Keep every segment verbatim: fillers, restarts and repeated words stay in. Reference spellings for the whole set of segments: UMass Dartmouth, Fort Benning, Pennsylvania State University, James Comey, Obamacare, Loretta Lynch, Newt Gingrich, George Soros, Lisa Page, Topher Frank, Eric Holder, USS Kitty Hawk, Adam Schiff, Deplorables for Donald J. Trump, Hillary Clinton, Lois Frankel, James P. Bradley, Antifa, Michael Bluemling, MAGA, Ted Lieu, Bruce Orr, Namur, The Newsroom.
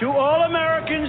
To all Americans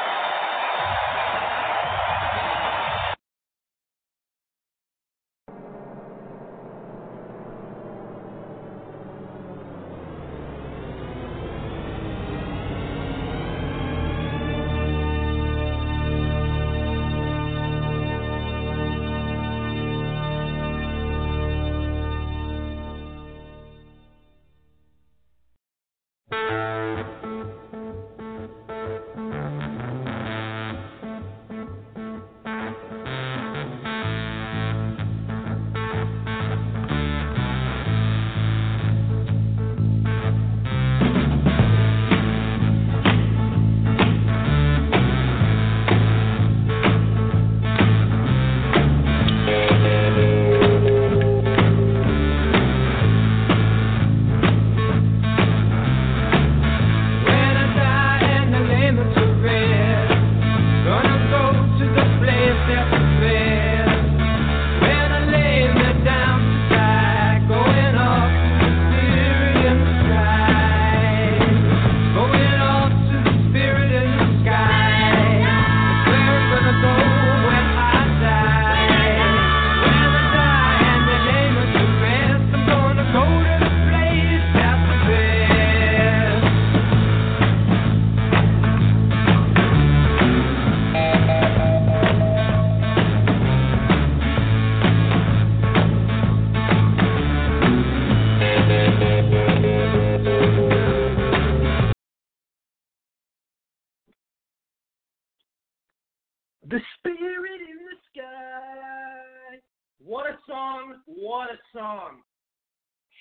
The Spirit in the Sky. What a song, what a song.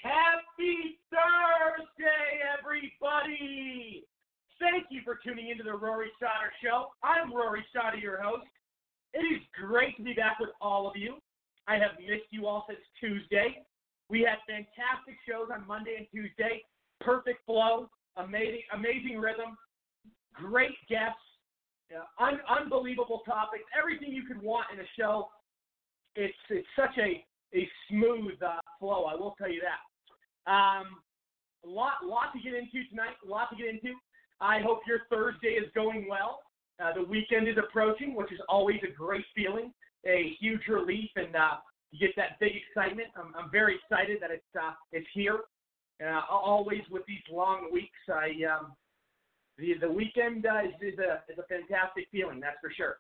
Happy Thursday, everybody. Thank you for tuning into the Rory Sauter Show. I'm Rory Sauter, your host. It is great to be back with all of you. I have missed you all since Tuesday. We had fantastic shows on Monday and Tuesday. Perfect flow, amazing, amazing rhythm, great guests, uh, un- unbelievable topics, everything you could want in a show. It's it's such a, a smooth uh, flow, I will tell you that. Um, a lot, lot to get into tonight, a lot to get into. I hope your Thursday is going well. Uh, the weekend is approaching, which is always a great feeling, a huge relief, and uh, you get that big excitement. I'm, I'm very excited that it's uh, it's here. Uh, always with these long weeks, I um, the the weekend uh, is, is a is a fantastic feeling, that's for sure.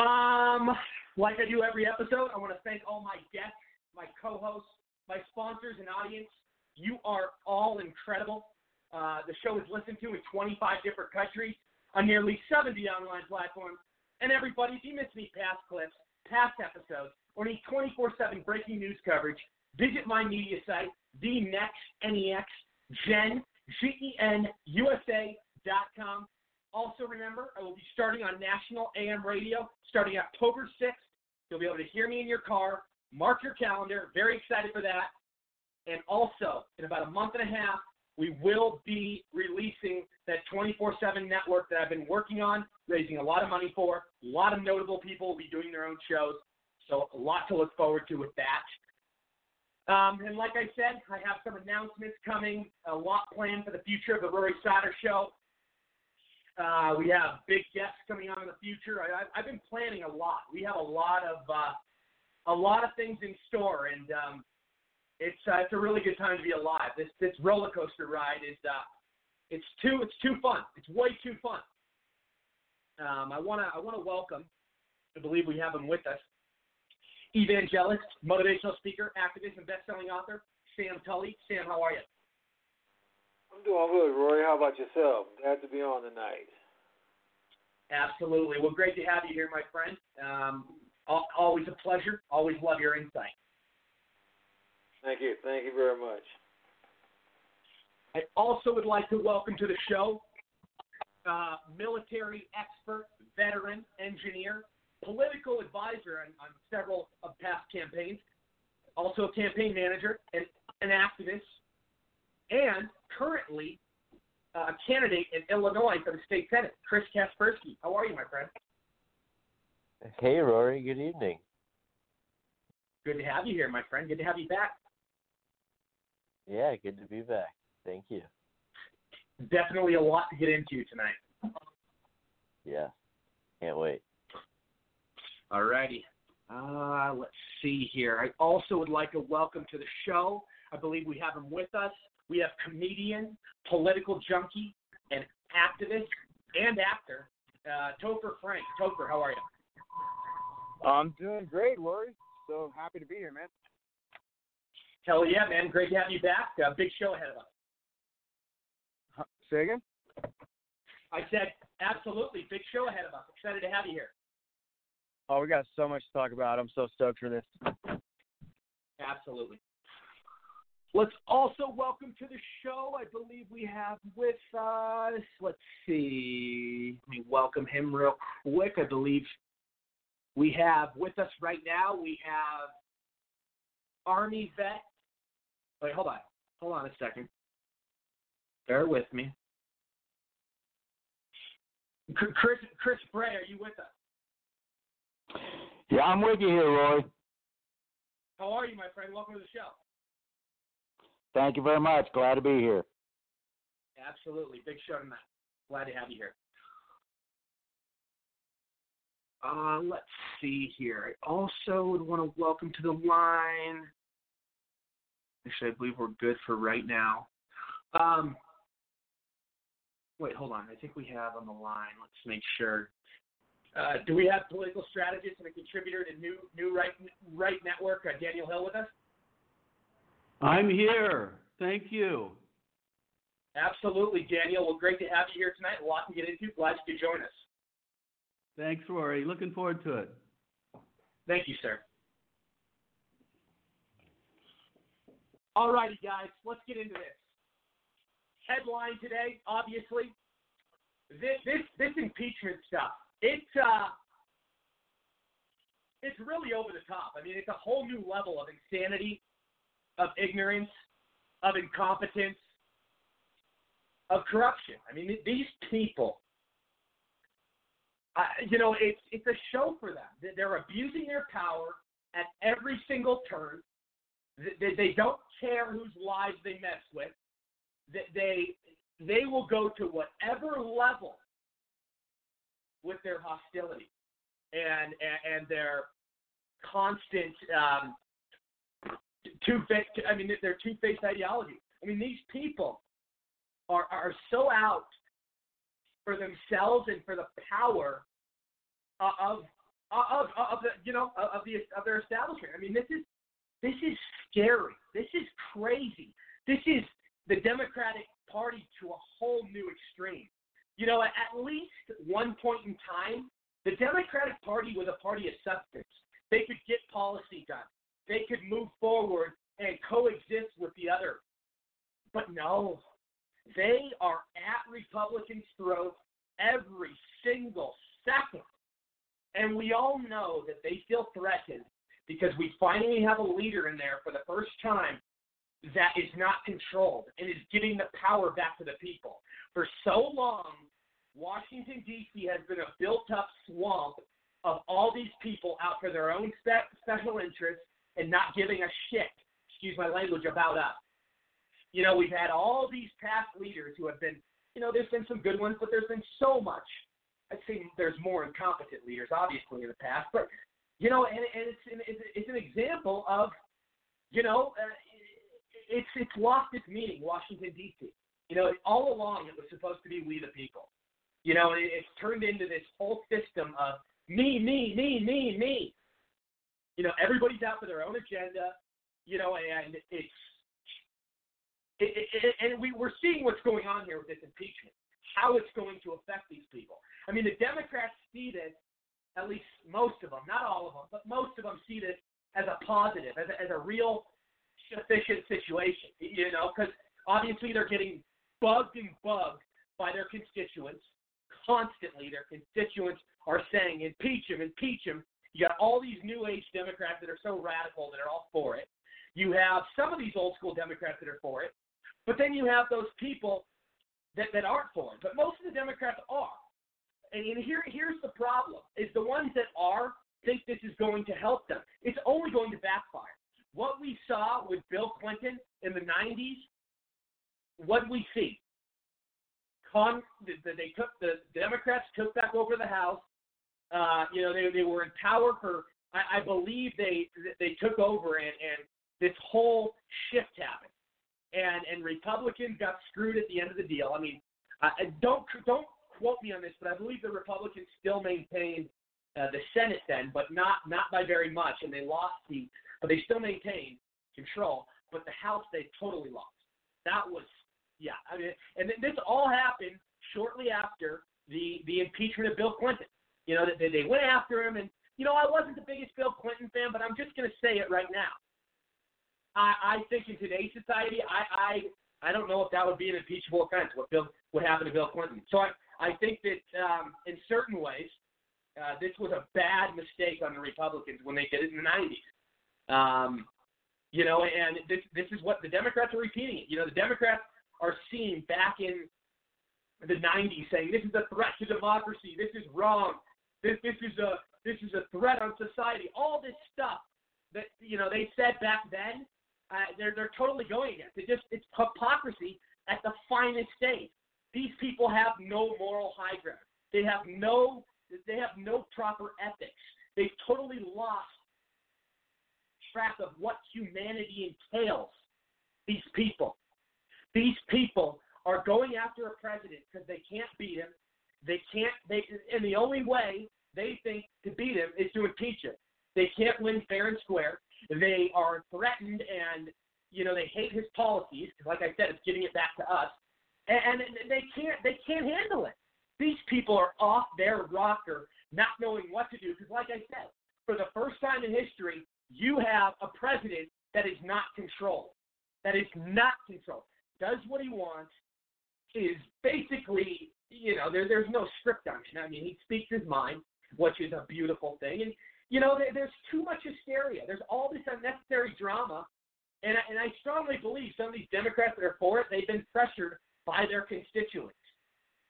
Um, like I do every episode, I want to thank all my guests, my co-hosts, my sponsors, and audience. You are all incredible. Uh, the show is listened to in twenty-five different countries on nearly seventy online platforms. And everybody, if you miss any past clips, past episodes, or any twenty-four seven breaking news coverage, visit my media site, the next gen U S A dot com. Also remember, I will be starting on National A M Radio starting October sixth. You'll be able to hear me in your car. Mark your calendar. Very excited for that. And also, in about a month and a half, we will be releasing that twenty-four seven network that I've been working on, raising a lot of money for. A lot of notable people will be doing their own shows. So a lot to look forward to with that. Um, and like I said, I have some announcements coming, a lot planned for the future of the Rory Sauter Show. Uh, we have big guests coming on in the future. I, I've been planning a lot. We have a lot of uh, a lot of things in store, and um, it's uh, it's a really good time to be alive. This this roller coaster ride is uh, it's too it's too fun. It's way too fun. Um, I wanna I wanna welcome. I believe we have him with us. Evangelist, motivational speaker, activist, and best-selling author, Sam Tolley. Sam, how are you? I'm doing good, Rory. How about yourself? Glad to be on tonight. Absolutely. Well, great to have you here, my friend. Um, always a pleasure. Always love your insight. Thank you. Thank you very much. I also would like to welcome to the show uh, military expert, veteran, engineer, political advisor on, on several of past campaigns, also a campaign manager and an activist, and currently uh, a candidate in Illinois for the state senate, Chris Kasperski. How are you, my friend? Hey, Rory. Good evening. Good to have you here, my friend. Good to have you back. Yeah, good to be back. Thank you. Definitely a lot to get into tonight. Yeah, can't wait. All righty. Uh, let's see here. I also would like to welcome to the show, I believe we have him with us. We have comedian, political junkie, and activist and actor, uh, Topher Frank. Topher, how are you? I'm doing great, Rory. So happy to be here, man. Hell yeah, man. Great to have you back. Uh, big show ahead of us. Huh, say again? I said absolutely. Big show ahead of us. Excited to have you here. Oh, we got so much to talk about. I'm so stoked for this. Absolutely. Let's also welcome to the show, I believe we have with us, let's see, let me welcome him real quick. I believe we have with us right now, we have Army vet. Wait, hold on. Hold on a second. Bear with me. Chris, Chris Bray, are you with us? Yeah, I'm with you here, Roy. How are you, my friend? Welcome to the show. Thank you very much. Glad to be here. Absolutely. Big show tonight. Glad to have you here. Uh, let's see here. I also would want to welcome to the line. Actually, I believe we're good for right now. Um, wait, hold on. I think we have on the line. Let's make sure. Uh, do we have political strategist and a contributor to New New Right Right Network, uh, Daniel Hill, with us? I'm here. Thank you. Absolutely, Daniel. Well, great to have you here tonight. A lot to get into. Glad you could join us. Thanks, Rory. Looking forward to it. Thank you, sir. All righty, guys. Let's get into this. Headline today, obviously, this this, this impeachment stuff. It's uh, it's really over the top. I mean, it's a whole new level of insanity, of ignorance, of incompetence, of corruption. I mean, these people, uh, you know, it's it's a show for them. They're abusing their power at every single turn. They, they don't care whose lives they mess with. They they will go to whatever level with their hostility and and, and their constant um, two-faced. I mean, their two-faced ideology. I mean, these people are are so out for themselves and for the power of of of the you know of the of their establishment. I mean, this is this is scary. This is crazy. This is the Democratic Party to a whole new extreme. You know, at, at least one point in time, the Democratic Party was a party of substance. They could get policy done. They could move forward and coexist with the other. But no, they are at Republicans' throats every single second. And we all know that they feel threatened because we finally have a leader in there for the first time that is not controlled and is giving the power back to the people. For so long, Washington, D C has been a built-up swamp of all these people out for their own spe- special interests and not giving a shit, excuse my language, about us. You know, we've had all these past leaders who have been, you know, there's been some good ones, but there's been so much. I'd say there's more incompetent leaders, obviously, in the past. But, you know, and, and it's, an, it's, it's an example of, you know, uh, It's it's lost its meaning, Washington, D C. You know, all along it was supposed to be we the people. You know, and it, it's turned into this whole system of me, me, me, me, me. You know, everybody's out for their own agenda. You know, and it's it, it, it, and we we're seeing what's going on here with this impeachment, how it's going to affect these people. I mean, the Democrats see this, at least most of them, not all of them, but most of them see this as a positive, as a, as a real efficient situation, you know, because obviously they're getting bugged and bugged by their constituents constantly. Their constituents are saying, impeach him, impeach him. You got all these new age Democrats that are so radical that are all for it. You have some of these old school Democrats that are for it, but then you have those people that, that aren't for it. But most of the Democrats are. And, and here, here's the problem, is the ones that are think this is going to help them. It's only going to backfire. What we saw with Bill Clinton in the nineties, what we see, Con- they took the, the Democrats took back over the House. Uh, you know, they they were in power for, I, I believe they they took over, and, and this whole shift happened, and and Republicans got screwed at the end of the deal. I mean, I, I don't don't quote me on this, but I believe the Republicans still maintained uh, the Senate then, but not not by very much, and they lost the. But they still maintain control. But the House they totally lost. That was, yeah. I mean, and this all happened shortly after the, the impeachment of Bill Clinton. You know, they they went after him, and you know, I wasn't the biggest Bill Clinton fan, but I'm just going to say it right now. I, I think in today's society, I, I I don't know if that would be an impeachable offense. What Bill what happened to Bill Clinton? So I I think that um, in certain ways, uh, this was a bad mistake on the Republicans when they did it in the nineties. Um, you know, and this this is what the Democrats are repeating it. You know, the Democrats are seen back in the nineties saying this is a threat to democracy. This is wrong. This this is a this is a threat on society. All this stuff that you know they said back then, uh, they're they're totally going against. It just it's hypocrisy at the finest stage. These people have no moral high ground. They have no they have no proper ethics. They've totally lost track of what humanity entails. These people, these people are going after a president because they can't beat him. They can't. They and the only way they think to beat him is to impeach him. They can't win fair and square. They are threatened, and you know they hate his policies because, like I said, it's giving it back to us. And, and they can't. They can't handle it. These people are off their rocker, not knowing what to do. Because like I said, for the first time in history, you have a president that is not controlled, that is not controlled, does what he wants, is basically, you know, there, there's no script on it. I mean, he speaks his mind, which is a beautiful thing. And, you know, there, there's too much hysteria. There's all this unnecessary drama. And I, and I strongly believe some of these Democrats that are for it, they've been pressured by their constituents.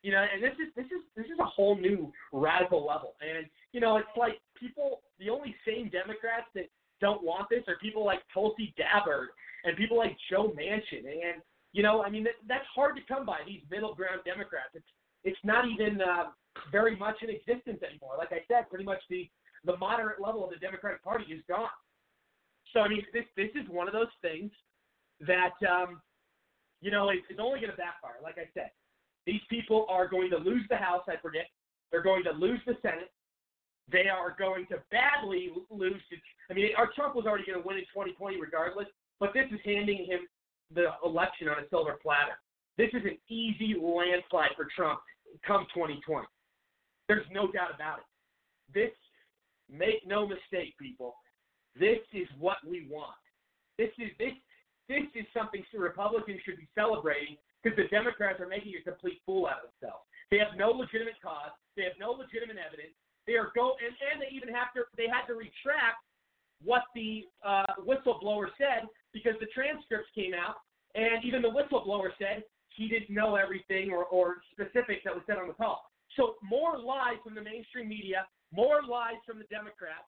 You know, and this is this is this is a whole new radical level. And you know, it's like people, the only sane Democrats that don't want this are people like Tulsi Gabbard and people like Joe Manchin. And you know, I mean, that, that's hard to come by. These middle ground Democrats, it's it's not even uh, very much in existence anymore. Like I said, pretty much the, the moderate level of the Democratic Party is gone. So I mean, this this is one of those things that um, you know, it, it's only going to backfire. Like I said. These people are going to lose the House, I predict. They're going to lose the Senate. They are going to badly lose. To, I mean, our Trump was already going to win in twenty twenty regardless, but this is handing him the election on a silver platter. This is an easy landslide for Trump come twenty twenty. There's no doubt about it. This, make no mistake, people, this is what we want. This is this this is something Republicans should be celebrating, because the Democrats are making a complete fool out of themselves. They have no legitimate cause. They have no legitimate evidence. They are go and, and they even have to they had to retract what the uh, whistleblower said, because the transcripts came out, and even the whistleblower said he didn't know everything or, or specifics that was said on the call. So more lies from the mainstream media, more lies from the Democrats,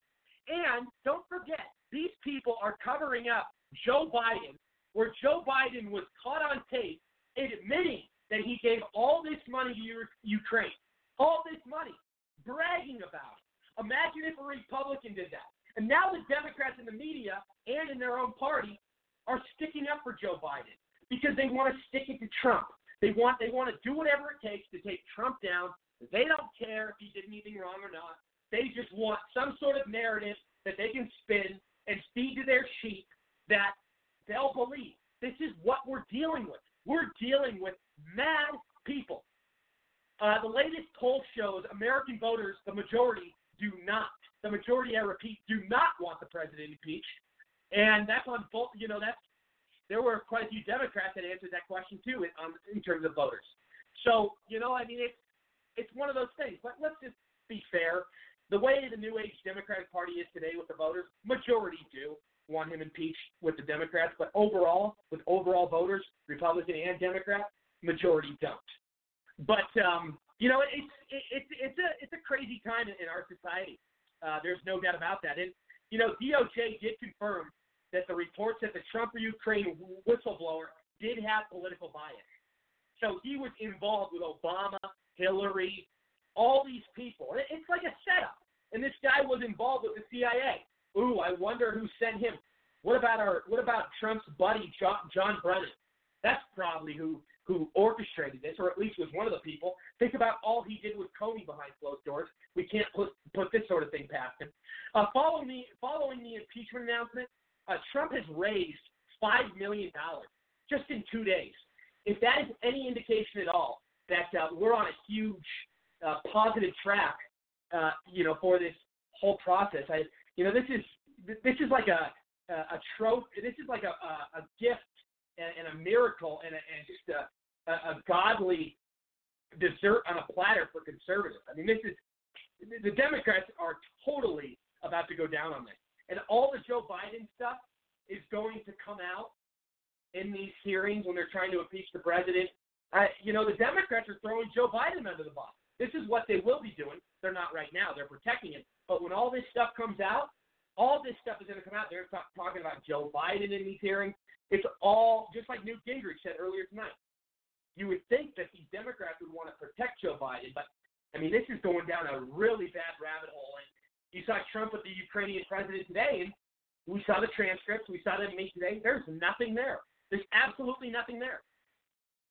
and don't forget, these people are covering up Joe Biden, where Joe Biden was caught on tape admitting that he gave all this money to Ukraine, all this money, bragging about it. Imagine if a Republican did that. And now the Democrats in the media and in their own party are sticking up for Joe Biden because they want to stick it to Trump. They want they want to do whatever it takes to take Trump down. They don't care if he did anything wrong or not. They just want some sort of narrative that they can spin and feed to their sheep that they'll believe. This is what we're dealing with. We're dealing with mad people. Uh, the latest poll shows American voters, the majority, do not. The majority, I repeat, do not want the president impeached. And that's on both, you know, that's, there were quite a few Democrats that answered that question too in, um, in terms of voters. So, you know, I mean, it's, it's one of those things. But let's just be fair. The way the New Age Democratic Party is today with the voters, majority do want him impeached with the Democrats, but overall, with overall voters, Republican and Democrat, majority don't. But um, you know, it's it's it's a it's a crazy time in our society. Uh, there's no doubt about that. And you know, D O J did confirm that the reports that the Trump or Ukraine whistleblower did have political bias. So he was involved with Obama, Hillary, all these people. It's like a setup. And this guy was involved with the C I A. Ooh, I wonder who sent him. What about our? What about Trump's buddy, John, John Brennan? That's probably who, who orchestrated this, or at least was one of the people. Think about all he did with Comey behind closed doors. We can't put, put this sort of thing past him. Uh, following, the, following the impeachment announcement, uh, Trump has raised five million dollars just in two days. If that is any indication at all that uh, we're on a huge uh, positive track, uh, you know, for this whole process, I. You know, this is this is like a a, a trope. This is like a, a, a gift and, and a miracle and, a, and just a, a, a godly dessert on a platter for conservatives. I mean, this is the Democrats are totally about to go down on this, and all the Joe Biden stuff is going to come out in these hearings when they're trying to impeach the president. I, you know, the Democrats are throwing Joe Biden under the bus. This is what they will be doing. They're not right now. They're protecting him. But when all this stuff comes out, all this stuff is going to come out. They're talk- talking about Joe Biden in these hearings. It's all just like Newt Gingrich said earlier tonight. You would think that these Democrats would want to protect Joe Biden, but, I mean, this is going down a really bad rabbit hole. And you saw Trump with the Ukrainian president today, and we saw the transcripts. We saw them meet today. There's nothing there. There's absolutely nothing there.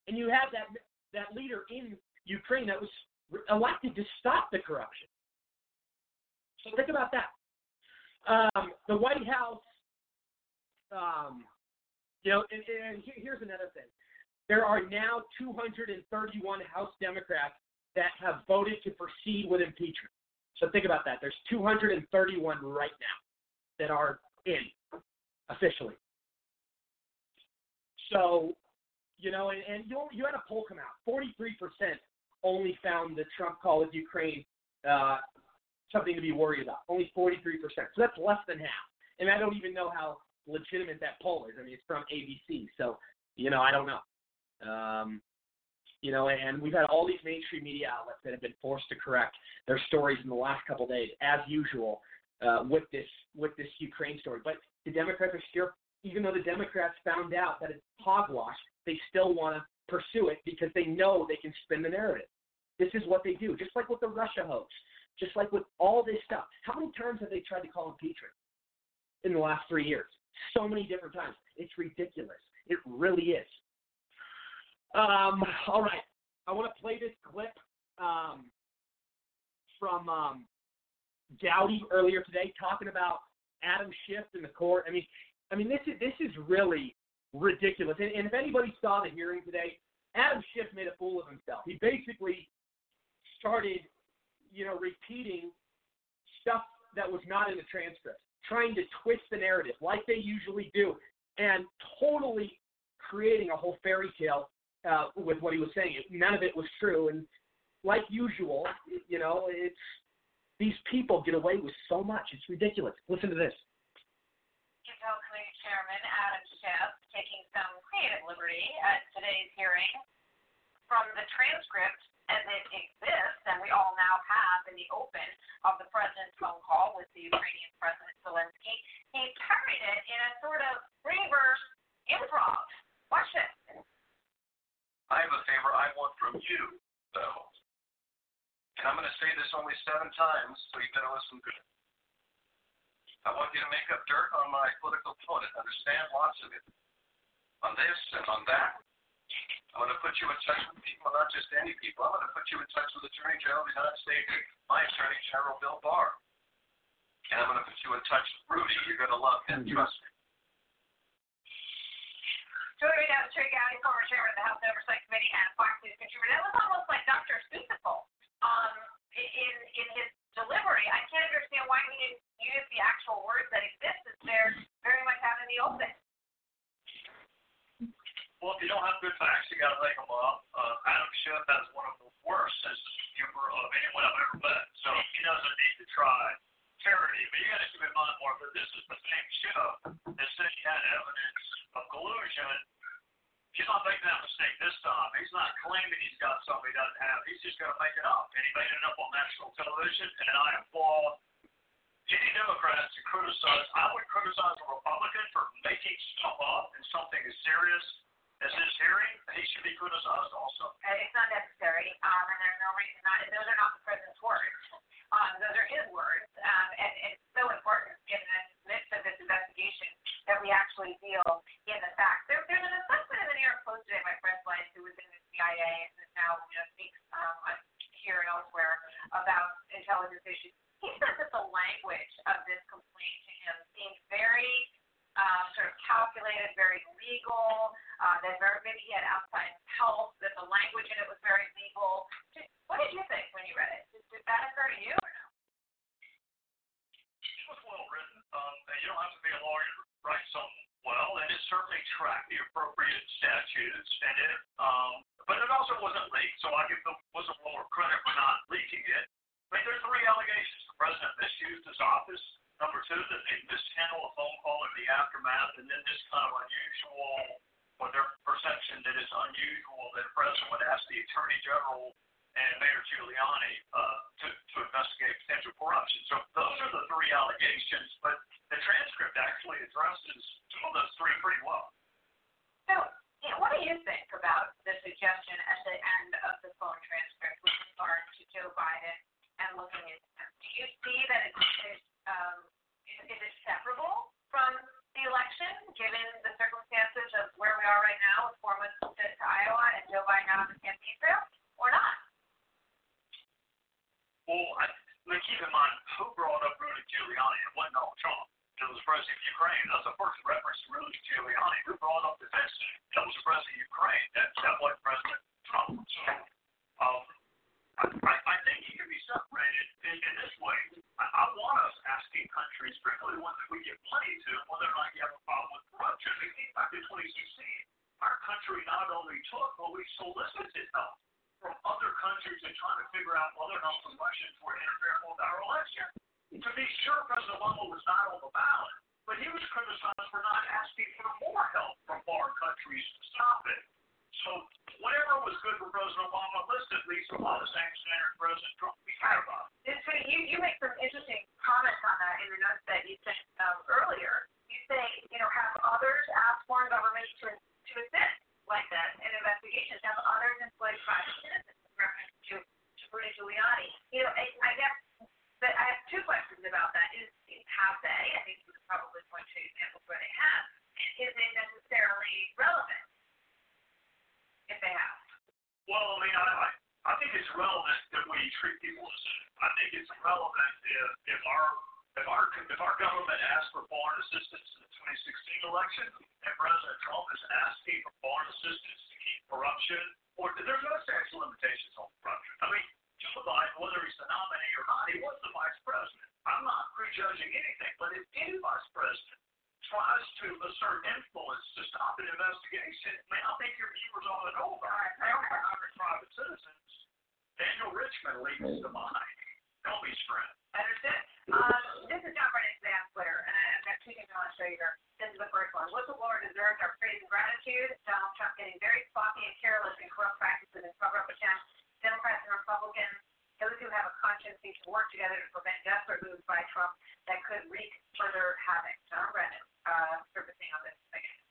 And you have that that leader in Ukraine that was elected to stop the corruption. So think about that. Um, the White House, um, you know, and, and here's another thing. There are now two hundred thirty-one House Democrats that have voted to proceed with impeachment. So think about that. There's two hundred thirty-one right now that are in officially. So, you know, and, and you you had a poll come out. forty-three percent only found the Trump call with Ukraine uh, something to be worried about. Only forty-three percent. So that's less than half. And I don't even know how legitimate that poll is. I mean, it's from A B C. So, you know, I don't know. Um, you know, and we've had all these mainstream media outlets that have been forced to correct their stories in the last couple of days, as usual, uh, with this with this Ukraine story. But the Democrats are still, even though the Democrats found out that it's hogwash, they still want to pursue it because they know they can spin the narrative. This is what they do, just like with the Russia hoax, just like with all this stuff. How many times have they tried to call impeachment in the last three years? So many different times. It's ridiculous. It really is. Um, all right. I want to play this clip um, from um, Gowdy earlier today talking about Adam Schiff in the court. I mean, I mean this is this is really ridiculous. And, and if anybody saw the hearing today, Adam Schiff made a fool of himself. He basically started, you know, repeating stuff that was not in the transcript, trying to twist the narrative like they usually do, and totally creating a whole fairy tale uh, with what he was saying. None of it was true, and like usual, you know, it's these people get away with so much. It's ridiculous. Listen to this. Hillary Chairman Adam Schiff taking some creative liberty at today's hearing from the transcript as it exists, and we all now have in the open of the president's phone call with the Ukrainian President Zelensky. He parried it in a sort of reverse improv. Watch this. I have a favor I want from you, though. And I'm going to say this only seven times, so you better listen good. I want you to make up dirt on my political opponent, understand lots of it, on this and on that. I'm going to put you in touch with people, not just any people. I'm going to put you in touch with Attorney General of the United States, my Attorney General, Bill Barr. And I'm going to put you in touch with Rudy. You're going to love him. Trust me. So we have Trey Gowdy, former chairman of the House Oversight Committee and Fox News contributor. That was almost like Doctor Seussical um, in, in his delivery. I can't understand why he didn't use the actual words that exist. They're very much out in the open. Well, if you don't have good facts, you got to make them up. Uh, Adam Schiff has one of the worst senses of humor of anyone I've ever met, so he doesn't need to try charity. But you got to keep in mind, Martha, this is the same Schiff that said he had evidence of collusion. He's not making that mistake this time. He's not claiming he's got something he doesn't have. He's just going to make it up. And he made it up on national television, and I applaud any Democrats who criticize. I would criticize a Republican for making stuff up in something as serious as this hearing. He should be criticized also. It's not necessary, um, and there's no reason not. Those are not the president's words. Um, those are his words, um, and it's so important in the midst of this investigation that we actually deal in the facts. There, there's an assessment in the New York Post today by Fred Blythe, who was in the C I A and now you know, speaks um, here and elsewhere about intelligence issues. He said that the language of this complaint to him seemed very uh, sort of calculated, very legal, uh, that very, maybe he had outside help, that the language in it was very legal. Just, what did you think when you read it? Did, did that occur to you or no? It was well written, um, and you don't have to be a lawyer to write something well, and it certainly tracked the appropriate statutes, and it, um, but it also wasn't leaked, so I give the whistleblower credit for not leaking it. I mean, there are three allegations. The president misused his office. Number two, that they mishandled a phone call in the aftermath, and then this kind of unusual, or their perception that it's unusual that the president would ask the attorney general and Mayor Giuliani uh, to, to investigate potential corruption. So those are the three allegations, but the transcript actually addresses two of those three pretty well. So, you know, what do you think about the suggestion at the end of the phone transcript with regard to Joe Biden and looking at them? Do you see that it's, um, is it separable from the election, given the circumstances of where we are right now with four months to Iowa and Joe Biden out on the campaign trail, or not? Well, I mean, keep in mind, who brought up Rudy Giuliani? It wasn't Donald Trump. It was the president of Ukraine. That's the first reference to Rudy Giuliani. Who brought up the vision? That was the president of Ukraine. That, that wasn't President Trump. So, um, I countries are trying to figure out whether or not the Russians were interfering with our election. To be sure, President Obama was not on the ballot, but he was criticized for not asking for more help from foreign countries to stop it. So whatever was good for President Obama, let's at least allow the same standard President Trump we care about. And so you, you make some interesting comments on that in the notes that you sent um, earlier. You say, you know, have others asked foreign governments to, to assist like that in investigations, have others employed private citizens in reference to, to Rudy Giuliani. You know, I, I guess that I have two questions about that. Is, is have they? I think you could probably point to examples where they have. Is it necessarily relevant? If they have. Well, I mean, I, I think it's relevant that we treat people as citizens. I think it's relevant if, if our if our if our government asked for foreign assistance in the twenty sixteen election, and President Trump is asking for foreign assistance to keep corruption, or there's no statute of limitations on corruption. I mean, Joe Biden, whether he's the nominee or not, he was the vice president. I'm not prejudging anything, but if any vice president tries to assert influence to stop an investigation, man, I think your viewers all know about it. Now, one hundred private citizens, Daniel Richmond leads the mind. Don't be stressed. Understood. Um, this is John Brennan's exam Twitter, and I've got two things I want to show you here. This is the first one. Whistleblower deserves our praise and gratitude. Donald Trump getting very sloppy and careless in corrupt practices and cover-up attempts. Democrats and Republicans, those who have a conscience, need to work together to prevent desperate moves by Trump that could wreak further havoc. John Brennan, uh, surfacing on this again.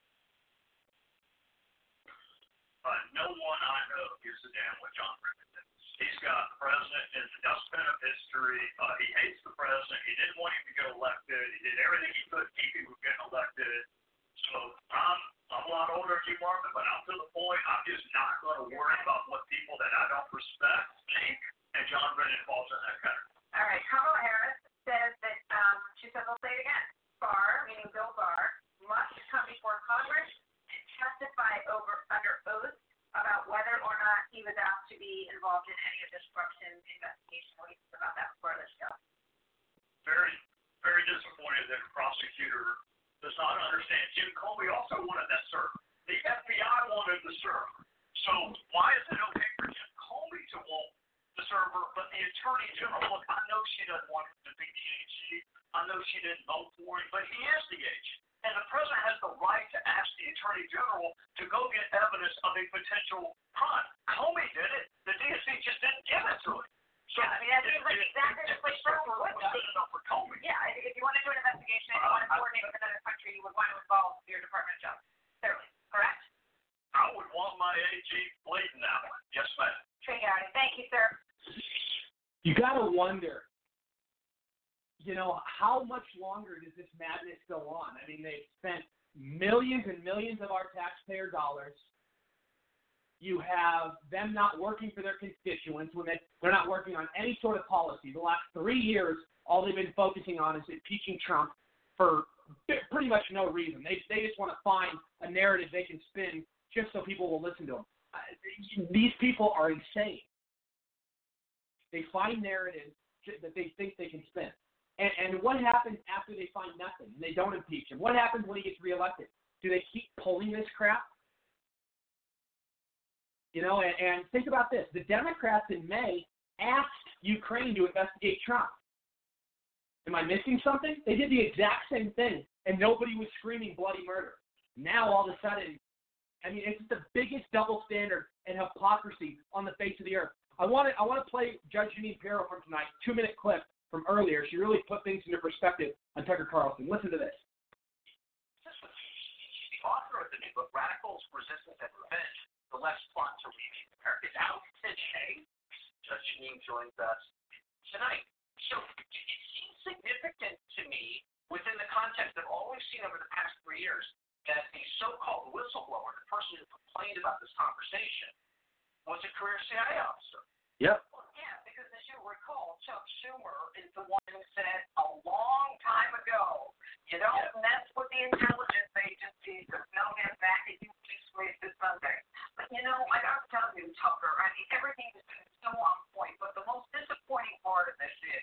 Uh, no one I know gives a damn what John Brennan thinks. He's got the president in the dustbin of history. Uh, he hates the president. He didn't want him to get elected. He did everything he could to keep him from getting elected. So I'm, I'm a lot older than you, Marvin, but I'm to the point I'm just not going to worry about what people that I don't respect think. And John Brennan falls in that category. All right. Kamala Harris says that, um, she says, I'll say it again, Barr, meaning Bill Barr, must come before Congress and testify over under oath about whether or not he was asked to be involved in any of this corruption investigation. What do you think about that before this show? Very, very disappointed that a prosecutor does not understand. Jim Comey also wanted that serve. The F B I wanted the serve. So why is it okay for Jim Comey to want the server, but the attorney general, look, I know she doesn't want him to be the A G. I know she didn't vote for him, but he is the A G. And the president has the right to ask the attorney general to go get evidence of a potential crime. Comey did it. The D S C just didn't give it to him. So yeah, I mean, that's it, like it, exactly the place for what was good enough for Comey. Yeah, if you want to do an investigation and you uh, want to coordinate with another country, you would want to involve your Department of Justice. Clearly, correct? I would want my A G bleeding that one. Yes, ma'am. Trey Gowdy. Thank you, sir. You got to wonder, you know, how much longer does this madness go on? I mean, they've spent millions and millions of our taxpayer dollars. You have them not working for their constituents when they, they're not working on any sort of policy. The last three years, all they've been focusing on is impeaching Trump for pretty much no reason. They, they just want to find a narrative they can spin just so people will listen to them. These people are insane. They find narratives that they think they can spin. And, and what happens after they find nothing and they don't impeach him? What happens when he gets reelected? Do they keep pulling this crap? You know, and, and think about this. The Democrats in May asked Ukraine to investigate Trump. Am I missing something? They did the exact same thing, and nobody was screaming bloody murder. Now, all of a sudden, I mean, it's the biggest double standard and hypocrisy on the face of the earth. I want to I want to play Judge Jeanine Pirro from tonight, two-minute clip from earlier. She really put things into perspective on Tucker Carlson. Listen to this. She's the author of the new book, Radicals, Resistance, and Revenge, The Left's Plot to Remake America. It's out today. Judge Jeanine joins us tonight. So it seems significant to me within the context of all we've seen over the past three years that the so-called whistleblower, the person who complained about this conversation, was a career C I A officer. Yep. Well, yeah, because as you recall, Chuck Schumer is the one who said a long time ago, you don't yep. mess with the intelligence agencies, there's no get back at you, just raise this Sunday. But, you know, I got to tell you, Tucker, I mean, everything is so on point, but the most disappointing part of this is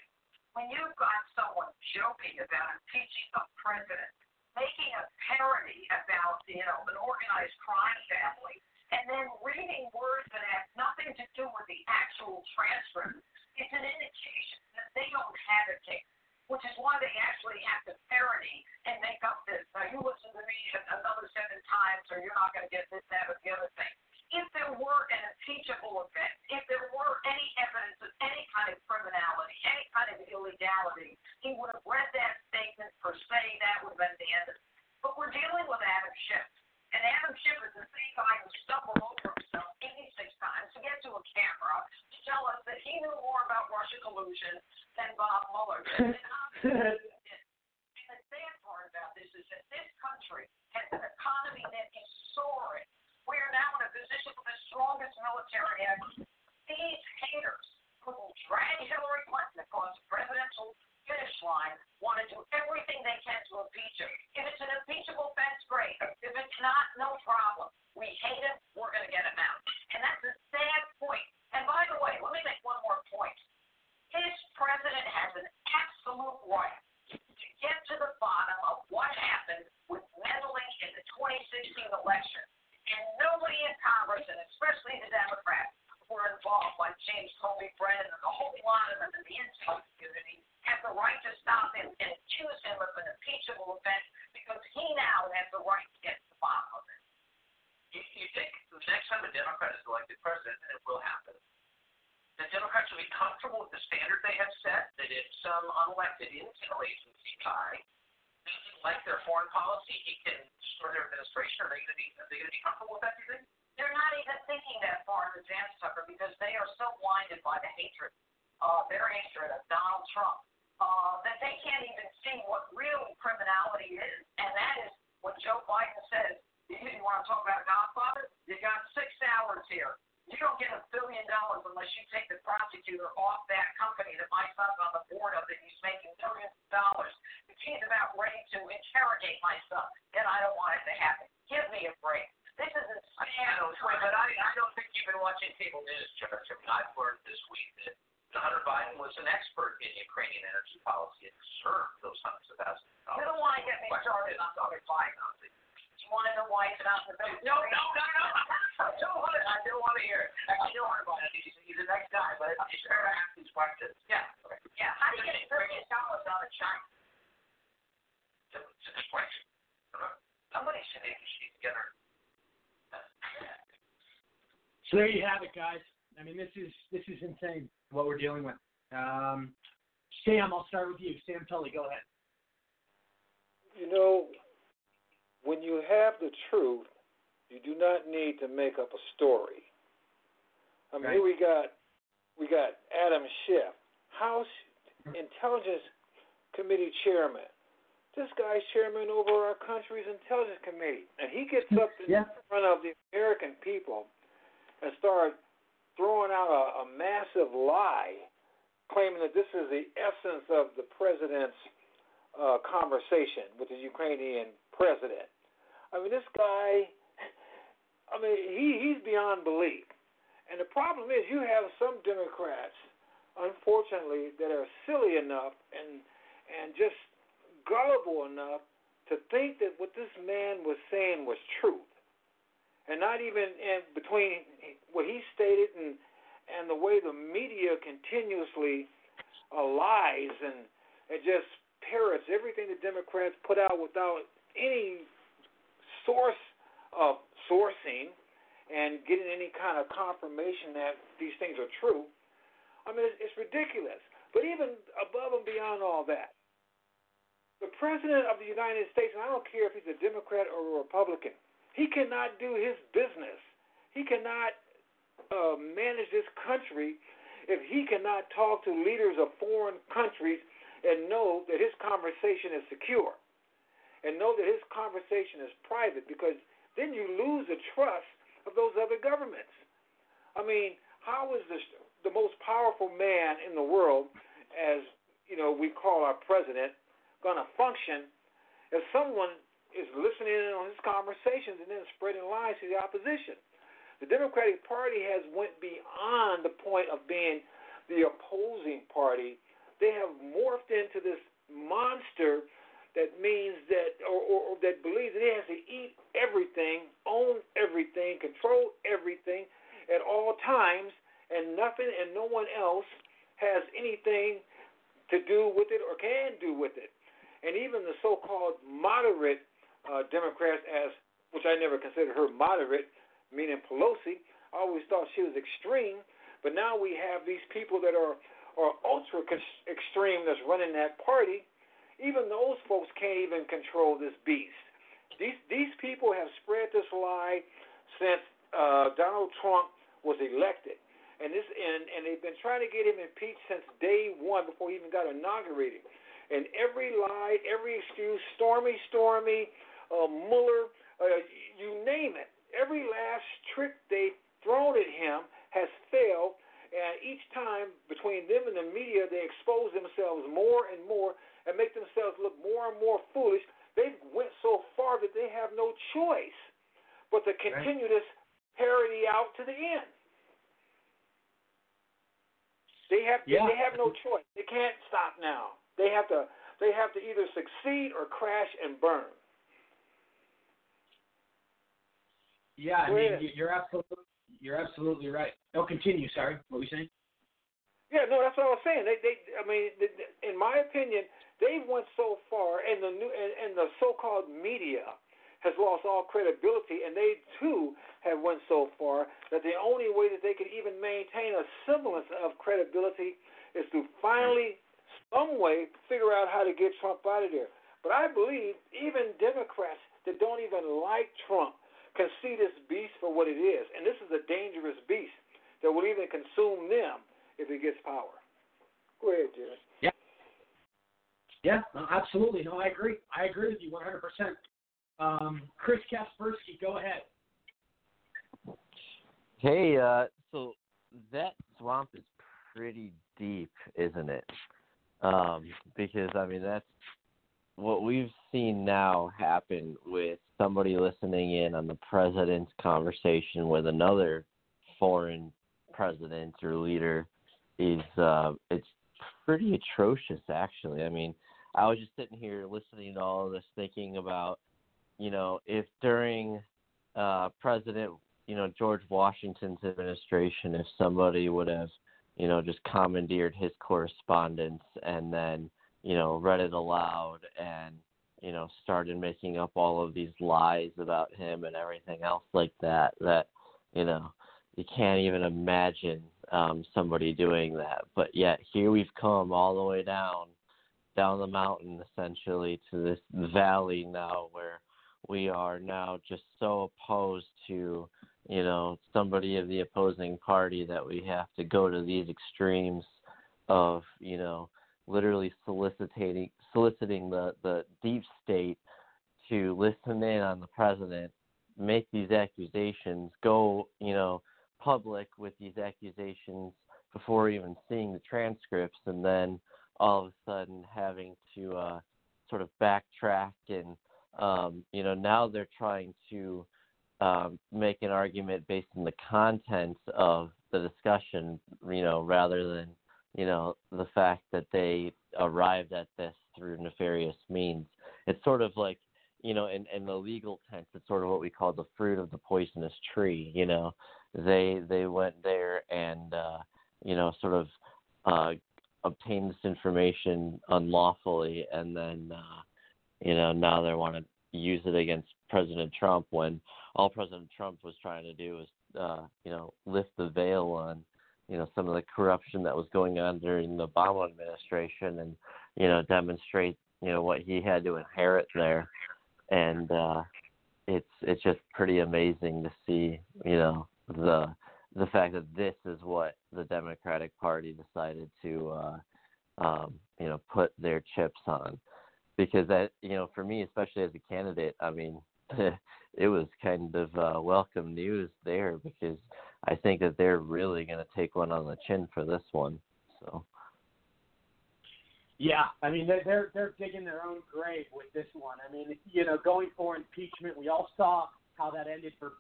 when you've got someone joking about impeaching a president, making a parody about, you know, an organized crime family, and then reading words that have nothing to do with the actual full transcript, it's an indication that they don't have a tape, which is why they actually have to parody and make up this. Now, you listen to me another seven times, or you're not going to get this, that, or the other thing. If there were an impeachable offense, if there were any evidence of any kind of criminality, any kind of illegality, he would have read that statement per se. That would have been the end of it. But we're dealing with Adam Schiff. And Adam Schiff is the same guy who stumbled over himself eighty-six times to get to a camera to tell us that he knew more about Russia collusion than Bob Mueller did. And the sad part about this is that this country has an economy that is soaring. We are now in a position with the strongest military ever. These haters who will drag Hillary Clinton across the presidential finish line want to do everything they can to impeach her. If it's an impeachable offense, great. If it's not, no problem. We hate him. We're going to get him out. And that's a sad point. And by the way, let me make one more point. This president has an absolute right to get to the bottom of what happened with meddling in the twenty sixteen election. And nobody in Congress, and especially the Democrats, were involved, like James Comey, Brennan, and the whole lot of them in the intelligence community, have the right to stop him and accuse him of an impeachable offense because he now has the right to get to the bottom of it. You, you think the next time a Democrat is elected president, and it will happen, the Democrats will be comfortable with the standard they have set, that if some unelected intel agency guy doesn't like their foreign policy, he can destroy their administration. Are they going to be, are they going to be comfortable with that, do you think? They're not even thinking that far in advance, Tucker, because they are so blinded by the hatred, uh, their hatred of Donald Trump, uh, that they can't even see what real criminality is. And that is what Joe Biden says. You didn't want to talk about Godfather? You got six hours here. You don't get a billion dollars unless you take the prosecutor off that company that my son's on the board of that he's making millions of dollars. The kid's about ready to interrogate my son, and I don't want it to happen. Give me a break. This is a scandal. But I, I don't think you've been watching cable news, Judge. I mean, I've learned this week that Hunter Biden was an expert in Ukrainian energy policy and served those hundreds of thousands of dollars. You don't want to get me started on Hunter Biden. You want to know why he's not in the building? No, no, no, no. I don't want it. I don't want to hear it. I don't want to buy it. He's, he's the next guy, but he's fair to ask these questions. Yeah. Yeah. How do you get a billion dollars out of China? It's a good question. Somebody should get together. So there you have it, guys. I mean, this is this is insane what we're dealing with. Um, Sam, I'll start with you. Sam Tolley, go ahead. You know, when you have the truth, you do not need to make up a story. I mean, right. Here we got we got Adam Schiff, House Intelligence Committee Chairman. This guy's chairman over our country's Intelligence Committee, and he gets up in yeah. front of the American people and starts throwing out a, a massive lie, claiming that this is the essence of the president's uh, conversation with the Ukrainian president. I mean, this guy, I mean, he, he's beyond belief. And the problem is you have some Democrats, unfortunately, that are silly enough and and just gullible enough to think that what this man was saying was truth. And not even in between what he stated and, and the way the media continuously lies and, and just parrots everything the Democrats put out without any source of sourcing and getting any kind of confirmation that these things are true. I mean, it's, it's ridiculous. But even above and beyond all that, the President of the United States, and I don't care if he's a Democrat or a Republican, he cannot do his business. He cannot uh, manage this country if he cannot talk to leaders of foreign countries and know that his conversation is secure. And know that his conversation is private, because then you lose the trust of those other governments. I mean, how is this, the most powerful man in the world, as you know, we call our president, going to function if someone is listening in on his conversations and then spreading lies to the opposition? The Democratic Party has went beyond the point of being the opposing party. They have morphed into this monster that means that, or, or, or that believes that it has to eat everything, own everything, control everything at all times, and nothing and no one else has anything to do with it or can do with it. And even the so-called moderate uh, Democrats, as which I never considered her moderate, meaning Pelosi, I always thought she was extreme, but now we have these people that are, are ultra-extreme that's running that party. Even those folks can't even control this beast. These these people have spread this lie since uh, Donald Trump was elected, and this and, and they've been trying to get him impeached since day one before he even got inaugurated. And every lie, every excuse, Stormy, Stormy, uh, Mueller, uh, you name it, every last trick they've thrown at him has failed, and each time between them and the media, they expose themselves more and more and make themselves look more and more foolish. They went so far that they have no choice but to continue this parody out to the end. They have yeah. they have no choice. They can't stop now. They have to they have to either succeed or crash and burn. Yeah, I mean, you're absolutely you're absolutely right. No, continue. Sorry, what were you saying? Yeah, no, that's what I was saying. They, they, I mean, they, in my opinion, they went so far, and the new, and, and the so-called media has lost all credibility, and they too have went so far that the only way that they could even maintain a semblance of credibility is to finally, some way, figure out how to get Trump out of there. But I believe even Democrats that don't even like Trump can see this beast for what it is, and this is a dangerous beast that will even consume them if it gets power. Go ahead, Jerry. Yeah. Yeah, no, absolutely. No, I agree. I agree with you one hundred percent. Um, Chris Kasperski, go ahead. Hey, uh, so that swamp is pretty deep, isn't it? Um, because, I mean, that's what we've seen now happen with somebody listening in on the president's conversation with another foreign president or leader. Is uh, it's pretty atrocious, actually. I mean, I was just sitting here listening to all of this, thinking about, you know, if during uh, President, you know, George Washington's administration, if somebody would have, you know, just commandeered his correspondence and then, you know, read it aloud and, you know, started making up all of these lies about him and everything else like that, that, you know, you can't even imagine um, somebody doing that. But yet here we've come all the way down, down the mountain, essentially, to this valley now where we are now just so opposed to, you know, somebody of the opposing party that we have to go to these extremes of, you know, literally soliciting, soliciting the, the deep state to listen in on the president, make these accusations, go, you know, public with these accusations before even seeing the transcripts, and then all of a sudden having to uh, sort of backtrack. And, um, you know, now they're trying to um, make an argument based on the contents of the discussion, you know, rather than, you know, the fact that they arrived at this through nefarious means. It's sort of like, you know, in, in the legal sense, it's sort of what we call the fruit of the poisonous tree. You know, they they went there and, uh, you know, sort of uh, obtained this information unlawfully, and then, uh, you know, now they want to use it against President Trump when all President Trump was trying to do was, uh, you know, lift the veil on, you know, some of the corruption that was going on during the Obama administration and, you know, demonstrate, you know, what he had to inherit there. And uh, it's it's just pretty amazing to see, you know, the the fact that this is what the Democratic Party decided to, uh, um, you know, put their chips on. Because that, you know, for me, especially as a candidate, I mean, it was kind of uh, welcome news there, because I think that they're really going to take one on the chin for this one. So. Yeah, I mean, they're, they're they're digging their own grave with this one. I mean, you know, going for impeachment, we all saw how that ended for,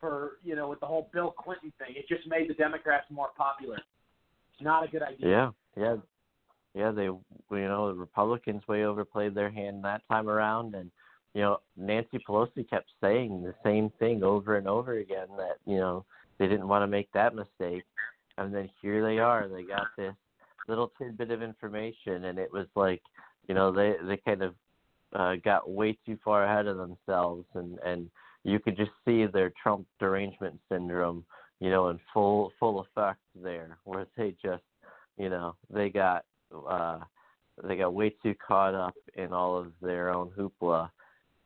for you know, with the whole Bill Clinton thing. It just made the Democrats more popular. It's not a good idea. Yeah, yeah. Yeah, they, you know, the Republicans way overplayed their hand that time around. And, you know, Nancy Pelosi kept saying the same thing over and over again, that, you know, they didn't want to make that mistake. And then here they are. They got this little tidbit of information, and it was like, you know, they, they kind of uh, got way too far ahead of themselves, and, and you could just see their Trump derangement syndrome, you know, in full full effect there, where they just, you know, they got uh, they got way too caught up in all of their own hoopla,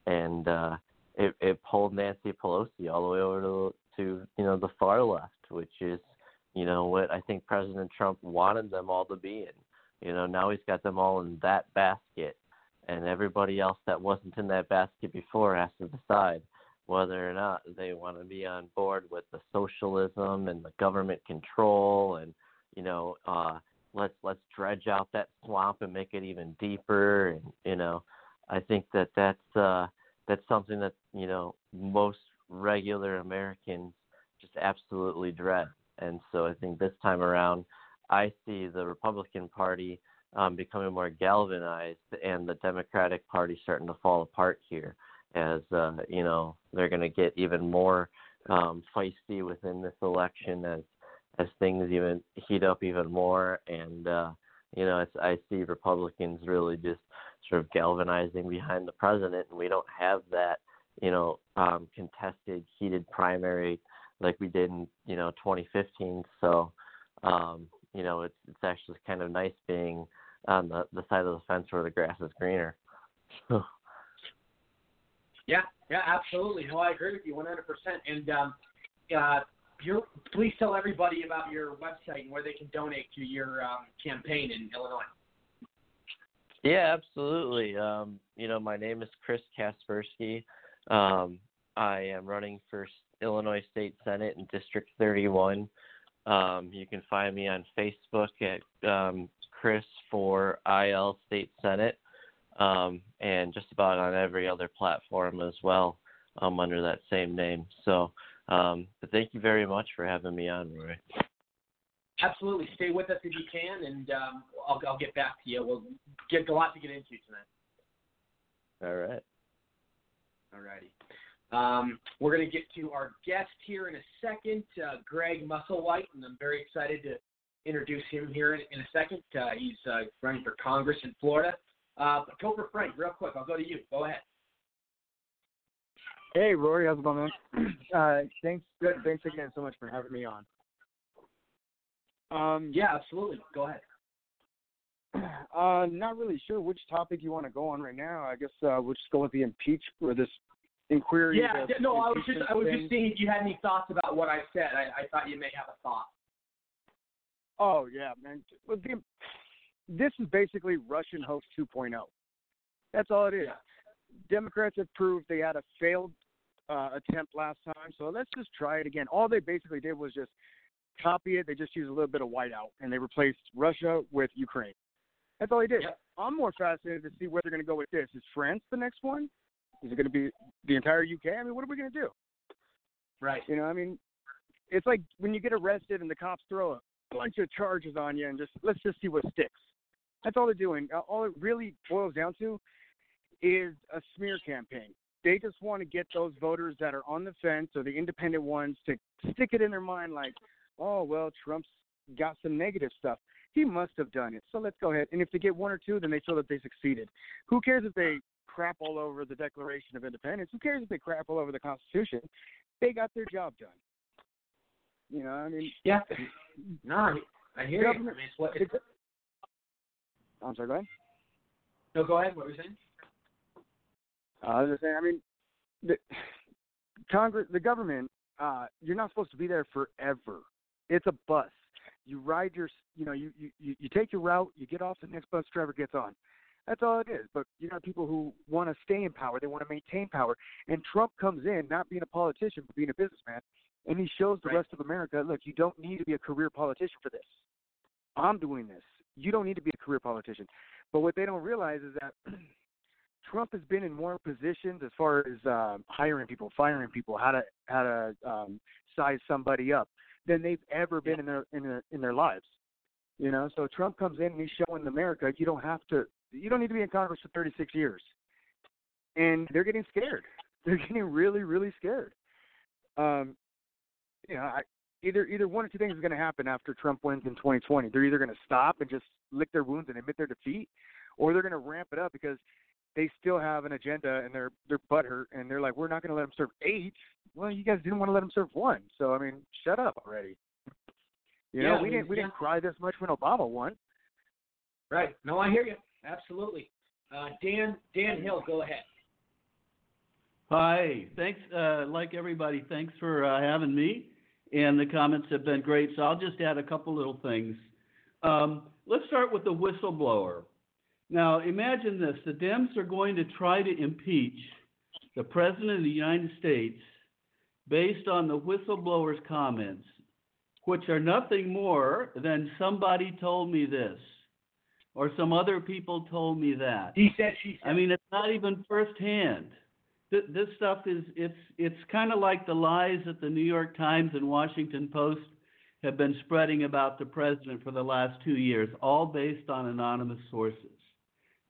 and uh, it, it pulled Nancy Pelosi all the way over to, to you know, the far left, which is, you know, what I think President Trump wanted them all to be in. You know, now he's got them all in that basket, and everybody else that wasn't in that basket before has to decide whether or not they want to be on board with the socialism and the government control and, you know, uh, let's let's dredge out that swamp and make it even deeper. And, you know, I think that that's, uh, that's something that, you know, most regular Americans just absolutely dread. And so I think this time around, I see the Republican Party um, becoming more galvanized and the Democratic Party starting to fall apart here as, uh, you know, they're going to get even more um, feisty within this election as as things even heat up even more. And, uh, you know, it's, I see Republicans really just sort of galvanizing behind the president, and we don't have that, you know, um, contested, heated primary like we did in, you know, twenty fifteen. So, um, you know, it's it's actually kind of nice being on the, the side of the fence where the grass is greener. yeah, yeah, absolutely. No, I agree with you one hundred percent. And um, uh, you're, please tell everybody about your website and where they can donate to your um, campaign in Illinois. Yeah, absolutely. Um, you know, my name is Chris Kasperski. Um, I am running for Illinois State Senate in District thirty-one. Um, you can find me on Facebook at um, Chris for I L State Senate, um, and just about on every other platform as well, um, under that same name. So, um, but thank you very much for having me on, Rory. Absolutely. Stay with us if you can, and um, I'll, I'll get back to you. We'll get a lot to get into tonight. All right. All righty. Um, we're going to get to our guest here in a second, uh, Greg Musselwhite, and I'm very excited to introduce him here in, in a second. Uh, he's uh, running for Congress in Florida. Uh, but Topher Frank, real quick, I'll go to you. Go ahead. Hey, Rory, how's it going, man? Uh, thanks, thanks again so much for having me on. Um, yeah, absolutely. Go ahead. Uh, not really sure which topic you want to go on right now. I guess uh, we'll just go with the impeach or this inquiry. Yeah, no, I was just I was thing. just seeing if you had any thoughts about what I said. I, I thought you may have a thought. Oh yeah, man. This is basically Russian hoax two point oh. That's all it is. Yeah. Democrats have proved they had a failed uh, attempt last time, so let's just try it again. All they basically did was just copy it. They just used a little bit of whiteout, and they replaced Russia with Ukraine. That's all they did. Yep. I'm more fascinated to see where they're going to go with this. Is France the next one? Is it going to be the entire U K? I mean, what are we going to do? Right. You know, I mean, it's like when you get arrested and the cops throw a bunch of charges on you and just, let's just see what sticks. That's all they're doing. All it really boils down to is a smear campaign. They just want to get those voters that are on the fence or the independent ones to stick it in their mind like, oh, well, Trump's got some negative stuff. He must have done it, so let's go ahead. And if they get one or two, then they feel that they succeeded. Who cares if they crap all over the Declaration of Independence? Who cares if they crap all over the Constitution? They got their job done. You know, I mean, yeah. No, I hear you. I mean, it's what it's... I'm sorry, go ahead. No, go ahead. What were you saying? Uh, I was just saying, I mean, the Congress, the government, uh, you're not supposed to be there forever. It's a bus. You ride your, you know, you, you, you take your route, you get off, the next bus driver gets on. That's all it is. But you got people who want to stay in power. They want to maintain power. And Trump comes in, not being a politician, but being a businessman, and he shows the right. rest of America, look, you don't need to be a career politician for this. I'm doing this. You don't need to be a career politician. But what they don't realize is that Trump has been in more positions as far as uh, hiring people, firing people, how to how to um, size somebody up, than they've ever been yeah. in their in their in their lives. You know, so Trump comes in and he's showing America you don't have to you don't need to be in Congress for thirty-six years. And they're getting scared. They're getting really, really scared. Um, you know, I, Either either one or two things is going to happen after Trump wins in twenty twenty. They're either going to stop and just lick their wounds and admit their defeat, or they're going to ramp it up because they still have an agenda and they're they're butthurt and they're like, we're not going to let them serve eight. Well, you guys didn't want to let them serve one, so I mean, shut up already. You yeah, know, we I mean, didn't we yeah. didn't cry this much when Obama won. Right. No, I hear you. Absolutely. Uh, Dan Dan Hill, go ahead. Hi. Thanks. Uh, like everybody, thanks for uh, having me. And the comments have been great. So I'll just add a couple little things. Um, let's start with the whistleblower. Now, imagine this. The Dems are going to try to impeach the President of the United States based on the whistleblower's comments, which are nothing more than somebody told me this or some other people told me that. He said, she said. I mean, it's not even firsthand. This stuff is, it's it's kind of like the lies that the New York Times and Washington Post have been spreading about the president for the last two years, all based on anonymous sources.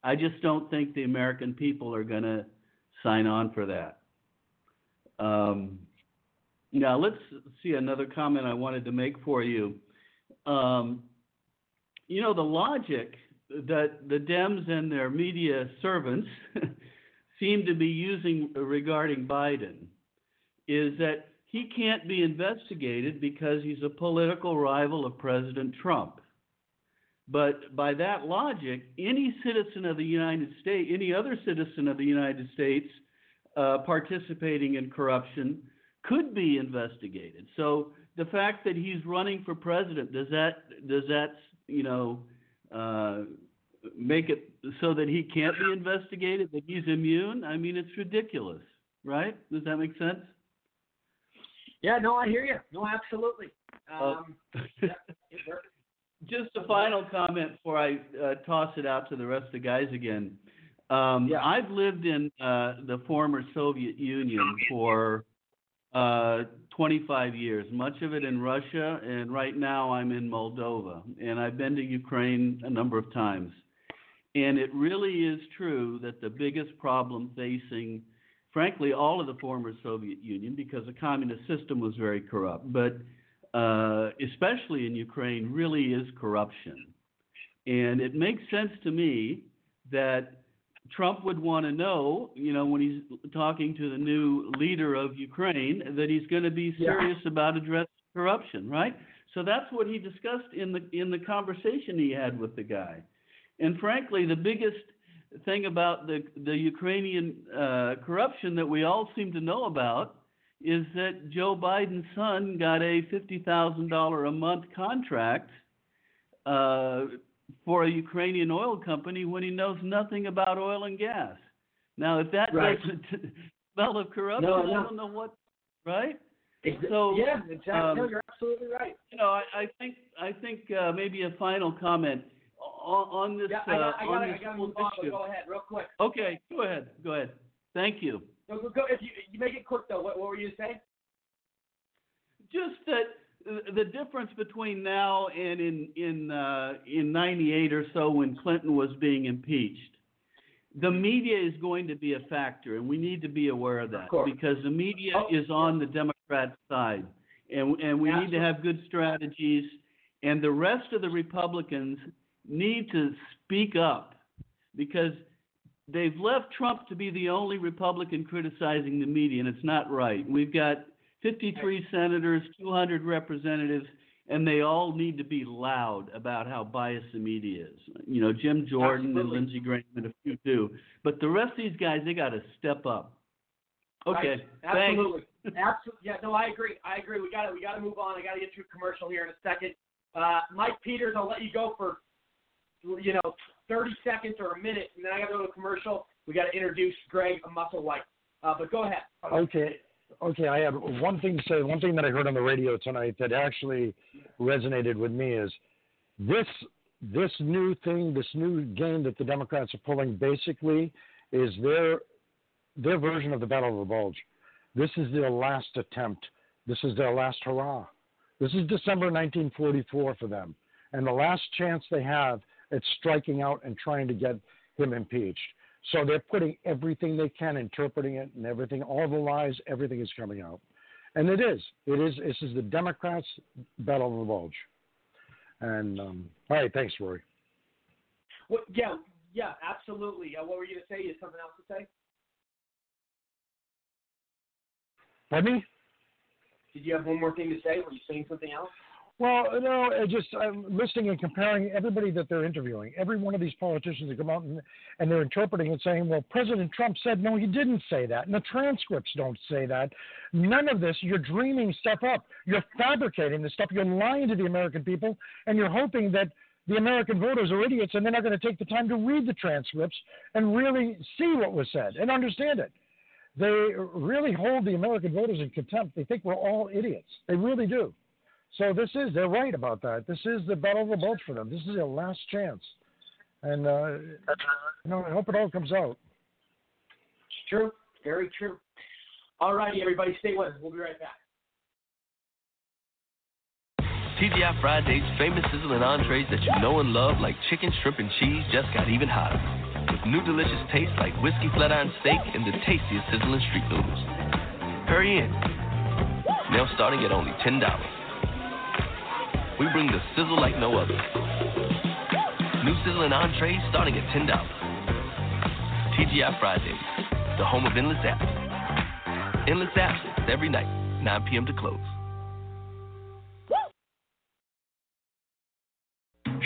I just don't think the American people are going to sign on for that. Um, now, let's see another comment I wanted to make for you. Um, you know, the logic that the Dems and their media servants seem to be using regarding Biden is that he can't be investigated because he's a political rival of President Trump. But by that logic, any citizen of the United States, any other citizen of the United States uh, participating in corruption could be investigated. So the fact that he's running for president, does that, does that, you know, uh, make it so that he can't be investigated, that he's immune? I mean, it's ridiculous, right? Does that make sense? Yeah, no, I hear you. No, absolutely. Um, oh. yeah, it works. Just a final comment before I uh, toss it out to the rest of the guys again. Um, yeah. I've lived in uh, the former Soviet Union for uh, twenty-five years, much of it in Russia, and right now I'm in Moldova. And I've been to Ukraine a number of times. And it really is true that the biggest problem facing, frankly, all of the former Soviet Union, because the communist system was very corrupt, but uh, especially in Ukraine, really is corruption. And it makes sense to me that Trump would want to know, you know, when he's talking to the new leader of Ukraine, that he's going to be serious yeah. about addressing corruption, right? So that's what he discussed in the in the conversation he had with the guy. And frankly, the biggest thing about the, the Ukrainian uh, corruption that we all seem to know about is that Joe Biden's son got a fifty thousand dollars a month contract uh, for a Ukrainian oil company when he knows nothing about oil and gas. Now, if that right. doesn't smell of corruption, no, no. I don't know what, right? So, yeah, exactly. Um, no, you're absolutely right. You know, I, I think I think uh, maybe a final comment. On this, yeah, I got, uh, I got, on I got, this I got move on, issue. Go ahead, real quick. Okay, go ahead. Go ahead. Thank you. No, go, go, if you, you make it quick, though. What, what were you saying? Just that the difference between now and in in uh, in ninety-eight or so, when Clinton was being impeached, the media is going to be a factor, and we need to be aware of that of because the media oh, is on the Democrat side, and and we Absolutely. need to have good strategies, and the rest of the Republicans need to speak up because they've left Trump to be the only Republican criticizing the media, and it's not right. We've got fifty-three senators, two hundred representatives, and they all need to be loud about how biased the media is. You know, Jim Jordan Absolutely. and Lindsey Graham and a few do. But the rest of these guys, they got to step up. Okay, right. Absolutely. Thanks. Absolutely. Yeah, no, I agree. I agree. We got to, we got to move on. I got to get to a commercial here in a second. Uh, Mike Peters, I'll let you go for you know, thirty seconds or a minute, and then I got to go to a commercial. We got to introduce Greg Musselwhite. Uh, but go ahead. Okay. Okay, I have one thing to say. One thing that I heard on the radio tonight that actually resonated with me is this this new thing, this new game that the Democrats are pulling basically is their their version of the Battle of the Bulge. This is their last attempt. This is their last hurrah. This is December nineteen forty-four for them, and the last chance they have it's striking out and trying to get him impeached. So they're putting everything they can, interpreting it and everything, all the lies, everything is coming out. And it is. It is. This is the Democrats' battle of the bulge. And um, all right, thanks, Rory. Well, yeah, yeah, absolutely. Uh, what were you going to say? You had something else to say? Pardon me? Did you have one more thing to say? Were you saying something else? Well, no, I just I'm listening and comparing everybody that they're interviewing. Every one of these politicians that come out and, and they're interpreting and saying, well, President Trump said, no, he didn't say that. And the transcripts don't say that. None of this. You're dreaming stuff up. You're fabricating this stuff. You're lying to the American people, and you're hoping that the American voters are idiots, and they're not going to take the time to read the transcripts and really see what was said and understand it. They really hold the American voters in contempt. They think we're all idiots. They really do. So this is, they're right about that. This is the battle of the bulge for them. This is their last chance. And, uh, you know, I hope it all comes out. It's true. Very true. All righty, everybody. Stay with us. We'll be right back. T G I Friday's famous sizzling entrees that you know and love, like chicken, shrimp, and cheese, just got even hotter. With new delicious tastes like whiskey flat-iron steak and the tastiest sizzling street noodles. Hurry in. Now starting at only ten dollars. We bring the sizzle like no other. New sizzling entrees starting at ten dollars. T G I Fridays, the home of endless apps. Endless apps every night, nine p.m. to close.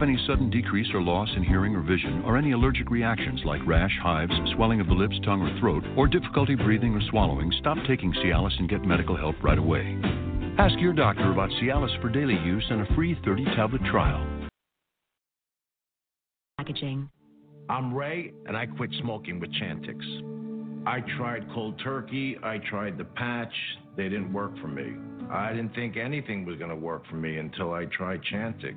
any sudden decrease or loss in hearing or vision, or any allergic reactions like rash, hives, swelling of the lips, tongue, or throat, or difficulty breathing or swallowing, stop taking Cialis and get medical help right away. Ask your doctor about Cialis for daily use and a free thirty-tablet trial. Packaging. I'm Ray, and I quit smoking with Chantix. I tried cold turkey, I tried the patch, they didn't work for me. I didn't think anything was going to work for me until I tried Chantix.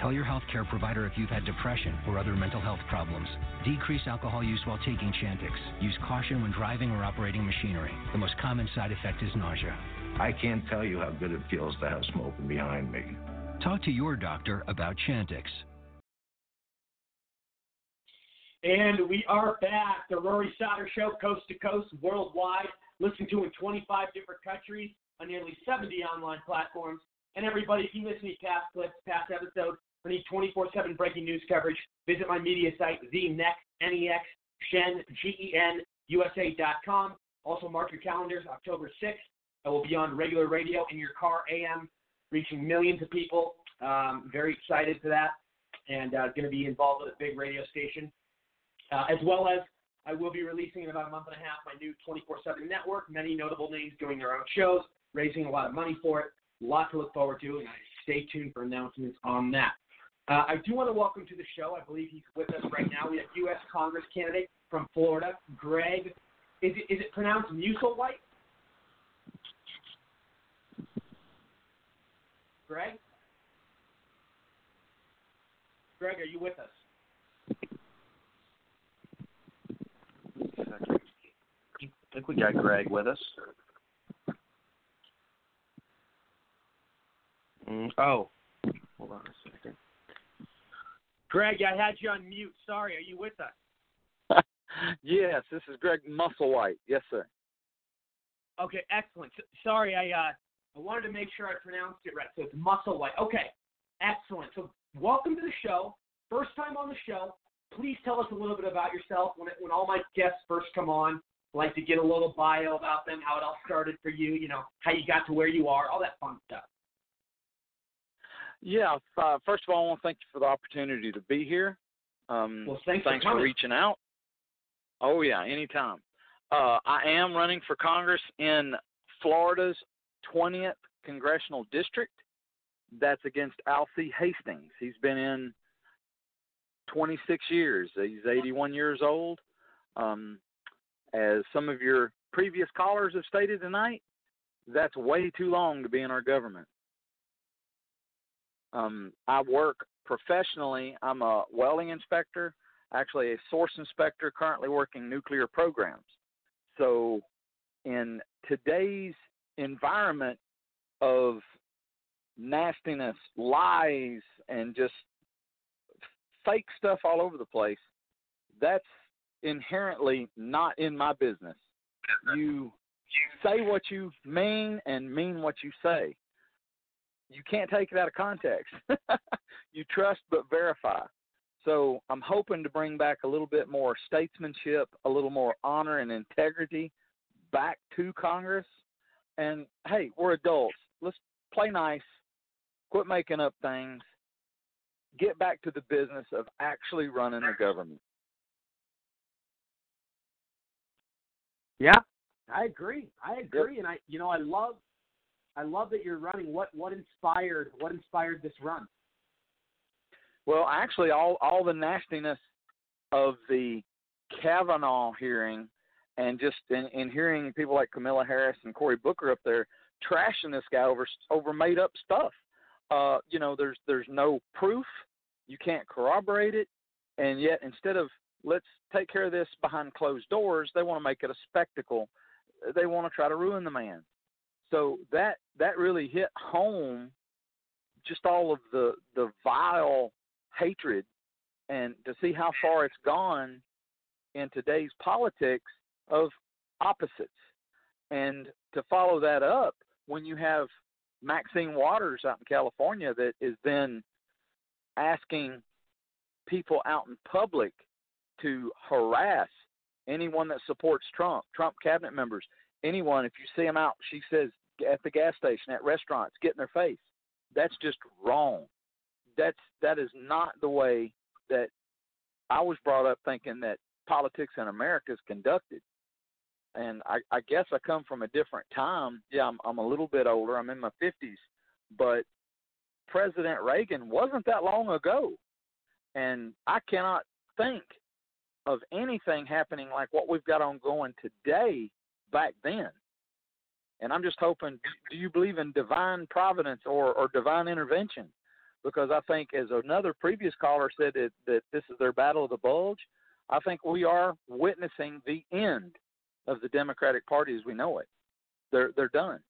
Tell your healthcare provider if you've had depression or other mental health problems. Decrease alcohol use while taking Chantix. Use caution when driving or operating machinery. The most common side effect is nausea. I can't tell you how good it feels to have smoking behind me. Talk to your doctor about Chantix. And we are back. The Rory Sauter Show, coast to coast, worldwide. Listened to in twenty-five different countries on nearly seventy online platforms. And everybody, if you miss any past clips, past episodes, or need twenty-four seven breaking news coverage, visit my media site, the next, N E X, Gen, G E N, U S A dot com. Also, mark your calendars, October sixth. I will be on regular radio in your car, A M, reaching millions of people. Um, very excited for that, and uh, going to be involved with a big radio station. Uh, as well as, I will be releasing in about a month and a half my new twenty-four seven network, many notable names doing their own shows, raising a lot of money for it. A lot to look forward to, and I stay tuned for announcements on that. Uh, I do want to welcome to the show, I believe he's with us right now, we have U S Congress candidate from Florida, Greg, is it, is it pronounced Musselwhite? Greg? Greg, are you with us? I think we got Greg with us. Oh, hold on a second. Greg, I had you on mute. Sorry, are you with us? Yes, this is Greg Musselwhite. Yes, sir. Okay, excellent. So, sorry, I uh, I wanted to make sure I pronounced it right. So it's Musselwhite. Okay, excellent. So welcome to the show. First time on the show. Please tell us a little bit about yourself. When, it, when all my guests first come on, like to get a little bio about them, how it all started for you, you know, how you got to where you are, all that fun stuff. Yeah. Uh, first of all, I want to thank you for the opportunity to be here. Um, well, thanks, thanks for, for reaching out. Oh, yeah, anytime. Uh, I am running for Congress in Florida's twentieth Congressional District. That's against Alcee Hastings. He's been in twenty-six years. He's eighty-one years old. Um, as some of your previous callers have stated tonight, that's way too long to be in our government. Um, I work professionally. I'm a welding inspector, actually a source inspector, currently working nuclear programs. So in today's environment of nastiness, lies, and just fake stuff all over the place, that's inherently not in my business. You say what you mean and mean what you say. You can't take it out of context. You trust but verify. So I'm hoping to bring back a little bit more statesmanship, a little more honor and integrity back to Congress. And, hey, we're adults. Let's play nice. Quit making up things. Get back to the business of actually running the government. Yeah, I agree. I agree. Yep. And, I, you know, I love I love that you're running. What what inspired what inspired this run? Well, actually, all, all the nastiness of the Kavanaugh hearing and just in, in hearing people like Kamala Harris and Cory Booker up there trashing this guy over over made up stuff. Uh, you know, there's there's no proof. You can't corroborate it. And yet, instead of let's take care of this behind closed doors, they want to make it a spectacle. They want to try to ruin the man. So that that really hit home, just all of the, the vile hatred, and to see how far it's gone in today's politics of opposites. And to follow that up, when you have Maxine Waters out in California that is then asking people out in public to harass anyone that supports Trump, Trump cabinet members, anyone, if you see them out, she says, at the gas station, at restaurants, get in their face. That's just wrong. That's that is not the way that I was brought up thinking that politics in America is conducted. And I, I guess I come from a different time. Yeah, I'm, I'm a little bit older. I'm in my fifties. But President Reagan wasn't that long ago. And I cannot think of anything happening like what we've got ongoing today back then. And I'm just hoping, do you believe in divine providence or, or divine intervention? Because I think, as another previous caller said, it, that this is their battle of the bulge. I think we are witnessing the end of the Democratic Party as we know it. They're they're done.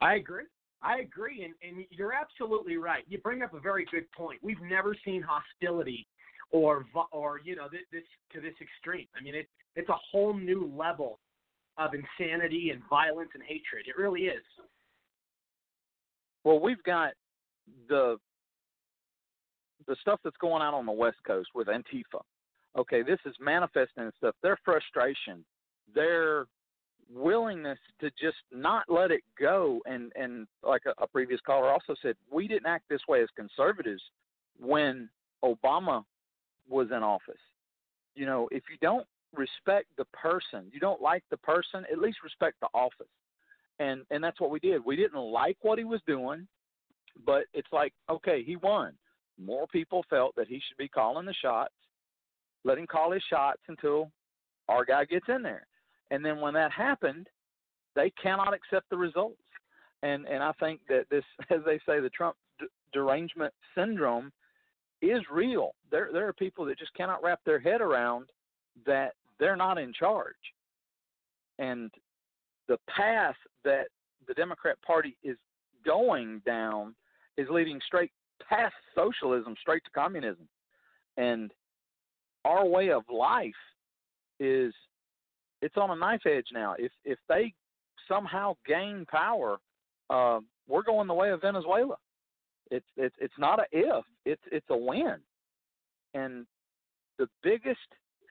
I agree. I agree, and, and you're absolutely right. You bring up a very good point. We've never seen hostility or or you know this, this to this extreme. I mean, it it's a whole new level of insanity and violence and hatred. It really is. Well, we've got the the stuff that's going on on the West Coast with Antifa. Okay, this is manifesting and stuff. Their frustration, their willingness to just not let it go. And, and like a, a previous caller also said, we didn't act this way as conservatives when Obama was in office. You know, if you don't respect the person, you don't like the person, at least respect the office. And and that's what we did. We didn't like what he was doing, but it's like, okay, he won. More people felt that he should be calling the shots. Let him call his shots until our guy gets in there. And then when that happened, they cannot accept the results. And and I think that this, as they say, the Trump d- derangement syndrome is real. There there are people that just cannot wrap their head around that they're not in charge. And the path that the Democrat Party is going down is leading straight past socialism, straight to communism. And our way of life is, it's on a knife edge now. If if they somehow gain power, uh, we're going the way of Venezuela. It's it's it's not a if, it's it's a when. And the biggest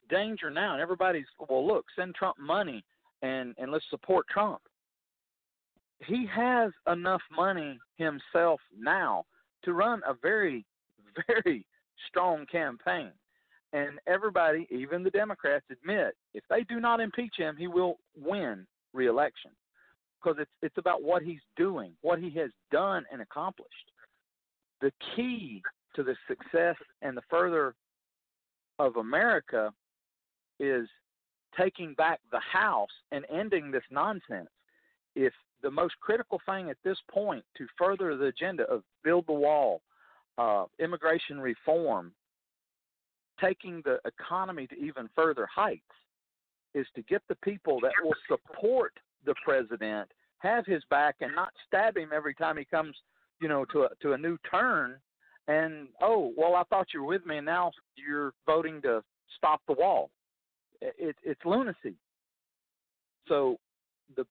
danger now, and everybody's, well, look, send Trump money and, and let's support Trump. He has enough money himself now to run a very, very strong campaign. And everybody, even the Democrats, admit if they do not impeach him, he will win re-election, because it's it's about what he's doing, what he has done and accomplished. The key to the success and the further of America is taking back the House and ending this nonsense. If the most critical thing at this point to further the agenda of build the wall, uh, immigration reform, taking the economy to even further heights, is to get the people that will support the president, have his back, and not stab him every time he comes, you know, to a, to a new turn. And, oh, well, I thought you were with me, and now you're voting to stop the wall. It, it's lunacy. So the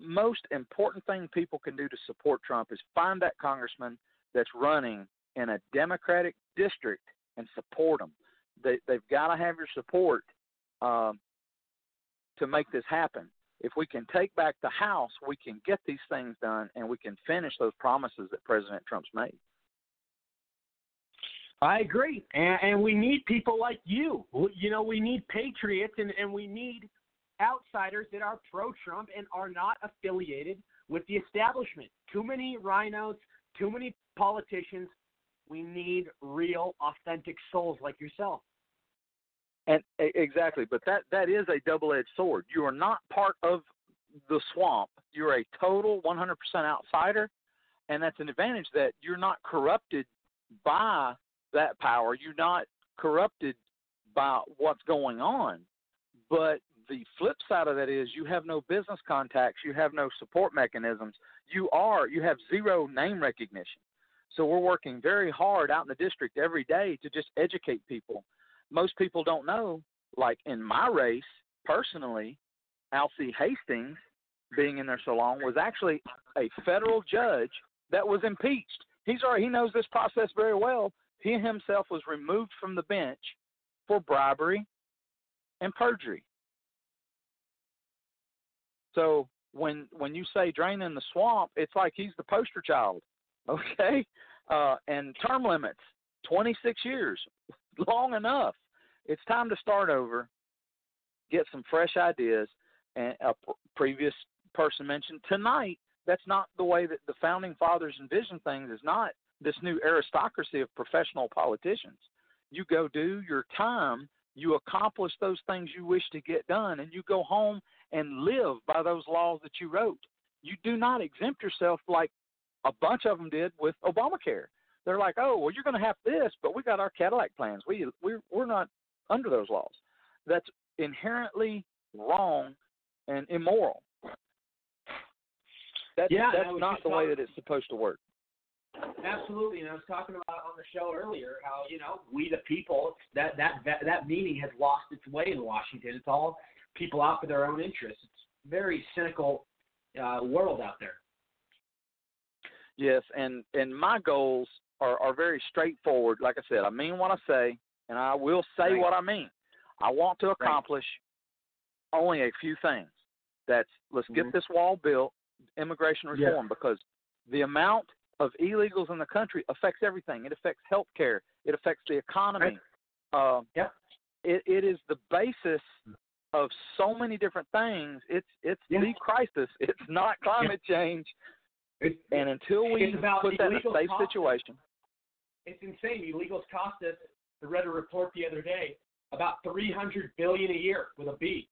most important thing people can do to support Trump is find that congressman that's running in a Democratic district and support him. They, they've got to have your support um, to make this happen. If we can take back the House, we can get these things done, and we can finish those promises that President Trump's made. I agree, and, and we need people like you. You know, we need patriots, and, and we need outsiders that are pro-Trump and are not affiliated with the establishment. Too many rhinos, too many politicians. We need real, authentic souls like yourself. And exactly, but that, that is a double-edged sword. You are not part of the swamp. You're a total one hundred percent outsider, and that's an advantage that you're not corrupted by that power. You're not corrupted by what's going on. But the flip side of that is you have no business contacts. You have no support mechanisms. You are, you have zero name recognition. So we're working very hard out in the district every day to just educate people. Most people don't know, like in my race, personally, Alcee Hastings, being in there so long, was actually a federal judge that was impeached. He's already, he knows this process very well. He himself was removed from the bench for bribery and perjury. So when when you say draining the swamp, it's like he's the poster child, okay? Uh, and term limits, twenty-six years, long enough. It's time to start over, get some fresh ideas. And a p- previous person mentioned tonight, that's not the way that the Founding Fathers envisioned things, is not this new aristocracy of professional politicians. You go do your time, you accomplish those things you wish to get done, and you go home and live by those laws that you wrote. You do not exempt yourself like a bunch of them did with Obamacare. They're like, oh, well, you're going to have this, but we got our Cadillac plans. We, we're, we're not under those laws. That's inherently wrong and immoral. That's, yeah, that's not the way that it's supposed to work. Absolutely, and I was talking about on the show earlier how, you know, we the people, that that that meaning has lost its way in Washington. It's all people out for their own interests. It's a very cynical uh, world out there. Yes, and, and my goals are, are very straightforward. Like I said, I mean what I say, and I will say right. what I mean. I want to accomplish right. only a few things. That's let's mm-hmm. get this wall built, immigration reform, yeah. because the amount – of illegals in the country affects everything. It affects health care. It affects the economy. Right. Uh, yep. it, it is the basis of so many different things. It's it's yeah. the crisis. It's not climate yeah. change. It's, and until we put that in a safe cost, situation. It's insane. Illegals cost us, I read a report the other day, about three hundred billion dollars a year with a B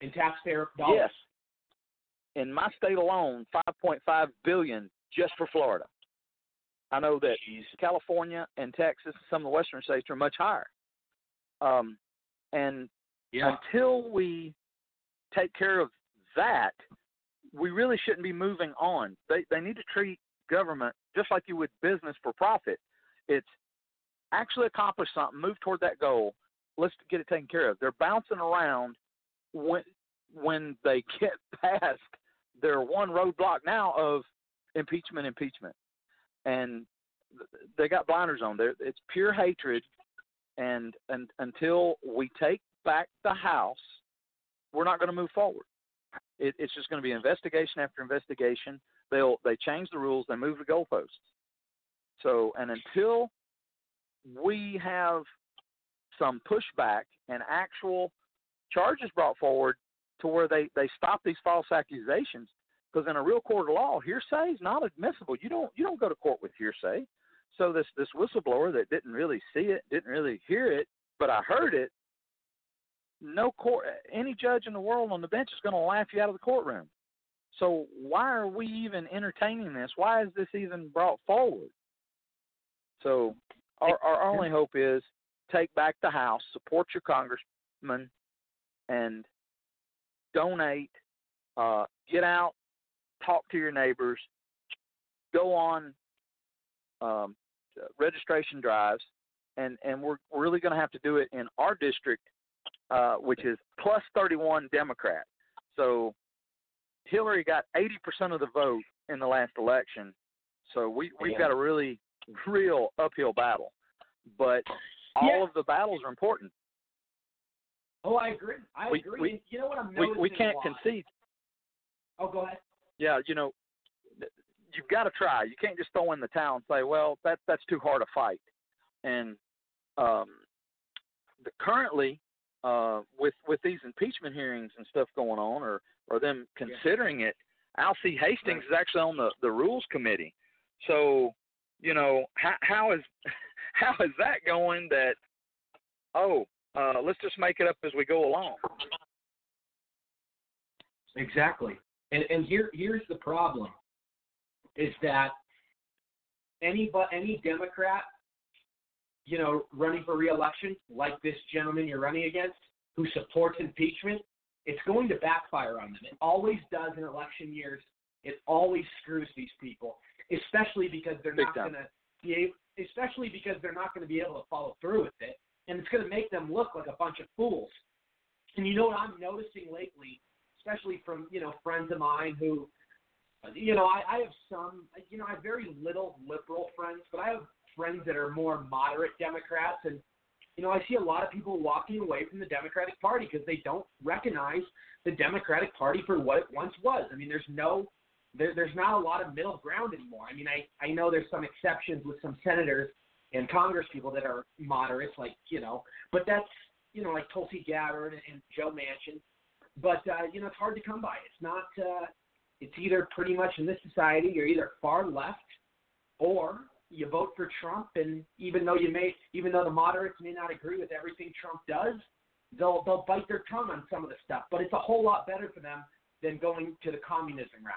in taxpayer dollars. Yes. In my state alone, five point five billion dollars just for Florida. I know that Jeez. California and Texas, some of the western states, are much higher. Um, and yeah. until we take care of that, we really shouldn't be moving on. They they need to treat government just like you would business for profit. It's actually accomplish something, move toward that goal. Let's get it taken care of. They're bouncing around when when they get past their one roadblock now of impeachment, impeachment, and they got blinders on. There, it's pure hatred, and and until we take back the House, we're not going to move forward. It, it's just going to be investigation after investigation. They'll they change the rules. They move the goalposts. So, and until we have some pushback and actual charges brought forward to where they, they stop these false accusations, because in a real court of law, hearsay is not admissible. You don't you don't go to court with hearsay. So this, this whistleblower that didn't really see it, didn't really hear it, but I heard it, no court, any judge in the world on the bench is going to laugh you out of the courtroom. So why are we even entertaining this? Why is this even brought forward? So our, our only hope is take back the House, support your congressman, and donate, uh, get out, talk to your neighbors, go on um, registration drives, and, and we're really going to have to do it in our district, uh, which is plus thirty-one Democrat. So Hillary got eighty percent of the vote in the last election, so we, we've yeah. got a really real uphill battle. But all yeah. of the battles are important. Oh, I agree. I we, agree. We, you know what I'm noticing? We, we can't concede. Oh, go ahead. Yeah, you know, you've got to try. You can't just throw in the towel and say, well, that, that's too hard a fight. And um, the, currently, uh, with with these impeachment hearings and stuff going on, or, or them considering yeah. it, Alcee Hastings right. is actually on the, the Rules Committee. So, you know, how, how is how is that going that, oh, uh, let's just make it up as we go along? Exactly. And, and here, here's the problem, is that any any Democrat, you know, running for re-election, like this gentleman you're running against, who supports impeachment, it's going to backfire on them. It always does in election years. It always screws these people, especially because they're not going to be able, especially because they're not going to be able to follow through with it, and it's going to make them look like a bunch of fools. And you know what I'm noticing lately, especially from, you know, friends of mine who, you know, I, I have some, you know, I have very little liberal friends, but I have friends that are more moderate Democrats. And, you know, I see a lot of people walking away from the Democratic Party because they don't recognize the Democratic Party for what it once was. I mean, there's no, there, there's not a lot of middle ground anymore. I mean, I, I know there's some exceptions with some senators and congresspeople that are moderates, like, you know, but that's, you know, like Tulsi Gabbard and, and Joe Manchin. But, uh, you know, it's hard to come by. It's not uh, – it's either pretty much in this society you're either far left or you vote for Trump, and even though you may – even though the moderates may not agree with everything Trump does, they'll they'll bite their tongue on some of the stuff. But it's a whole lot better for them than going to the communism route.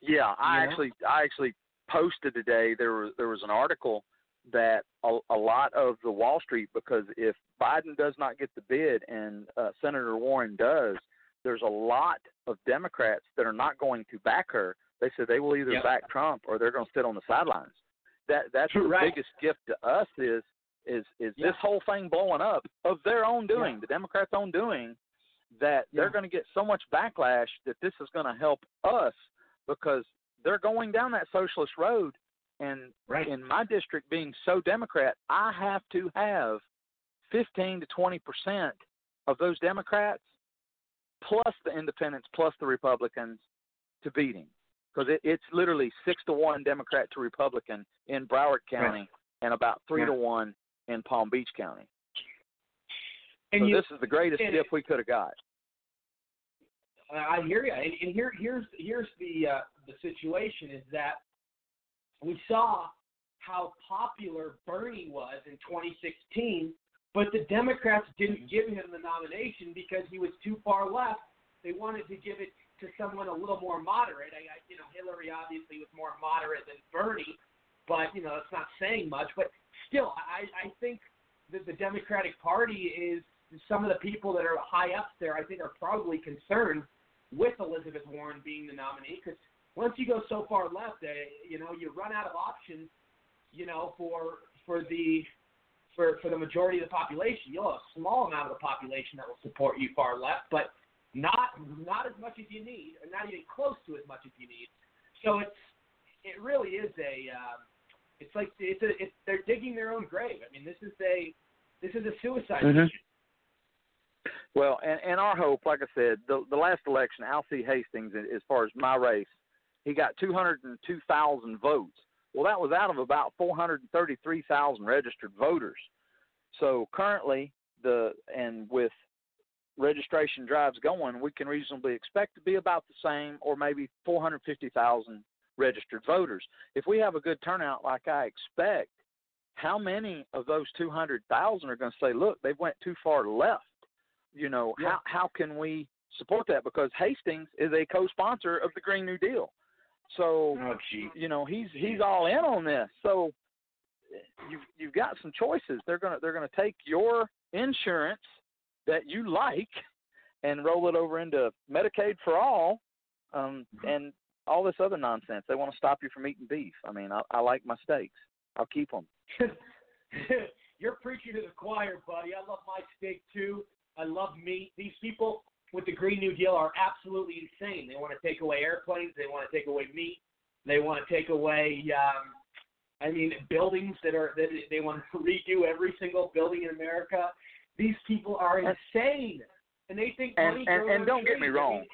Yeah, I you actually know? I actually posted today there was, there was an article that a, a lot of the Wall Street, because if Biden does not get the bid and uh, Senator Warren does, there's a lot of Democrats that are not going to back her. They said they will either yep. back Trump or they're going to sit on the sidelines. That That's You're the right. biggest gift to us is is, is yep. this whole thing blowing up of their own doing, yep. the Democrats' own doing, that yep. they're going to get so much backlash that this is going to help us because they're going down that socialist road. And right. in my district, being so Democrat, I have to have fifteen to twenty percent of those Democrats plus the independents plus the Republicans to beat him, because it, it's literally six to one Democrat to Republican in Broward County right. and about three yeah. to one in Palm Beach County. And so you, this is the greatest gift we could have got. I hear you. And, and here, here's here's the uh, the situation is that. We saw how popular Bernie was in twenty sixteen, but the Democrats didn't give him the nomination because he was too far left. They wanted to give it to someone a little more moderate. I, I, you know, Hillary obviously was more moderate than Bernie, but, you know, it's not saying much. But still, I, I think that the Democratic Party is some of the people that are high up there, I think, are probably concerned with Elizabeth Warren being the nominee because once you go so far left, you know, you run out of options, you know, for for the for, for the majority of the population. You'll have a small amount of the population that will support you far left, but not not as much as you need, and not even close to as much as you need. So it's it really is a um, it's like it's a it's, they're digging their own grave. I mean, this is a This is a suicide mm-hmm. mission. Well, and, and our hope, like I said, the, the last election, Alcee Hastings, as far as my race, he got two hundred two thousand votes. Well, that was out of about four hundred thirty-three thousand registered voters. So currently, the and with registration drives going, we can reasonably expect to be about the same or maybe four hundred fifty thousand registered voters. If we have a good turnout like I expect, how many of those two hundred thousand are going to say, look, they went too far left? You know, yeah. how, how can we support that? Because Hastings is a co-sponsor of the Green New Deal. So, oh, you know, he's he's all in on this. So you've, you've got some choices. They're going to they're going to take your insurance that you like and roll it over into Medicaid for all um, and all this other nonsense. They want to stop you from eating beef. I mean, I, I like my steaks. I'll keep them. You're preaching to the choir, buddy. I love my steak, too. I love meat. These people with the Green New Deal are absolutely insane. They want to take away airplanes. They want to take away meat. They want to take away, um, I mean, buildings that are that they want to redo every single building in America. These people are insane, and they think money. And, and, and don't trees. get me wrong. I mean,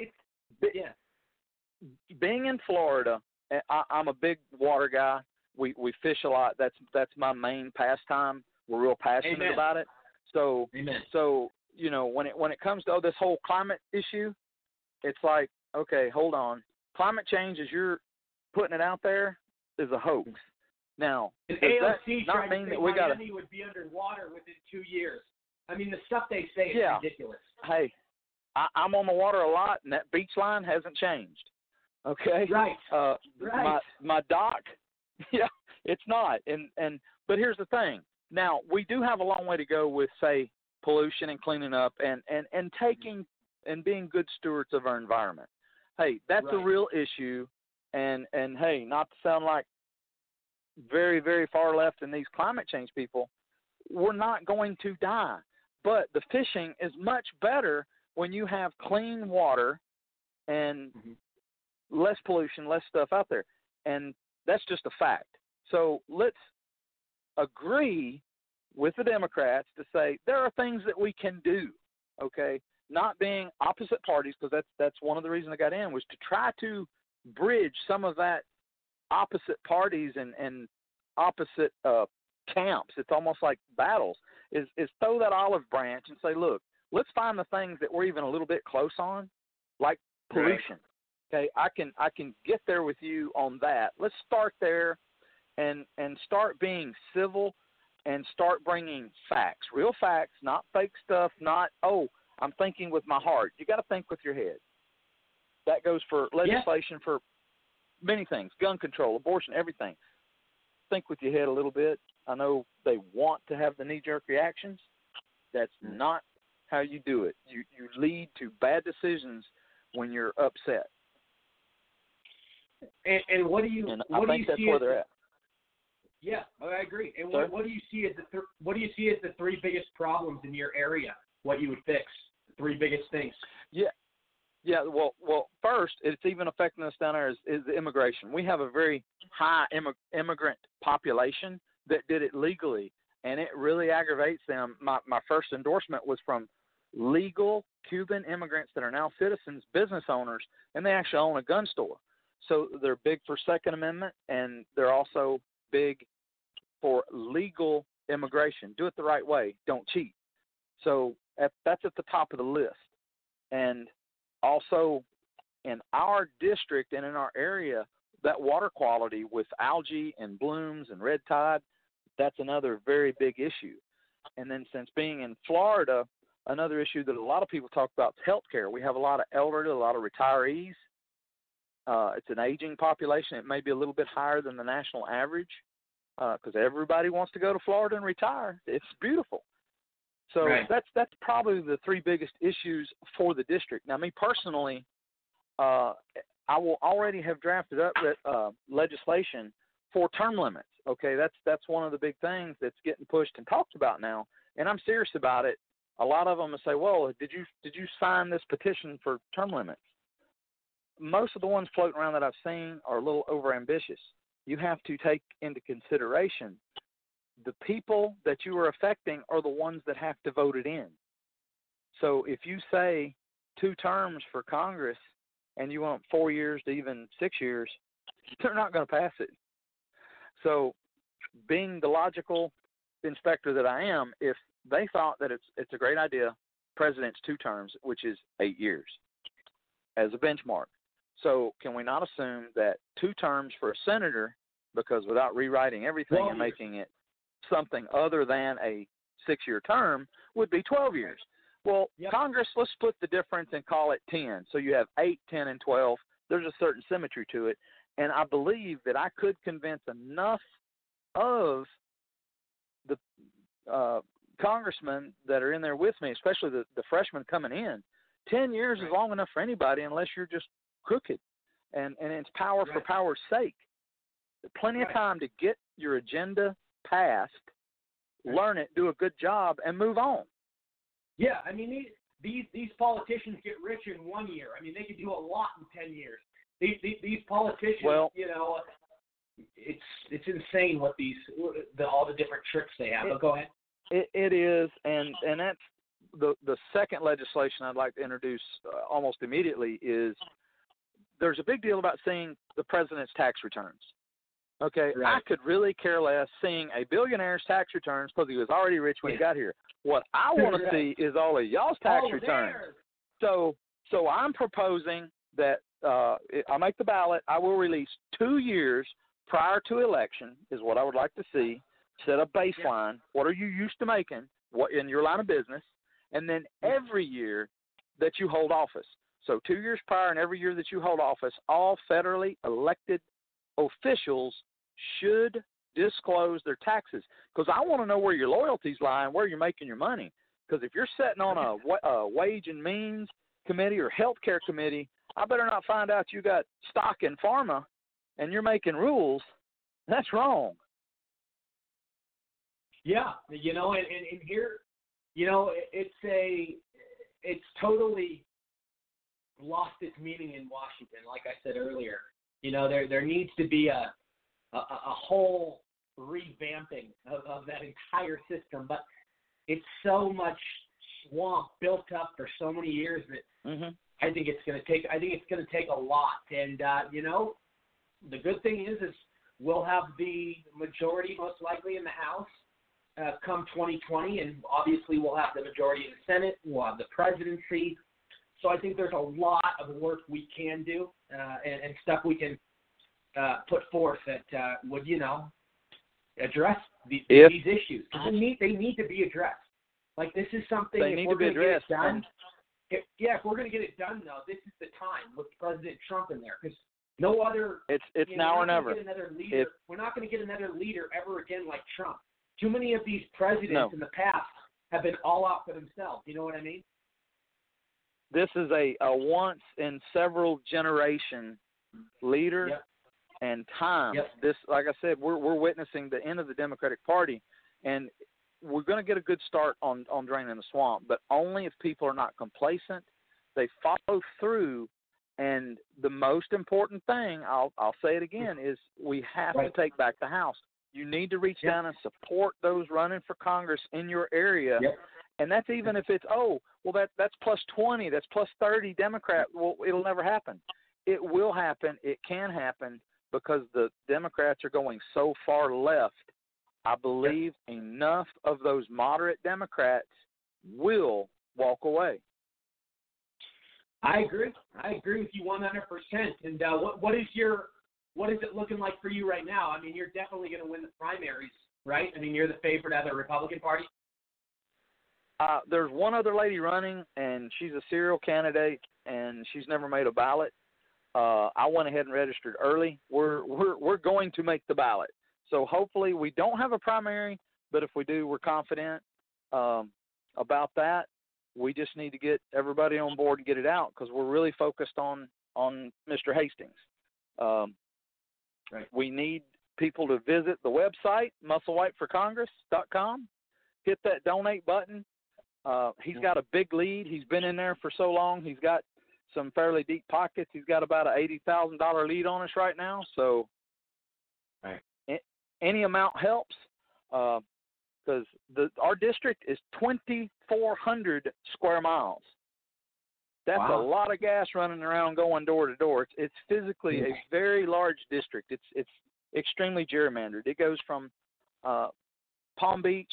it's, yeah. Being in Florida, I, I'm a big water guy. We we fish a lot. That's that's my main pastime. We're real passionate Amen. about it. So Amen. so. You know, when it when it comes to oh, this whole climate issue, it's like, okay, hold on. Climate change, as you're putting it out there, is a hoax. Now, does that not mean that we got to – Miami would be underwater within two years. I mean, the stuff they say is yeah. ridiculous. Hey, I, I'm on the water a lot, and that beach line hasn't changed. Okay? Right. Uh, right. My, my dock, yeah, it's not. And and but here's the thing. Now, we do have a long way to go with, say, pollution and cleaning up and, and, and taking and being good stewards of our environment. Hey, that's right. a real issue. And, and hey, not to sound like very, very far left in these climate change people, we're not going to die. But the fishing is much better when you have clean water and mm-hmm. less pollution, less stuff out there. And that's just a fact. So let's agree with the Democrats to say there are things that we can do, okay, not being opposite parties, because that's, that's one of the reasons I got in was to try to bridge some of that opposite parties and, and opposite uh, camps. It's almost like battles is, is throw that olive branch and say, look, let's find the things that we're even a little bit close on, like pollution. Right. Okay, I can I can get there with you on that. Let's start there and and start being civil and start bringing facts, real facts, not fake stuff, not, oh, I'm thinking with my heart. You got to think with your head. That goes for legislation, yeah. for many things, gun control, abortion, everything. Think with your head a little bit. I know they want to have the knee-jerk reactions. That's not how you do it. You, you lead to bad decisions when you're upset. And, and what do you and what I do think you that's see where they're at. Yeah, I agree. And what, what do you see as the th- what do you see as the three biggest problems in your area? What you would fix? The three biggest things. Yeah, yeah. Well, well. First, it's even affecting us down there is, is the immigration. We have a very high immig- immigrant population that did it legally, and it really aggravates them. My my first endorsement was from legal Cuban immigrants that are now citizens, business owners, and they actually own a gun store. So they're big for Second Amendment, and they're also big for legal immigration. Do it the right way. Don't cheat. So at, that's at the top of the list. And also in our district and in our area, that water quality with algae and blooms and red tide, that's another very big issue. And then since being in Florida, another issue that a lot of people talk about is healthcare. We have a lot of elderly, a lot of retirees. Uh, it's an aging population. It may be a little bit higher than the national average because uh, everybody wants to go to Florida and retire. It's beautiful. So right. that's that's probably the three biggest issues for the district. Now, me personally, uh, I will already have drafted up uh, legislation for term limits. Okay, that's that's one of the big things that's getting pushed and talked about now, and I'm serious about it. A lot of them will say, "Well, did you did you sign this petition for term limits?" Most of the ones floating around that I've seen are a little overambitious. You have to take into consideration the people that you are affecting are the ones that have to vote it in. So if you say two terms for Congress and you want four years to even six years, they're not going to pass it. So being the logical inspector that I am, if they thought that it's it's a great idea, president's two terms, which is eight years as a benchmark. So can we not assume that two terms for a senator, because without rewriting everything and making it something other than a six-year term, would be twelve years? Well, yep. Congress, let's split the difference and call it ten. So you have eight, ten, and twelve. There's a certain symmetry to it. And I believe that I could convince enough of the uh, congressmen that are in there with me, especially the, the freshmen coming in. Ten years right. is long enough for anybody unless you're just crooked. And, and it's power right. for power's sake. Plenty right. of time to get your agenda passed, right. learn it, do a good job, and move on. Yeah, I mean, these, these these politicians get rich in one year. I mean, they could do a lot in ten years. These these, these politicians, well, you know, it's it's insane what these the, all the different tricks they have. It, but go ahead. It, it is, and and that's the the second legislation I'd like to introduce uh, almost immediately is there's a big deal about seeing the president's tax returns. Okay, right. I could really care less seeing a billionaire's tax returns because he was already rich when yeah. he got here. What I want to see is all of y'all's tax oh, returns. There. So so I'm proposing that uh, I make the ballot. I will release two years prior to election is what I would like to see. Set a baseline. Yeah. What are you used to making what in your line of business? And then every year that you hold office. So two years prior and every year that you hold office, all federally elected officials should disclose their taxes, because I want to know where your loyalties lie and where you're making your money. Because if you're sitting on a, a wage and means committee or health care committee, I better not find out you got stock in pharma and you're making rules. That's wrong. Yeah, you know, and, and, and here, you know, it's a, it's totally lost its meaning in Washington, like I said earlier. You know, there there needs to be a a, a whole revamping of, of that entire system, but it's so much swamp built up for so many years that mm-hmm. I think it's going to take I think it's going to take a lot. And uh, you know, the good thing is is we'll have the majority most likely in the House uh, come twenty twenty, and obviously we'll have the majority in the Senate. We'll have the presidency. So I think there's a lot of work we can do uh, and, and stuff we can uh, put forth that uh, would, you know, address these, if, these issues. They need, they need to be addressed. Like, this is something they need to be addressed. Done, if, yeah, if we're going to get it done, though, this is the time with President Trump in there, because no other – It's it's now know, or never. Leader, if, we're not going to get another leader ever again like Trump. Too many of these presidents no. in the past have been all out for themselves. You know what I mean? This is a, a once-in-several-generation leader yep. and time. Yep. This, like I said, we're we're witnessing the end of the Democratic Party, and we're going to get a good start on, on draining the swamp, but only if people are not complacent. They follow through, and the most important thing, I'll I'll say it again, is we have right. to take back the House. You need to reach yep. down and support those running for Congress in your area. Yep. And that's even if it's, oh, well, that that's plus twenty, that's plus thirty Democrat. Well, it'll never happen. It will happen. It can happen because the Democrats are going so far left. I believe enough of those moderate Democrats will walk away. I agree. I agree with you one hundred percent. And uh, what what is your what is it looking like for you right now? I mean, you're definitely going to win the primaries, right? I mean, you're the favorite out of the Republican Party. Uh, there's one other lady running, and she's a serial candidate, and she's never made a ballot. Uh, I went ahead and registered early. We're we're we're going to make the ballot. So hopefully we don't have a primary, but if we do, we're confident um, about that. We just need to get everybody on board and get it out because we're really focused on, on Mister Hastings. Um, right. We need people to visit the website, musselwhite for congress dot com. Hit that donate button. Uh, he's got a big lead. He's been in there for so long. He's got some fairly deep pockets. He's got about an eighty thousand dollars lead on us right now. So right. any amount helps. because uh, the our district is twenty-four hundred square miles. That's wow. a lot of gas running around going door to door. It's, it's physically yeah. a very large district. It's it's extremely gerrymandered. It goes from uh, Palm Beach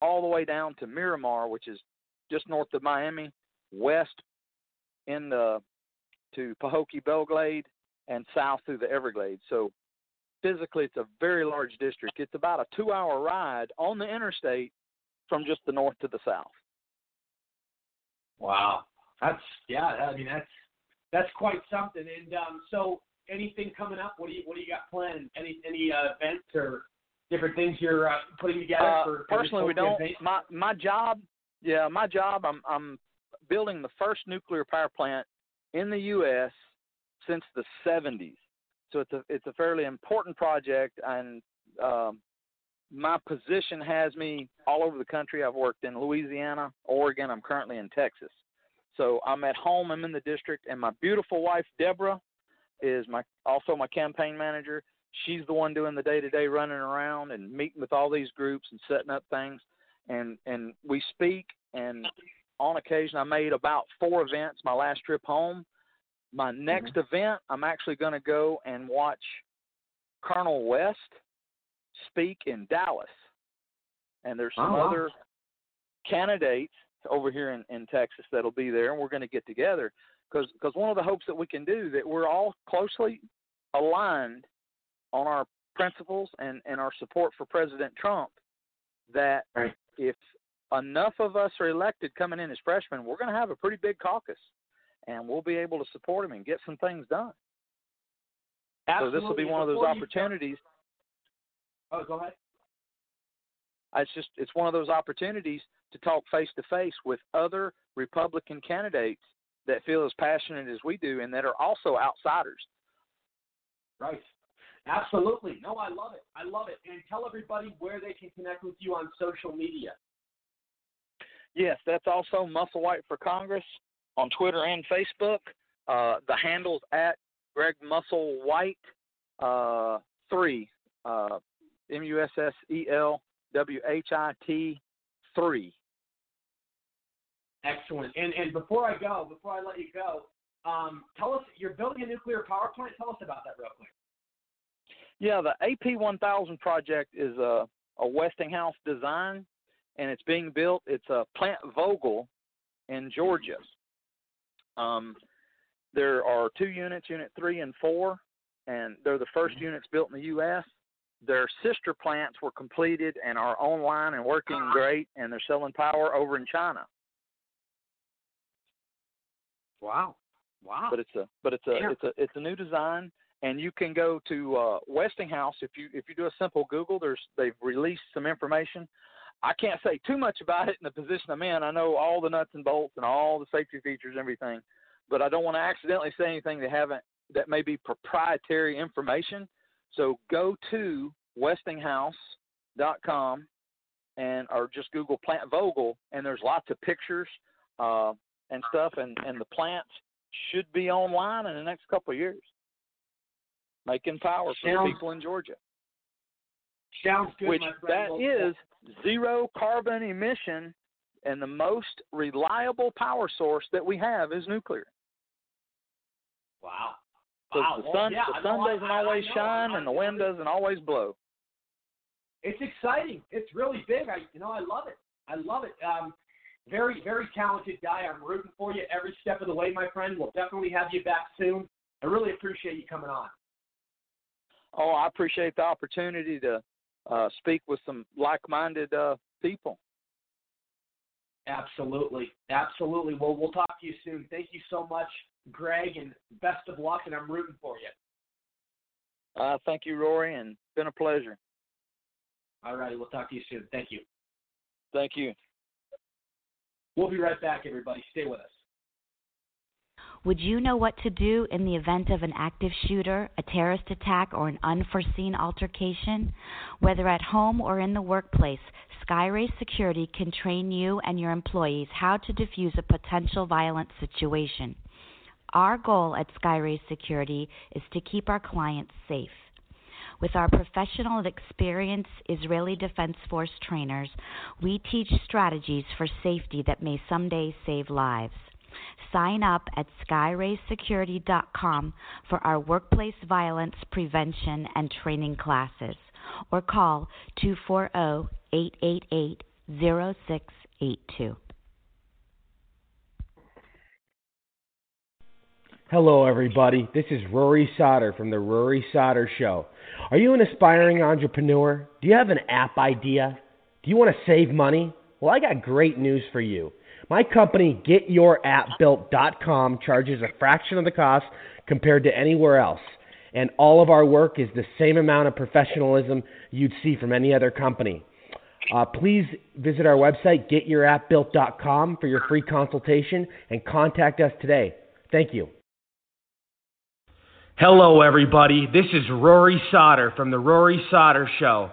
all the way down to Miramar, which is just north of Miami, west in the, to Pahokee Belglade, and south through the Everglades. So physically it's a very large district. It's about a two-hour ride on the interstate from just the north to the south. Wow. That's, yeah, I mean, that's that's quite something. And um, so anything coming up? What do you what do you got planned? Any any uh, events or different things you're uh, putting together? Uh, for, for personally, we don't. My, my job, yeah, my job, I'm, I'm building the first nuclear power plant in the U S since the seventies. So it's a, it's a fairly important project, and um, my position has me all over the country. I've worked in Louisiana, Oregon. I'm currently in Texas. So I'm at home. I'm in the district, and my beautiful wife, Deborah, is my also my campaign manager. She's the one doing the day-to-day running around and meeting with all these groups and setting up things. And, and we speak, and on occasion I made about four events my last trip home. My next mm-hmm. event, I'm actually going to go and watch Colonel West speak in Dallas. And there's some oh, wow. other candidates over here in, in Texas that will be there, and we're going to get together. Because because one of the hopes that we can do, that we're all closely aligned on our principles and, and our support for President Trump, that right. if enough of us are elected coming in as freshmen, we're going to have a pretty big caucus, and we'll be able to support him and get some things done. Absolutely. So this will be one of those opportunities. Oh, go ahead. It's just it's one of those opportunities to talk face-to-face with other Republican candidates that feel as passionate as we do and that are also outsiders. Right. Absolutely. No, I love it. I love it. And tell everybody where they can connect with you on social media. Yes, that's also Musselwhite for Congress on Twitter and Facebook. Uh, the handle's at Greg Musselwhite uh, three, uh, M U S S E L W H I T three. Excellent. And and before I go, before I let you go, um, tell us, you're building a nuclear power plant. Tell us about that real quick. Yeah, the A P one thousand project is a, a Westinghouse design, and it's being built. It's a Plant Vogel in Georgia. Um, there are two units, Unit three and four, and they're the first mm-hmm. units built in the U S Their sister plants were completed and are online and working great, and they're selling power over in China. Wow, wow! But it's a but it's a yeah. it's a it's a new design, and you can go to uh, Westinghouse if you if you do a simple Google. There's they've released some information. I can't say too much about it in the position I'm in. I know all the nuts and bolts and all the safety features and everything, but I don't want to accidentally say anything that haven't that may be proprietary information. So go to Westinghouse dot com and or just Google Plant Vogel, and there's lots of pictures. Uh, and stuff, and, and the plants should be online in the next couple of years, making power for sounds, the people in Georgia. Sounds good, Which my friend. That is zero carbon emission, and the most reliable power source that we have is nuclear. Wow. Wow. The sun, well, yeah, the sun know, doesn't I, always I know, shine, I, and the wind doesn't always blow. It's exciting. It's really big. I, you know, I love it. I love it. Um, Very, very talented guy. I'm rooting for you every step of the way, my friend. We'll definitely have you back soon. I really appreciate you coming on. Oh, I appreciate the opportunity to uh, speak with some like-minded uh, people. Absolutely. Absolutely. Well, we'll talk to you soon. Thank you so much, Greg, and best of luck, and I'm rooting for you. Uh, thank you, Rory, and it's been a pleasure. All righty. We'll talk to you soon. Thank you. Thank you. We'll be right back, everybody. Stay with us. Would you know what to do in the event of an active shooter, a terrorist attack, or an unforeseen altercation? Whether at home or in the workplace, Skyrace Security can train you and your employees how to defuse a potential violent situation. Our goal at Skyrace Security is to keep our clients safe. With our professional and experienced Israeli Defense Force trainers, we teach strategies for safety that may someday save lives. Sign up at skyraise security dot com for our workplace violence prevention and training classes, or call two four zero, eight eight eight, zero six eight two. Hello, everybody. This is Rory Sauter from The Rory Sauter Show. Are you an aspiring entrepreneur? Do you have an app idea? Do you want to save money? Well, I got great news for you. My company, get your app built dot com, charges a fraction of the cost compared to anywhere else. And all of our work is the same amount of professionalism you'd see from any other company. Uh, please visit our website, get your app built dot com, for your free consultation and contact us today. Thank you. Hello, everybody. This is Rory Sauter from The Rory Sauter Show.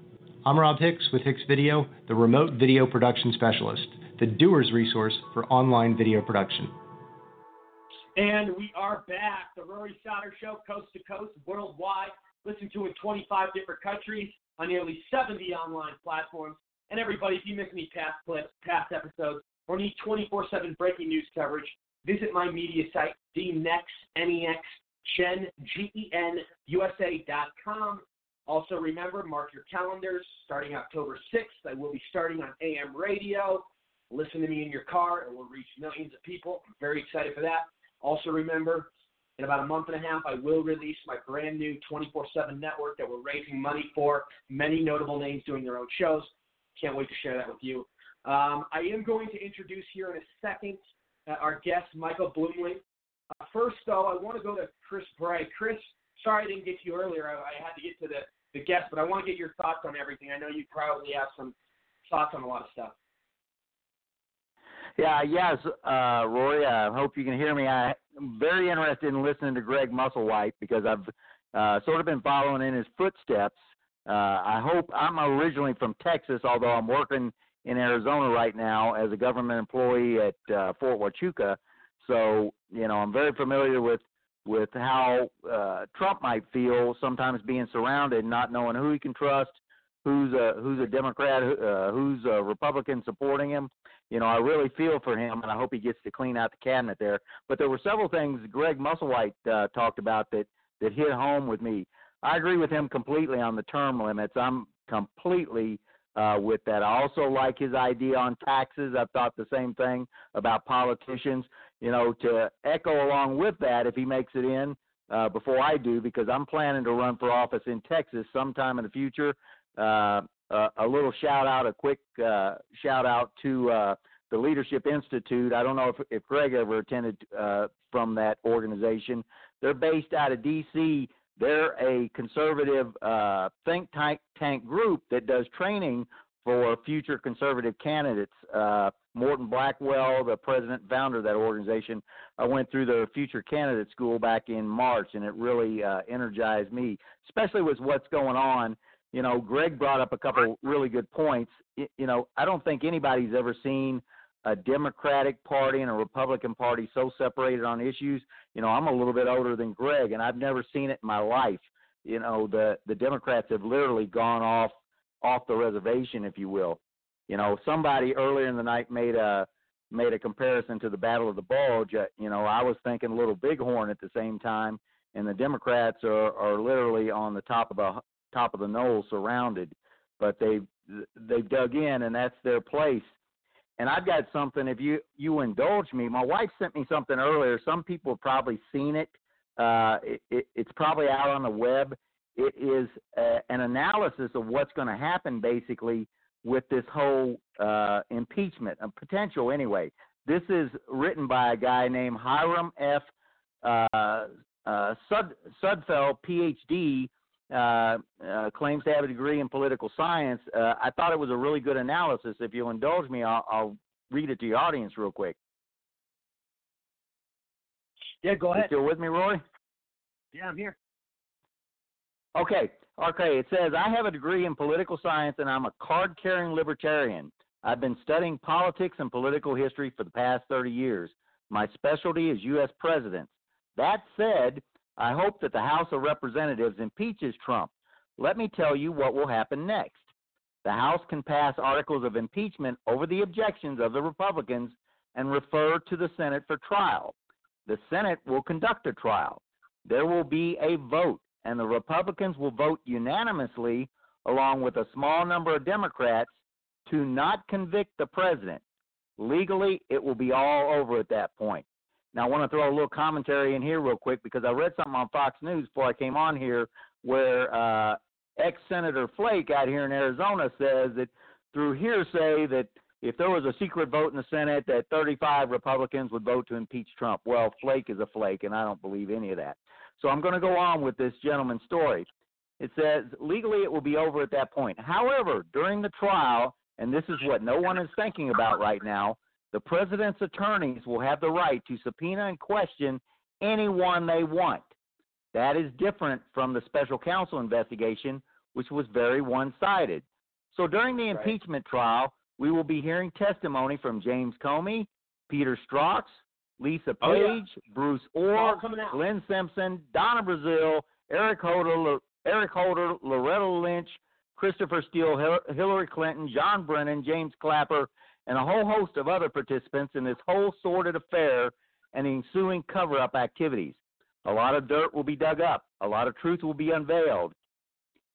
I'm Rob Hicks with Hicks Video, the remote video production specialist, the doer's resource for online video production. And we are back. The Rory Sauter Show, coast to coast, worldwide, listened to in twenty-five different countries on nearly seventy online platforms. And everybody, if you miss any past clips, past episodes, or need twenty-four seven breaking news coverage, visit my media site, the next gen U S A dot com. Also, remember, mark your calendars. Starting October sixth, I will be starting on A M radio. Listen to me in your car. It will reach millions of people. I'm very excited for that. Also, remember, in about a month and a half, I will release my brand new twenty-four seven network that we're raising money for. Many notable names doing their own shows. Can't wait to share that with you. Um, I am going to introduce here in a second uh, our guest, Michael Bluemling. Uh, first, though, I want to go to Chris Bray. Chris, sorry I didn't get to you earlier. I, I had to get to the, the guest, but I want to get your thoughts on everything. I know you probably have some thoughts on a lot of stuff. Yeah, yes, uh, Roy, I hope you can hear me. I, I'm very interested in listening to Greg Musselwhite because I've uh, sort of been following in his footsteps. Uh, I hope I'm originally from Texas, although I'm working in Arizona right now as a government employee at uh, Fort Huachuca. So, you know, I'm very familiar with, with how uh, Trump might feel sometimes being surrounded, not knowing who he can trust, who's a, who's a Democrat, uh, who's a Republican supporting him. You know, I really feel for him, and I hope he gets to clean out the cabinet there. But there were several things Greg Musselwhite uh, talked about that, that hit home with me. I agree with him completely on the term limits. I'm completely uh, with that. I also like his idea on taxes. I've thought the same thing about politicians. You know, to echo along with that, if he makes it in uh, before I do, because I'm planning to run for office in Texas sometime in the future, uh, a, a little shout out, a quick uh, shout out to uh, the Leadership Institute. I don't know if, if Greg ever attended uh, from that organization. They're based out of D C They're a conservative uh, think tank group that does training for future conservative candidates. Uh, Morton Blackwell, the president and founder of that organization, I went through the Future Candidate School back in March, and it really uh, energized me, especially with what's going on. You know, Greg brought up a couple really good points. You know, I don't think anybody's ever seen a Democratic Party and a Republican Party so separated on issues. You know, I'm a little bit older than Greg, and I've never seen it in my life. You know, the, the Democrats have literally gone off off the reservation, if you will. You know, somebody earlier in the night made a made a comparison to the Battle of the Bulge. You know, I was thinking Little Bighorn at the same time, and the Democrats are, are literally on the top of the top of the knoll, surrounded, but they've they've dug in, and that's their place. And I've got something, if you, you indulge me. My wife sent me something earlier. Some people have probably seen it. Uh, it, it it's probably out on the web. It is a, an analysis of what's going to happen, basically, with this whole uh, impeachment, a potential anyway. This is written by a guy named Hiram F. Uh, uh, Sud, Sudfeld, Ph.D., Uh, uh, claims to have a degree in political science. Uh, I thought it was a really good analysis. If you'll indulge me, I'll, I'll read it to the audience real quick. Yeah, go ahead. You still with me, Roy? Yeah, I'm here. Okay. Okay, it says, I have a degree in political science, and I'm a card-carrying libertarian. I've been studying politics and political history for the past thirty years. My specialty is U S presidents. That said, I hope that the House of Representatives impeaches Trump. Let me tell you what will happen next. The House can pass articles of impeachment over the objections of the Republicans and refer to the Senate for trial. The Senate will conduct a trial. There will be a vote, and the Republicans will vote unanimously, along with a small number of Democrats, to not convict the president. Legally, it will be all over at that point. Now, I want to throw a little commentary in here real quick, because I read something on Fox News before I came on here where uh, ex-Senator Flake out here in Arizona says that through hearsay that if there was a secret vote in the Senate that thirty-five Republicans would vote to impeach Trump. Well, Flake is a flake, and I don't believe any of that. So I'm going to go on with this gentleman's story. It says, legally it will be over at that point. However, during the trial, and this is what no one is thinking about right now, the president's attorneys will have the right to subpoena and question anyone they want. That is different from the special counsel investigation, which was very one-sided. So during the impeachment right. trial, we will be hearing testimony from James Comey, Peter Strzok, Lisa Page, oh, yeah. Bruce Orr, Glenn Simpson, Donna Brazile, Eric Holder, L- Eric Holder, Loretta Lynch, Christopher Steele, Hil- Hillary Clinton, John Brennan, James Clapper, and a whole host of other participants in this whole sordid affair and the ensuing cover-up activities. A lot of dirt will be dug up. A lot of truth will be unveiled.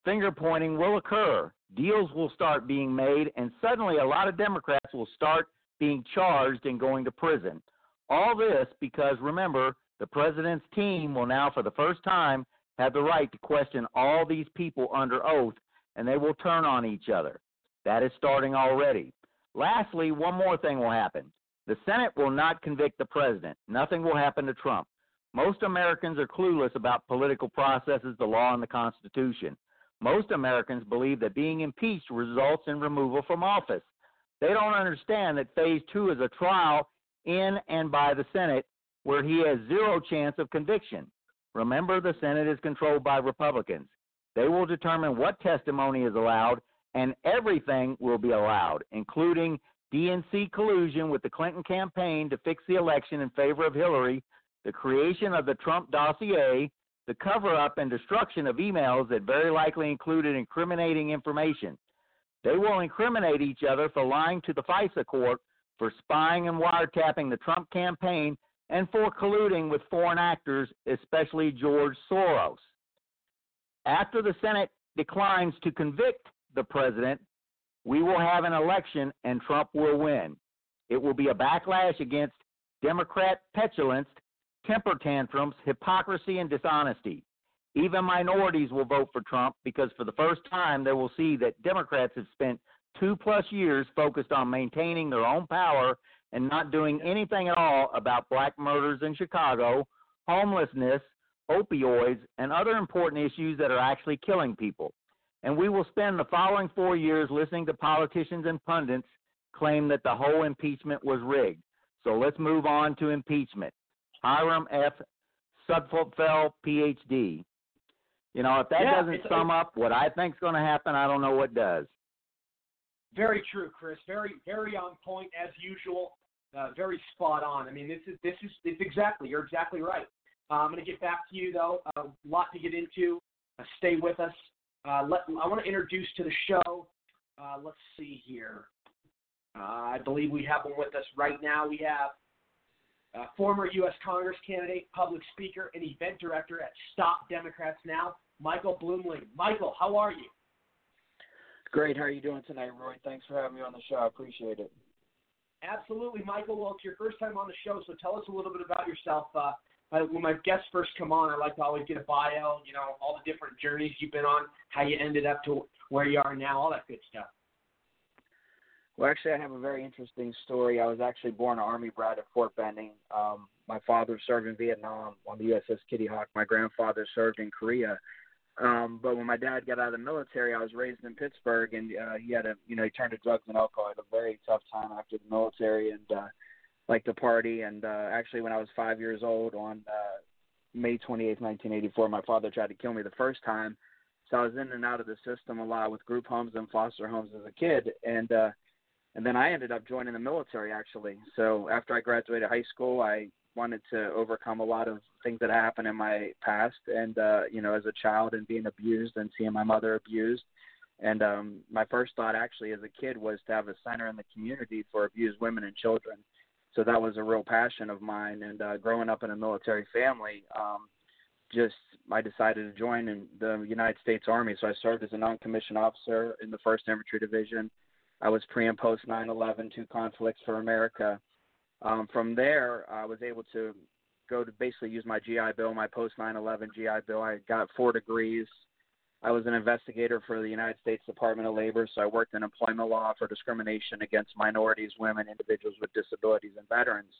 Finger-pointing will occur. Deals will start being made, and suddenly a lot of Democrats will start being charged and going to prison. All this because, remember, the president's team will now, for the first time, have the right to question all these people under oath, and they will turn on each other. That is starting already. Lastly, one more thing will happen. The Senate will not convict the president. Nothing will happen to Trump. Most Americans are clueless about political processes, the law, and the Constitution. Most Americans believe that being impeached results in removal from office. They don't understand that phase two is a trial in and by the Senate where he has zero chance of conviction. Remember, the Senate is controlled by Republicans. They will determine what testimony is allowed, and everything will be allowed, including D N C collusion with the Clinton campaign to fix the election in favor of Hillary, the creation of the Trump dossier, the cover-up and destruction of emails that very likely included incriminating information. They will incriminate each other for lying to the FISA court, for spying and wiretapping the Trump campaign, and for colluding with foreign actors, especially George Soros. After the Senate declines to convict the president, we will have an election and Trump will win. It will be a backlash against Democrat petulance, temper tantrums, hypocrisy, and dishonesty. Even minorities will vote for Trump because for the first time they will see that Democrats have spent two-plus years focused on maintaining their own power and not doing anything at all about black murders in Chicago, homelessness, opioids, and other important issues that are actually killing people. And we will spend the following four years listening to politicians and pundits claim that the whole impeachment was rigged. So let's move on to impeachment. Hiram F. Sudfeld, P H D. You know, if that yeah, doesn't sum up what I think is going to happen, I don't know what does. Very true, Chris. Very, very on point as usual. Uh, very spot on. I mean, this is this is it's exactly you're exactly right. Uh, I'm going to get back to you though. A uh, lot to get into. Uh, stay with us. Uh, let, I want to introduce to the show. Uh, let's see here. Uh, I believe we have one with us right now. We have uh, former U S Congress candidate, public speaker, and event director at Stop Democrats Now, Michael Bluemling. Michael, how are you? Great. How are you doing tonight, Roy? Thanks for having me on the show. I appreciate it. Absolutely, Michael. Well, it's your first time on the show, so tell us a little bit about yourself. Uh, when my guests first come on, I like to always get a bio, you know, all the different journeys you've been on, how you ended up to where you are now, all that good stuff. Well, actually, I have a very interesting story. I was actually born an Army brat at Fort Benning. Um, my father served in Vietnam on the U S S Kitty Hawk. My grandfather served in Korea. Um, but when my dad got out of the military, I was raised in Pittsburgh, and uh, he had a, you know, he turned to drugs and alcohol at a very tough time after the military, and uh, liked to party. And uh, actually, when I was five years old, on uh, May twenty-eighth, nineteen eighty-four, my father tried to kill me the first time. So I was in and out of the system a lot with group homes and foster homes as a kid, and uh, and then I ended up joining the military, actually. So after I graduated high school, I wanted to overcome a lot of things that happened in my past, and uh, you know, as a child and being abused and seeing my mother abused. And um, my first thought, actually, as a kid, was to have a center in the community for abused women and children. So that was a real passion of mine. And uh, growing up in a military family, um, just I decided to join in the United States Army. So I served as a non-commissioned officer in the first Infantry Division. I was pre and post nine eleven, two conflicts for America. Um, from there, I was able to go to basically use my G I Bill, my post nine eleven G I Bill. I got four degrees. I was an investigator for the United States Department of Labor, so I worked in employment law for discrimination against minorities, women, individuals with disabilities, and veterans.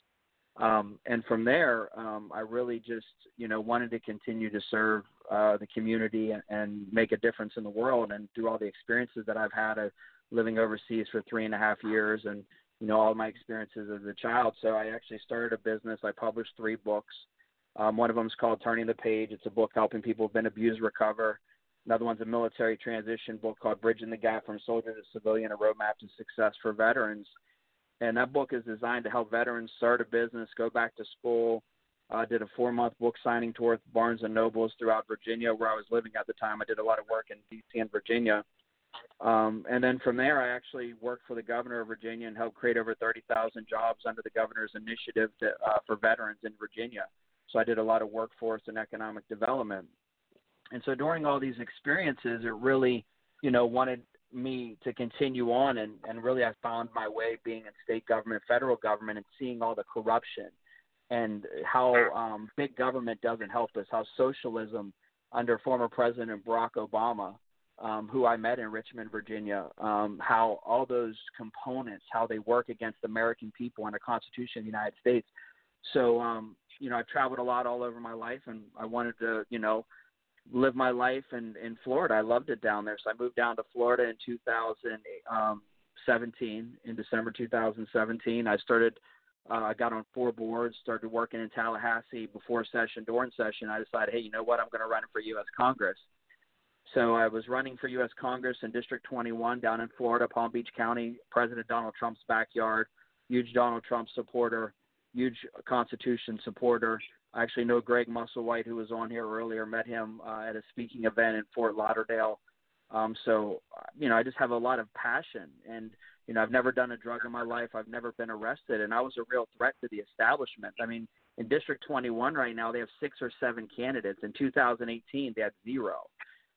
Um, and from there, um, I really just, you know, wanted to continue to serve uh, the community and, and make a difference in the world. And through all the experiences that I've had of living overseas for three and a half years and, you know, all my experiences as a child. So I actually started a business. I published three books. Um, one of them is called Turning the Page. It's a book helping people who have been abused recover. Another one's a military transition book called Bridging the Gap from Soldier to Civilian, a Roadmap to Success for Veterans. And that book is designed to help veterans start a business, go back to school. I uh, did a four-month book signing tour with Barnes and Nobles throughout Virginia, where I was living at the time. I did a lot of work in D C and Virginia. Um, and then from there, I actually worked for the governor of Virginia and helped create over thirty thousand jobs under the governor's initiative to, uh, for veterans in Virginia. So I did a lot of workforce and economic development. And so during all these experiences, it really, you know, wanted me to continue on. And, and really, I found my way being in state government, federal government, and seeing all the corruption and how um, big government doesn't help us, how socialism under former President Barack Obama, Um, who I met in Richmond, Virginia, um, how all those components, how they work against the American people and the Constitution of the United States. So, um, you know, I've traveled a lot all over my life, and I wanted to, you know, live my life in, in Florida. I loved it down there. So I moved down to Florida in two thousand seventeen, in December two thousand seventeen. I started, uh, I got on four boards, started working in Tallahassee before session, during session. I decided, hey, you know what, I'm going to run for U S Congress. So I was running for U S Congress in District twenty-one down in Florida, Palm Beach County, President Donald Trump's backyard, huge Donald Trump supporter, huge Constitution supporter. I actually know Greg Musselwhite, who was on here earlier, met him uh, at a speaking event in Fort Lauderdale. Um, so, you know, I just have a lot of passion. And, you know, I've never done a drug in my life. I've never been arrested. And I was a real threat to the establishment. I mean, in District twenty-one right now, they have six or seven candidates. In two thousand eighteen, they had zero.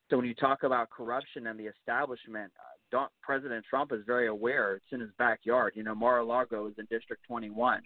So when you talk about corruption and the establishment, uh, don't, President Trump is very aware. It's in his backyard. You know, Mar-a-Lago is in District twenty-one.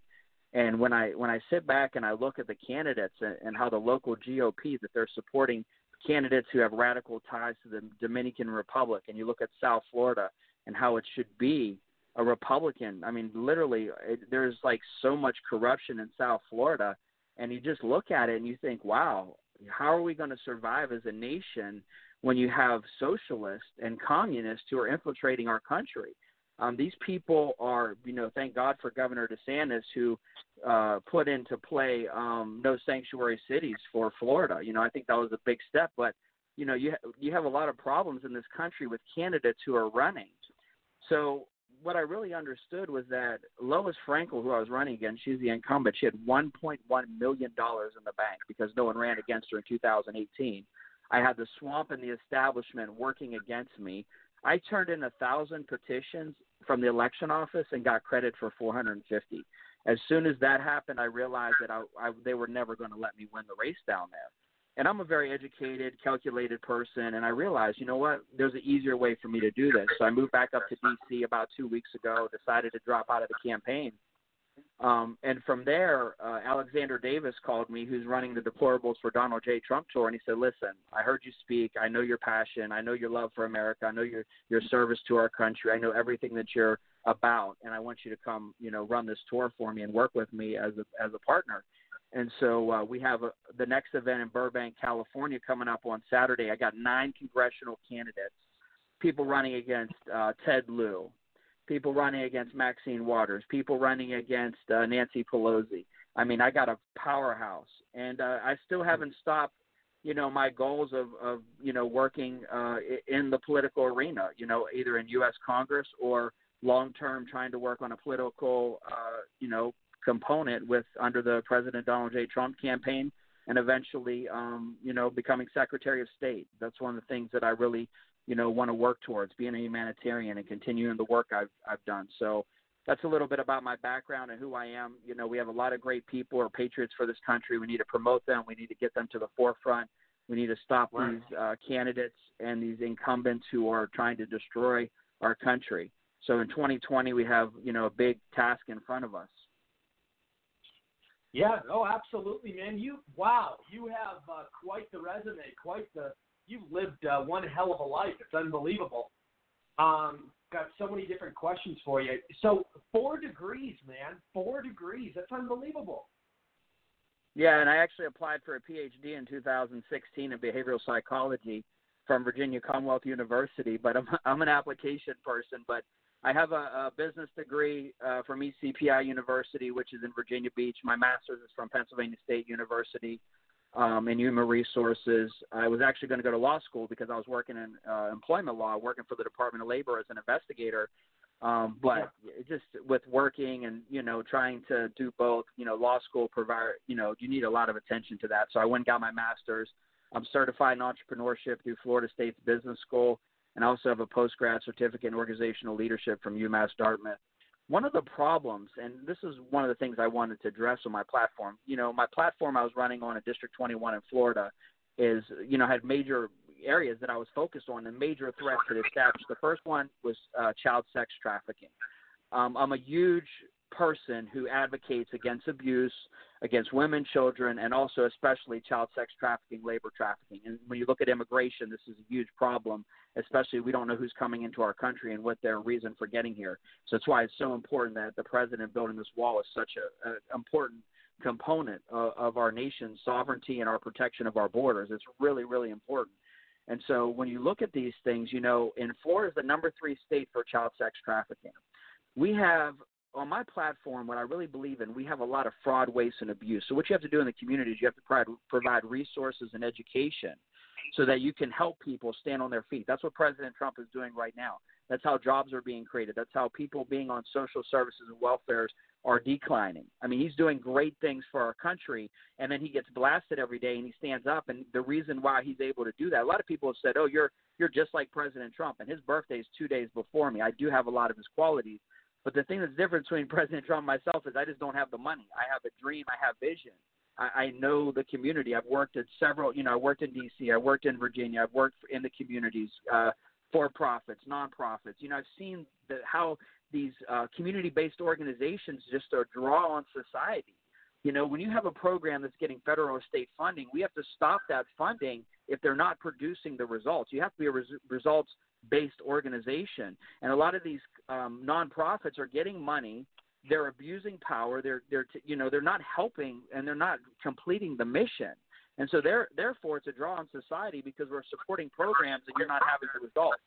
And when I when I sit back and I look at the candidates and, and how the local G O P, that they're supporting candidates who have radical ties to the Dominican Republic, and you look at South Florida, and how it should be a Republican. I mean, literally, it, there's like so much corruption in South Florida, and you just look at it and you think, wow, how are we going to survive as a nation when you have socialists and communists who are infiltrating our country? Um, these people are, you know, thank God for Governor DeSantis, who uh, put into play um, no sanctuary cities for Florida. You know, I think that was a big step. But, you know, you, ha- you have a lot of problems in this country with candidates who are running. So what I really understood was that Lois Frankel, who I was running against, she's the incumbent. She had one point one million dollars in the bank because no one ran against her in two thousand eighteen. I had the swamp and the establishment working against me. I turned in a thousand petitions from the election office and got credit for four hundred fifty. As soon as that happened, I realized that I, I, they were never going to let me win the race down there. And I'm a very educated, calculated person, and I realized, you know what, there's an easier way for me to do this. So I moved back up to D C about two weeks ago, decided to drop out of the campaign. Um, and from there, uh, Alexander Davis called me, who's running the Deplorables for Donald J. Trump tour, and he said, listen, I heard you speak. I know your passion. I know your love for America. I know your, your service to our country. I know everything that you're about, and I want you to come, you know, run this tour for me and work with me as a, as a partner. And so uh, we have a, the next event in Burbank, California, coming up on Saturday. I got nine congressional candidates, people running against uh, Ted Lieu, people running against Maxine Waters, people running against uh, Nancy Pelosi. I mean, I got a powerhouse, and uh, I still haven't stopped, you know, my goals of, of you know, working uh, in the political arena, you know, either in U S Congress or long-term trying to work on a political, uh, you know, component with under the President Donald J. Trump campaign, and eventually, um, you know, becoming Secretary of State. That's one of the things that I really – you know, want to work towards, being a humanitarian and continuing the work I've I've done. So that's a little bit about my background and who I am. You know, we have a lot of great people who are patriots for this country. We need to promote them. We need to get them to the forefront. We need to stop wow. these uh, candidates and these incumbents who are trying to destroy our country. So in twenty twenty, we have, you know, a big task in front of us. Yeah, no, absolutely, man. You, wow, you have uh, quite the resume, quite the, you've lived uh, one hell of a life. It's unbelievable. Um, got so many different questions for you. So four degrees, man, four degrees. That's unbelievable. Yeah, and I actually applied for a P H D in two thousand sixteen in behavioral psychology from Virginia Commonwealth University, but I'm, I'm an application person. But I have a, a business degree uh, from E C P I University, which is in Virginia Beach. My master's is from Pennsylvania State University. Um, in human resources. I was actually going to go to law school because I was working in uh, employment law, working for the Department of Labor as an investigator. Um, but yeah. just with working and, you know, trying to do both, you know, law school provide, you know, you need a lot of attention to that. So I went and got my master's. I'm certified in entrepreneurship through Florida State's business school. And I also have a postgrad certificate in organizational leadership from UMass Dartmouth. One of the problems, and this is one of the things I wanted to address on my platform, you know, my platform I was running on in District twenty-one in Florida is, you know, had major areas that I was focused on and major threats to the establishment. The first one was uh, child sex trafficking. Um, I'm a huge person who advocates against abuse, against women, children, and also especially child sex trafficking, labor trafficking. And when you look at immigration, this is a huge problem, especially we don't know who's coming into our country and what their reason for getting here. So that's why it's so important that the president building this wall is such an important component of, of our nation's sovereignty and our protection of our borders. It's really, really important. And so when you look at these things, you know, in Florida is the number three state for child sex trafficking. We have on my platform, what I really believe in, we have a lot of fraud, waste, and abuse. So what you have to do in the community is you have to provide, provide resources and education so that you can help people stand on their feet. That's what President Trump is doing right now. That's how jobs are being created. That's how people being on social services and welfare are declining. I mean, he's doing great things for our country, and then he gets blasted every day, and he stands up. And the reason why he's able to do that, a lot of people have said, oh, you're you're just like President Trump, and his birthday is two days before me. I do have a lot of his qualities. But the thing that's different between President Trump and myself is I just don't have the money. I have a dream. I have vision. I, I know the community. I've worked at several, you know, I worked in D C. I worked in Virginia. I've worked in the communities, uh, for-profits, non-profits. You know, I've seen the, how these uh, community-based organizations just are draw on society. You know, when you have a program that's getting federal or state funding, we have to stop that funding if they're not producing the results. You have to be a res- results based organization. And a lot of these um, nonprofits are getting money. They're abusing power. They're they're you know they're not helping, and they're not completing the mission. And so they're, therefore, it's a draw on society because we're supporting programs and you're not having the results.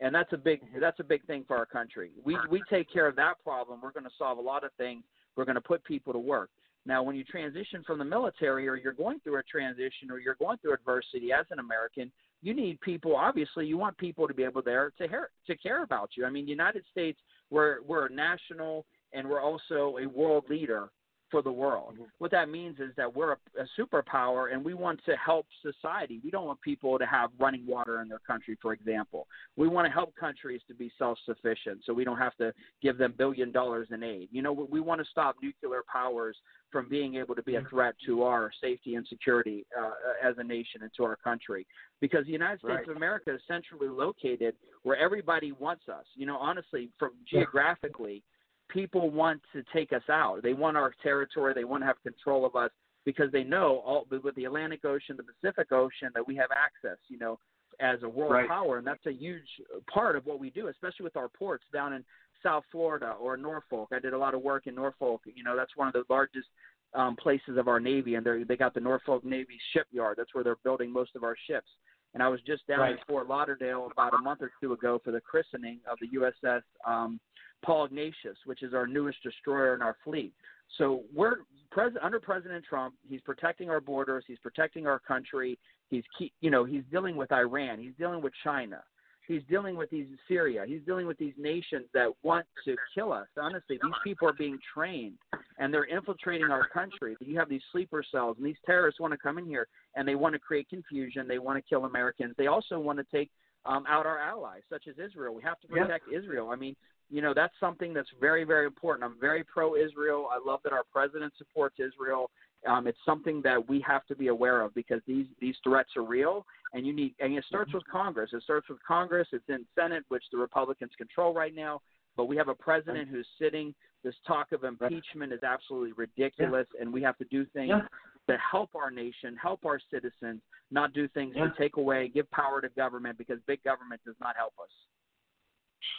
And that's a big that's a big thing for our country. We we take care of that problem. We're going to solve a lot of things. We're going to put people to work. Now, when you transition from the military, or you're going through a transition, or you're going through adversity as an American, you need people. Obviously, you want people to be able there to hear, to care about you. I mean, the United States, we're we're a national, and we're also a world leader for the world. What that means is that we're a, a superpower, and we want to help society. We don't want people to have running water in their country, for example. We want to help countries to be self-sufficient, so we don't have to give them billion dollars in aid. You know, we, we want to stop nuclear powers from being able to be a threat to our safety and security uh, as a nation and to our country, because the United States right. of America is centrally located where everybody wants us. You know, honestly, from geographically, people want to take us out. They want our territory. They want to have control of us because they know all, with the Atlantic Ocean, the Pacific Ocean, that we have access, you know, as a world right. power. And that's a huge part of what we do, especially with our ports down in South Florida or Norfolk. I did a lot of work in Norfolk. You know, that's one of the largest um, places of our Navy, and they got the Norfolk Navy shipyard. That's where they're building most of our ships. And I was just down right. in Fort Lauderdale about a month or two ago for the christening of the U S S um, Paul Ignatius, which is our newest destroyer in our fleet. So we're pres- under President Trump. He's protecting our borders. He's protecting our country. He's, keep, you know, he's dealing with Iran. He's dealing with China. He's dealing with these Syria. He's dealing with these nations that want to kill us. Honestly, these people are being trained, and they're infiltrating our country. You have these sleeper cells, and these terrorists want to come in here, and they want to create confusion. They want to kill Americans. They also want to take um, out our allies, such as Israel. We have to protect yeah. Israel. I mean, you know, that's something that's very, very important. I'm very pro-Israel. I love that our president supports Israel. Um, it's something that we have to be aware of because these, these threats are real, and you need. And it starts with Congress. It starts with Congress. It's in Senate, which the Republicans control right now. But we have a president who's sitting. This talk of impeachment is absolutely ridiculous, yeah. and we have to do things yeah. to help our nation, help our citizens, not do things yeah. to take away, give power to government, because big government does not help us.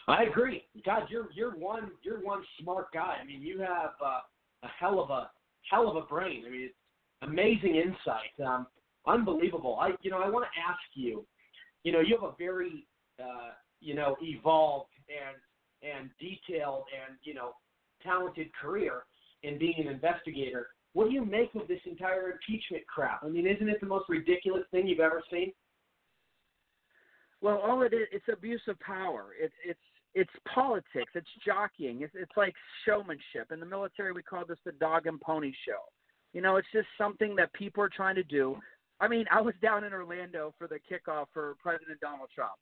I agree. God, you're you're one you're one smart guy. I mean, you have uh, a hell of a hell of a brain. I mean, it's amazing insight, um, unbelievable. I you know I want to ask you, you know, you have a very uh, you know evolved and and detailed and you know talented career in being an investigator. What do you make of this entire impeachment crap? I mean, isn't it the most ridiculous thing you've ever seen? Well, all it is, it's abuse of power. It's it's it's politics. It's jockeying. It's it's like showmanship. In the military, we call this the dog and pony show. You know, it's just something that people are trying to do. I mean, I was down in Orlando for the kickoff for President Donald Trump.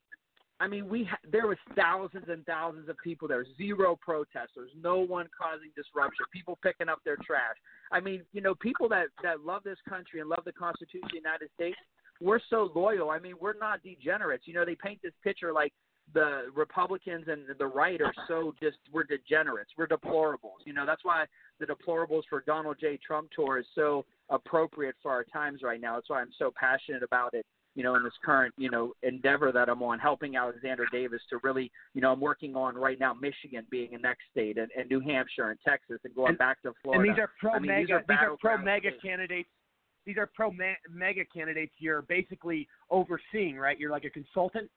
I mean, we ha- there was thousands and thousands of people there. Zero protesters. No one causing disruption. People picking up their trash. I mean, you know, people that, that love this country and love the Constitution of the United States, we're so loyal. I mean, we're not degenerates. You know, they paint this picture like the Republicans and the right are so just – we're degenerates. We're deplorables. You know, that's why the Deplorables for Donald J. Trump tour is so appropriate for our times right now. That's why I'm so passionate about it, you know, in this current, you know, endeavor that I'm on, helping Alexander Davis to really – you know, I'm working on right now Michigan being a next state, and, and New Hampshire and Texas, and going and, back to Florida. And these are pro-mega, I mean, these are these are pro-mega candidates. These are pro-mega candidates you're basically overseeing, right? You're like a consultant?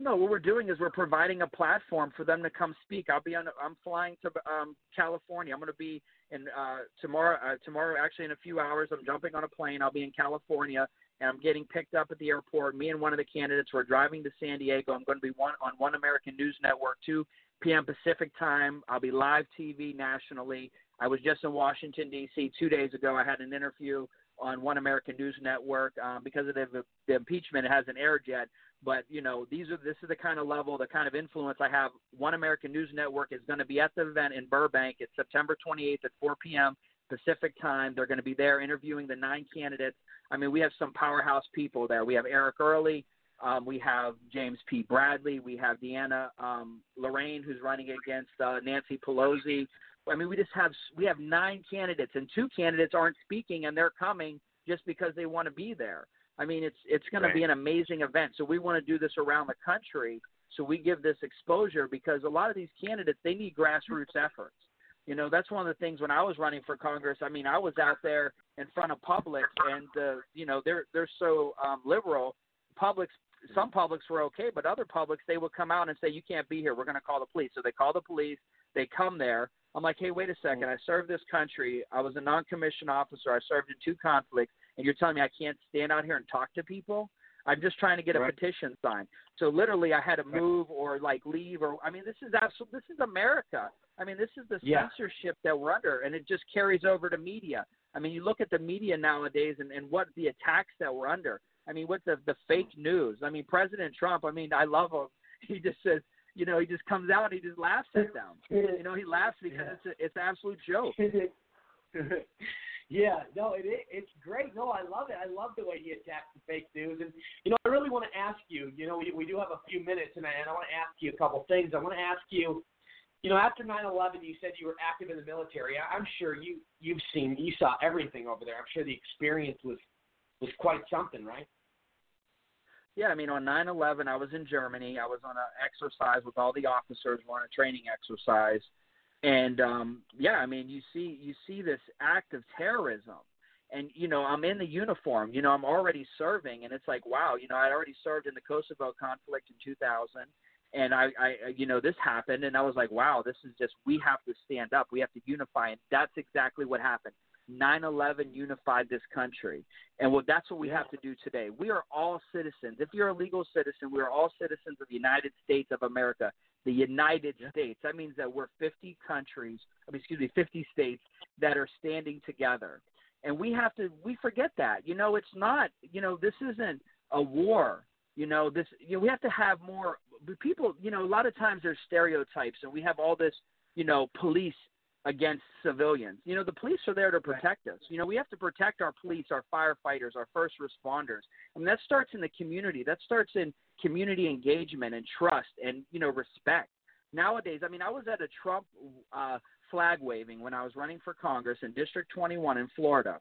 No, what we're doing is we're providing a platform for them to come speak. I'll be on – I'm flying to um, California. I'm going to be in uh, tomorrow uh, – tomorrow, actually in a few hours, I'm jumping on a plane. I'll be in California, and I'm getting picked up at the airport. Me and one of the candidates, we're driving to San Diego. I'm going to be one, on One American News Network, two p.m. Pacific time. I'll be live T V nationally. I was just in Washington, D C two days ago. I had an interview on One American News Network um, because of the, the impeachment. It hasn't aired yet, but you know, these are this is the kind of level, the kind of influence I have. One American News Network is going to be at the event in Burbank. It's September twenty-eighth at four p.m. Pacific time. They're going to be there interviewing the nine candidates. I mean, we have some powerhouse people there. We have Eric Early. Um, we have James P. Bradley. We have Deanna um, Lorraine, who's running against uh, Nancy Pelosi. I mean, we just have we have nine candidates, and two candidates aren't speaking, and they're coming just because they want to be there. I mean, it's it's going right. to be an amazing event. So we want to do this around the country, so we give this exposure, because a lot of these candidates, they need grassroots efforts. You know, that's one of the things when I was running for Congress. I mean, I was out there in front of public, and, uh, you know, they're they're so um, liberal. Publics, some publics were okay, but other publics, they would come out and say, you can't be here. We're going to call the police. So they call the police. They come there. I'm like, hey, wait a second. I served this country. I was a non-commissioned officer. I served in two conflicts, and you're telling me I can't stand out here and talk to people? I'm just trying to get a right. petition signed. So literally I had to move or like leave or, I mean, this is absolute, this is America. I mean, this is the yeah. censorship that we're under, and it just carries over to media. I mean, you look at the media nowadays and, and what the attacks that we're under. I mean, what the, the fake news. I mean, President Trump, I mean, I love him. He just says, you know, he just comes out and he just laughs at them. You know, he laughs because yeah. it's a, it's an absolute joke. Yeah, no, it, it it's great. No, I love it. I love the way he attacks the fake news. And, you know, I really want to ask you, you know, we, we do have a few minutes, and I, and I want to ask you a couple things. I want to ask you, you know, after nine eleven, you said you were active in the military. I, I'm sure you, you've seen, you saw everything over there. I'm sure the experience was, was quite something, right? Yeah, I mean, on nine eleven, I was in Germany. I was on an exercise with all the officers. We're on a training exercise. And, um, yeah, I mean, you see you see this act of terrorism. And, you know, I'm in the uniform. You know, I'm already serving. And it's like, wow, you know, I'd already served in the Kosovo conflict in two thousand. And, I, I, you know, this happened. And I was like, wow, this is just, we have to stand up. We have to unify. And that's exactly what happened. nine eleven unified this country. And well, that's what we have to do today. We are all citizens. If you're a legal citizen, we are all citizens of the United States of America. The United yeah. States. That means that we're fifty countries, I mean, excuse me, fifty states that are standing together. And we have to, we forget that. You know, it's not, you know, this isn't a war. You know, this, you know, we have to have more people, you know, a lot of times there's stereotypes, and we have all this, you know, police against civilians. You know, the police are there to protect us. You know, we have to protect our police, our firefighters, our first responders. I mean, that starts in the community. That starts in community engagement and trust and, you know, respect. Nowadays, I mean, I was at a Trump uh, flag waving when I was running for Congress in District twenty-one in Florida,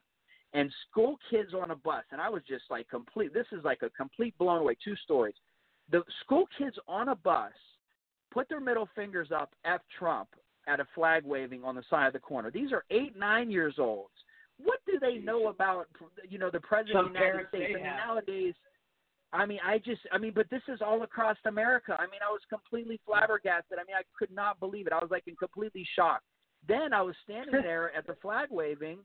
and school kids on a bus. And I was just like complete, this is like a complete blown away, two stories. The school kids on a bus put their middle fingers up at Trump at a flag waving on the side of the corner. These are eight, nine years olds. What do they know about, you know, the president Some of the United States? I mean, nowadays, I mean, I just, I mean, but this is all across America. I mean, I was completely flabbergasted. I mean, I could not believe it. I was like completely shocked. Then I was standing there at the flag waving,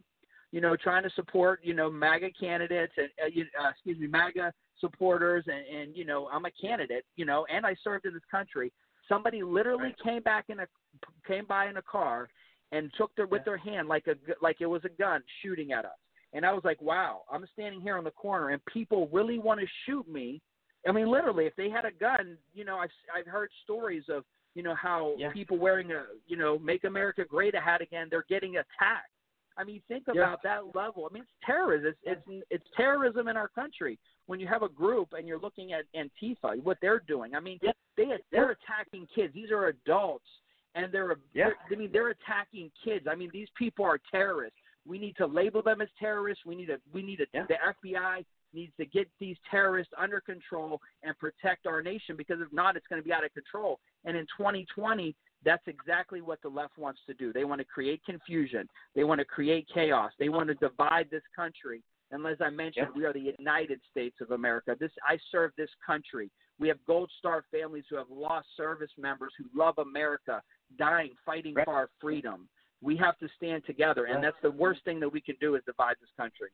you know, trying to support, you know, MAGA candidates and, uh, uh, excuse me, MAGA supporters. And, and, you know, I'm a candidate, you know, and I served in this country. Somebody literally right. came back in a came by in a car and took their with yeah. their hand like a like it was a gun, shooting at us. And I was like, wow, I'm standing here on the corner and people really want to shoot me. I mean, literally, if they had a gun, you know, I've I've heard stories of, you know, how yeah. people wearing a, you know, Make America Great hat again, they're getting attacked. I mean, think about yeah. that level. I mean, it's terrorism. It's, it's it's terrorism in our country. When you have a group and you're looking at Antifa, what they're doing. I mean, yeah. they they're attacking kids. These are adults, and they're, yeah. they're I mean they're attacking kids. I mean, these people are terrorists. We need to label them as terrorists. We need to we need a, yeah. the F B I needs to get these terrorists under control and protect our nation, because if not, it's going to be out of control. And in twenty twenty. That's exactly what the left wants to do. They want to create confusion. They want to create chaos. They want to divide this country. And as I mentioned, yeah. we are the United States of America. This I serve this country. We have Gold Star families who have lost service members who love America, dying, fighting right. for our freedom. We have to stand together, and that's the worst thing that we can do is divide this country.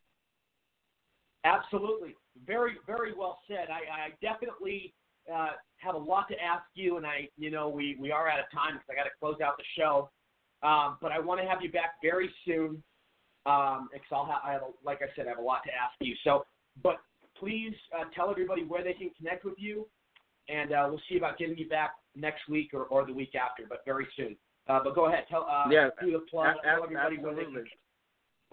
Absolutely. Very, very well said. I, I definitely – Uh, have a lot to ask you, and I, you know, we, we are out of time because I got to close out the show. Um, but I want to have you back very soon. Um, because I'll have, I have a, like I said, I have a lot to ask you. So, but please uh, tell everybody where they can connect with you, and uh, we'll see about getting you back next week or, or the week after, but very soon. Uh, but go ahead, tell uh, yeah, do the plug. A- tell everybody where they can.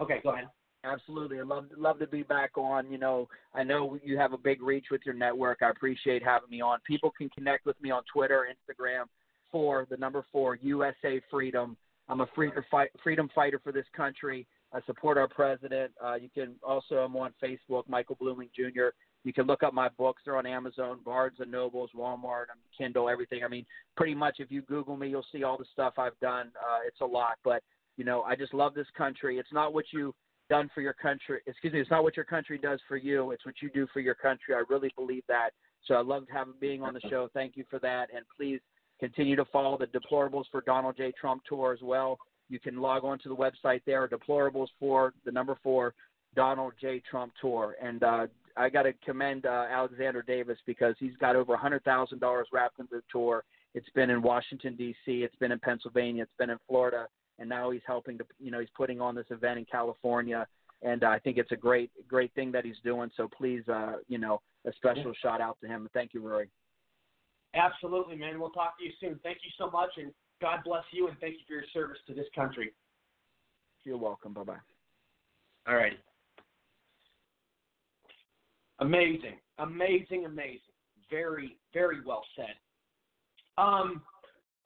Okay, go ahead. Absolutely. I'd love, love to be back on. You know, I know you have a big reach with your network. I appreciate having me on. People can connect with me on Twitter, Instagram, for the number four, U S A Freedom. I'm a freedom, fight, freedom fighter for this country. Uh, support our president. Uh, you can also, I'm on Facebook, Michael Bluemling Junior You can look up my books. They're on Amazon, Barnes and Nobles, Walmart, Kindle, everything. I mean, pretty much if you Google me, you'll see all the stuff I've done. Uh, it's a lot, but, you know, I just love this country. It's not what you've done for your country. Excuse me. It's not what your country does for you. It's what you do for your country. I really believe that. So I loved having being on the show. Thank you for that. And please continue to follow the Deplorables for Donald J. Trump tour as well. You can log on to the website there, Deplorables for the number four Donald J. Trump tour. And uh, I got to commend uh, Alexander Davis because he's got over one hundred thousand dollars wrapped in the tour. It's been in Washington, D C. It's been in Pennsylvania. It's been in Florida. And now he's helping to, you know, he's putting on this event in California. And I think it's a great, great thing that he's doing. So please, uh, you know, a special yeah. shout out to him. Thank you, Rory. Absolutely, man. We'll talk to you soon. Thank you so much. And God bless you, and thank you for your service to this country. You're welcome. Bye-bye. All right. Amazing. Amazing, amazing. Very, very well said. Um,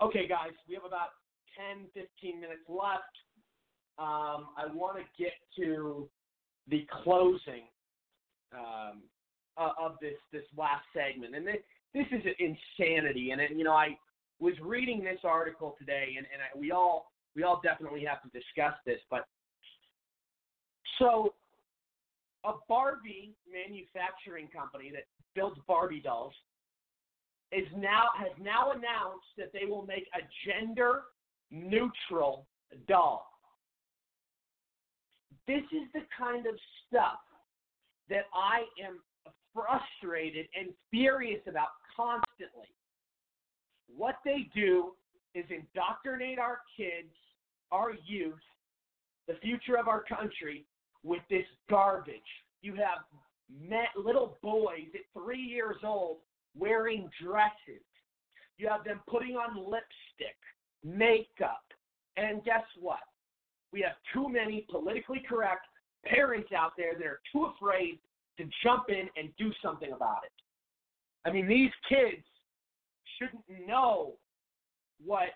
okay, guys, we have about ten, fifteen minutes left. Um, I want to get to the closing um, of this, this last segment. And this, this is insanity. And, and you know, I was reading this article today, and, and I, we all we all definitely have to discuss this. But so a Barbie manufacturing company that builds Barbie dolls is now has now announced that they will make a gender-neutral doll. This is the kind of stuff that I am frustrated and furious about constantly. What they do is indoctrinate our kids, our youth, the future of our country with this garbage. You have met little boys at three years old wearing dresses. You have them putting on lipstick, makeup, and guess what? We have too many politically correct parents out there that are too afraid to jump in and do something about it. I mean, these kids shouldn't know what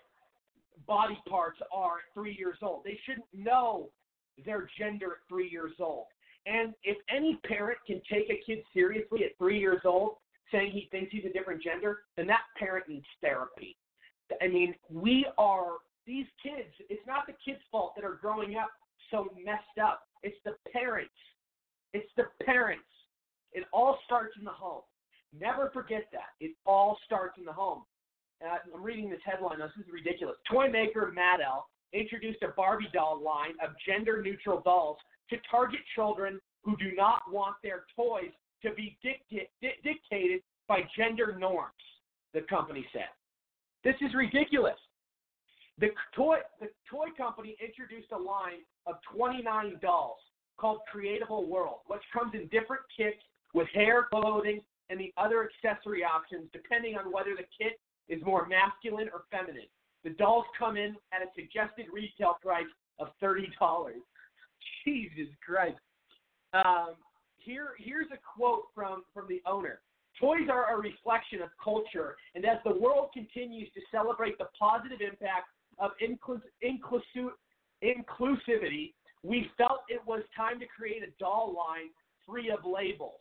body parts are at three years old. They shouldn't know their gender at three years old. And if any parent can take a kid seriously at three years old, saying he thinks he's a different gender, then that parent needs therapy. I mean, we are, these kids, it's not the kids' fault that are growing up so messed up. It's the parents. It's the parents. It all starts in the home. Never forget that. It all starts in the home. Uh, I'm reading this headline. This is ridiculous. Toy maker Mattel introduced a Barbie doll line of gender-neutral dolls to target children who do not want their toys to be dicti- di- dictated by gender norms, the company said. This is ridiculous. The toy, the toy company introduced a line of twenty-nine dolls called Creatable World, which comes in different kits with hair, clothing, and the other accessory options, depending on whether the kit is more masculine or feminine. The dolls come in at a suggested retail price of thirty dollars. Jesus Christ. Um, here, here's a quote from, from the owner. Toys are a reflection of culture, and as the world continues to celebrate the positive impact of inclus- inclusive, inclusivity, we felt it was time to create a doll line free of labels.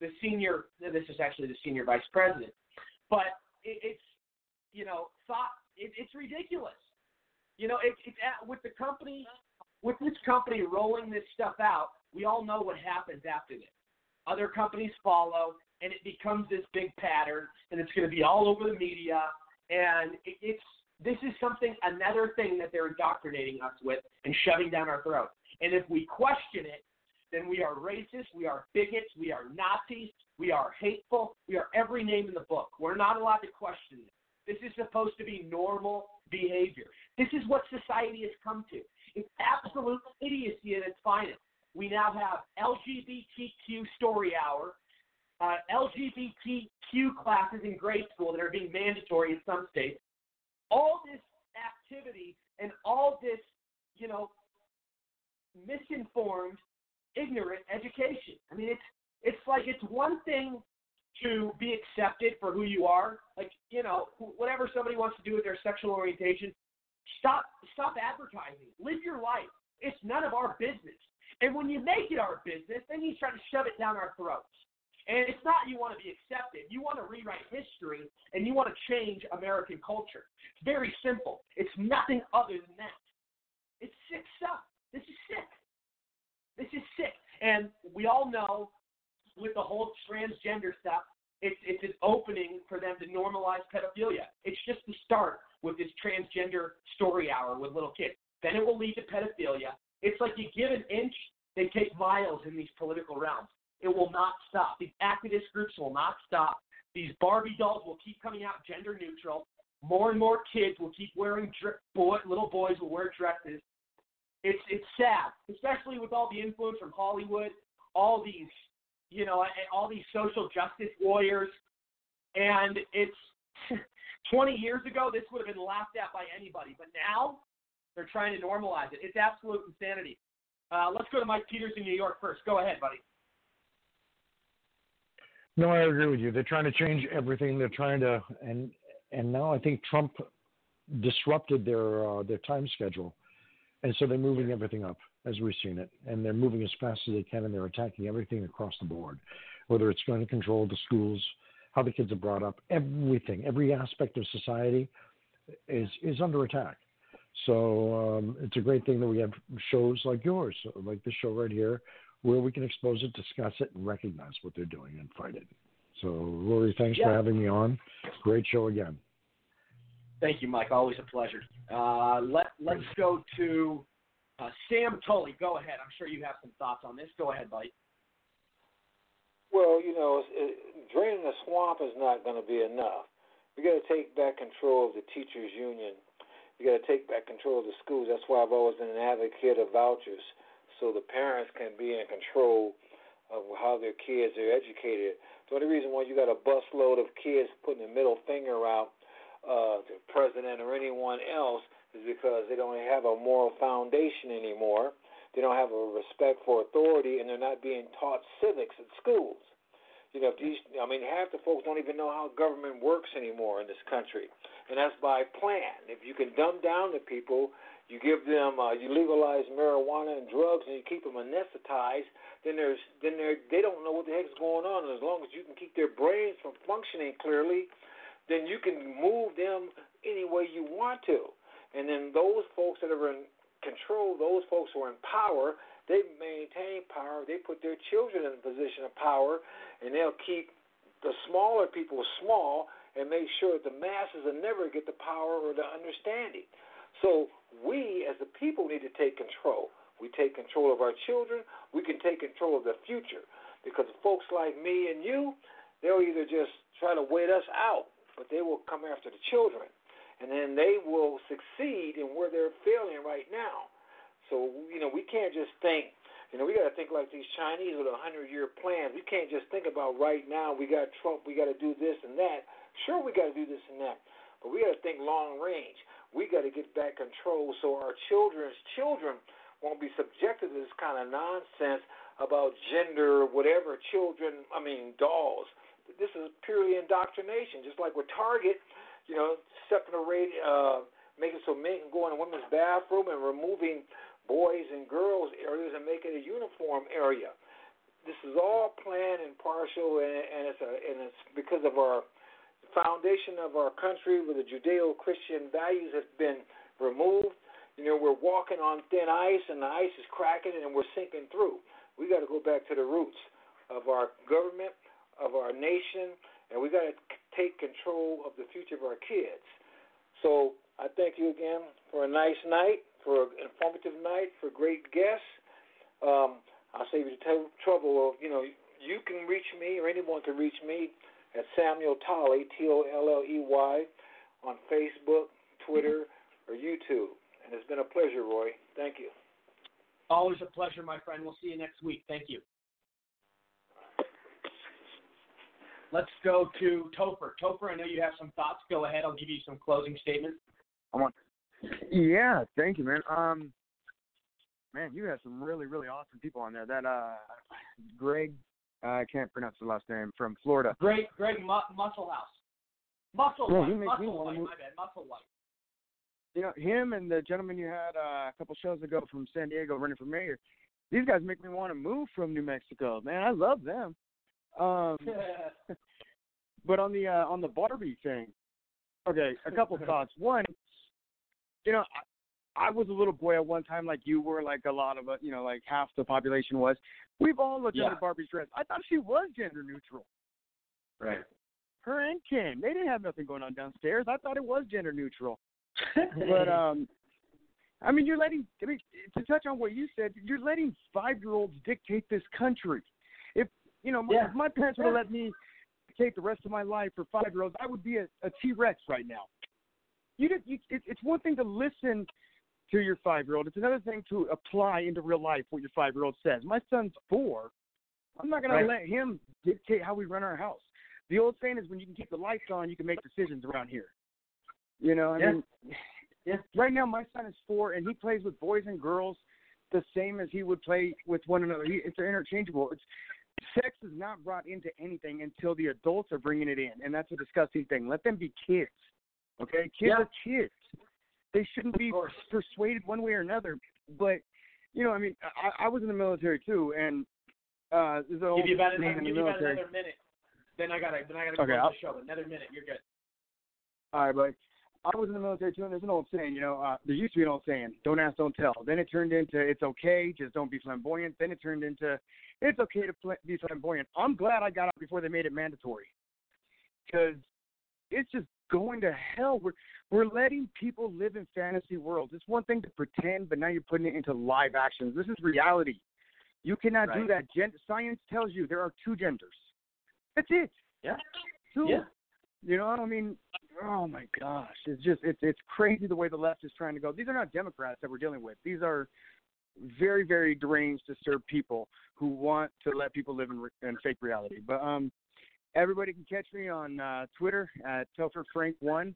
The senior, this is actually the senior vice president, but it, it's, you know, thought it, it's ridiculous. You know, it, it's at, with the company, with this company rolling this stuff out, we all know what happens after this. Other companies follow, and it becomes this big pattern, and it's going to be all over the media. And it, it's this is something, another thing that they're indoctrinating us with and shoving down our throat. And if we question it, then we are racist, we are bigots, we are Nazis, we are hateful, we are every name in the book. We're not allowed to question this. This is supposed to be normal behavior. This is what society has come to. It's absolute idiocy at its finest. We now have L G B T Q story hour, uh, L G B T Q classes in grade school that are being mandatory in some states. All this activity and all this, you know, misinformed, ignorant education. I mean, it's it's like it's one thing to be accepted for who you are, like, you know, whatever somebody wants to do with their sexual orientation. Stop stop advertising. Live your life. It's none of our business. And when you make it our business, then you try to shove it down our throats. And it's not you want to be accepted. You want to rewrite history, and you want to change American culture. It's very simple. It's nothing other than that. It's sick stuff. This is sick. This is sick. And we all know with the whole transgender stuff, it's, it's an opening for them to normalize pedophilia. It's just the start with this transgender story hour with little kids. Then it will lead to pedophilia. It's like you give an inch, they take miles in these political realms. It will not stop. These activist groups will not stop. These Barbie dolls will keep coming out gender neutral. More and more kids will keep wearing drip. Boy, little boys will wear dresses. It's it's sad, especially with all the influence from Hollywood, all these, you know, all these social justice warriors. And it's twenty years ago, this would have been laughed at by anybody. But now they're trying to normalize it. It's absolute insanity. Uh, let's go to Mike Peters in New York first. Go ahead, buddy. No, I agree with you. They're trying to change everything. They're trying to, and and now I think Trump disrupted their uh, their time schedule, and so they're moving everything up as we've seen it, and they're moving as fast as they can, and they're attacking everything across the board, whether it's going to control the schools, how the kids are brought up, everything, every aspect of society is is under attack. So um, it's a great thing that we have shows like yours, like this show right here, where we can expose it, discuss it, and recognize what they're doing and fight it. So, Rory, thanks yeah. for having me on. Great show again. Thank you, Mike. Always a pleasure. Uh, let, let's go to uh, Sam Tolley. Go ahead. I'm sure you have some thoughts on this. Go ahead, buddy. Well, you know, it, draining the swamp is not going to be enough. We've got to take back control of the teachers' union. We've got to take back control of the schools. That's why I've always been an advocate of vouchers, so the parents can be in control of how their kids are educated. So the reason why you got a busload of kids putting the middle finger out uh, to the president or anyone else is because they don't have a moral foundation anymore. They don't have a respect for authority, and they're not being taught civics at schools. You know, if these, I mean, half the folks don't even know how government works anymore in this country, and that's by plan. If you can dumb down the people, you give them, uh, you legalize marijuana and drugs, and you keep them anesthetized. Then there's, then they they don't know what the heck's going on. And as long as you can keep their brains from functioning clearly, then you can move them any way you want to. And then those folks that are in control, those folks who are in power, they maintain power. They put their children in a position of power, and they'll keep the smaller people small and make sure that the masses will never get the power or the understanding. So we, as the people, need to take control. We take control of our children. We can take control of the future, because folks like me and you, they'll either just try to wait us out, but they will come after the children, and then they will succeed in where they're failing right now. So, you know, we can't just think, you know, we got to think like these Chinese with a hundred-year plan. We can't just think about right now, we got Trump, we got to do this and that. Sure, we got to do this and that, but we got to think long range. We got to get back control so our children's children won't be subjected to this kind of nonsense about gender, whatever, children, I mean, dolls. This is purely indoctrination, just like with Target, you know, separating, uh, making so men can go in a women's bathroom and removing boys and girls areas and making a uniform area. This is all planned and partial, and, and, it's, a, and it's because of our foundation of our country, where the Judeo-Christian values have been removed. You know, we're walking on thin ice, and the ice is cracking, and we're sinking through. We got to go back to the roots of our government, of our nation, and we got to take control of the future of our kids. So I thank you again for a nice night, for an informative night, for great guests. Um, I'll save you the t- trouble of, you know, you can reach me, or anyone can reach me, at Samuel Tolley, T O L L E Y, on Facebook, Twitter, or YouTube. And it's been a pleasure, Roy. Thank you. Always a pleasure, my friend. We'll see you next week. Thank you. Let's go to Topher. Topher, I know you have some thoughts. Go ahead. I'll give you some closing statements. Come on. Yeah, thank you, man. Um, man, you have some really, really awesome people on there. That uh, Greg. I can't pronounce the last name, from Florida. Greg, Greg Mu- Musselhouse. Musselwhite. Yeah, Musselwhite, my bad. Musselwhite. you know, him and the gentleman you had uh, a couple shows ago from San Diego running for mayor, these guys make me want to move from New Mexico. Man, I love them. Um, yeah. But on the uh, on the Barbie thing, okay, a couple thoughts. One, you know, I, I was a little boy at one time, like you were, like a lot of, you know, like half the population was. We've all looked at yeah. Barbie's dress. I thought she was gender neutral. Right. Her and Ken, they didn't have nothing going on downstairs. I thought it was gender neutral. But, um, I mean, you're letting, I mean, to touch on what you said, you're letting five-year-olds dictate this country. If, you know, my, yeah. if my parents would have let me dictate the rest of my life for five-year-olds, I would be a, a T-Rex right now. You, just, you it, It's one thing to listen to your five-year-old. It's another thing to apply into real life what your five-year-old says. My son's four. I'm not going right. to let him dictate how we run our house. The old saying is when you can keep the lights on, you can make decisions around here. You know, I yeah. mean, yeah. right now my son is four, and he plays with boys and girls the same as he would play with one another. He, it's interchangeable. It's, sex is not brought into anything until the adults are bringing it in, and that's a disgusting thing. Let them be kids, okay? Kids yeah. are kids. They shouldn't be persuaded one way or another. But, you know, I mean, I, I was in the military too, and uh, there's an old give about another, in the give military. About another minute. Then I gotta, then I gotta okay, go on the show. Another minute, you're good. All right, buddy. I was in the military too, and there's an old saying, you know, uh, there used to be an old saying, "Don't ask, don't tell." Then it turned into, "It's okay, just don't be flamboyant." Then it turned into, "It's okay to pl- be flamboyant." I'm glad I got out before they made it mandatory, because it's just going to hell. We're we're letting people live in fantasy worlds. It's one thing to pretend, but now you're putting it into live actions. This is reality. You cannot right. do that. Gen- science tells you there are two genders. That's it. Yeah. Two. Yeah. You know, I mean, oh, my gosh. It's just it's, – it's crazy the way the left is trying to go. These are not Democrats that we're dealing with. These are very, very deranged, disturbed people who want to let people live in, re- in fake reality. But um, everybody can catch me on uh, Twitter at Topher Frank one,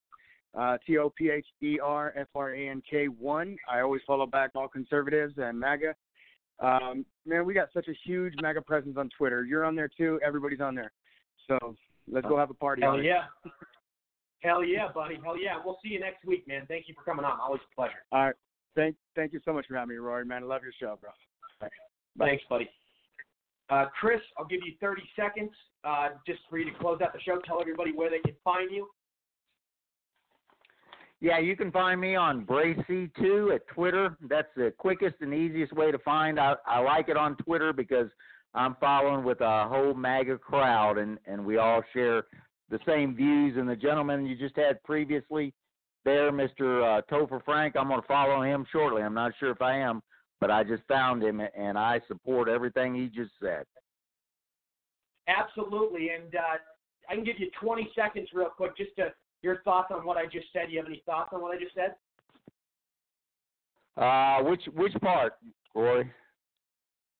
uh, T O P H E R F R A N K one. I always follow back all conservatives and MAGA. Um, man, we got such a huge MAGA presence on Twitter. You're on there too. Everybody's on there. So let's go have a party. Hell yeah. Hell yeah, buddy. Hell yeah. We'll see you next week, man. Thank you for coming on. Always a pleasure. All right. Thank thank you so much for having me, Rory, man. I love your show, bro. Right. Thanks, buddy. Uh, Chris, I'll give you thirty seconds uh, just for you to close out the show. Tell everybody where they can find you. Yeah, you can find me on Bracy two at Twitter. That's the quickest and easiest way to find. I, I like it on Twitter because I'm following with a whole MAGA crowd, and, and we all share the same views. And the gentleman you just had previously there, Mister Uh, Topher Frank, I'm going to follow him shortly. I'm not sure if I am, but I just found him, and I support everything he just said. Absolutely. And uh, I can give you twenty seconds real quick just to your thoughts on what I just said. Do you have any thoughts on what I just said? Uh, which which part, Rory?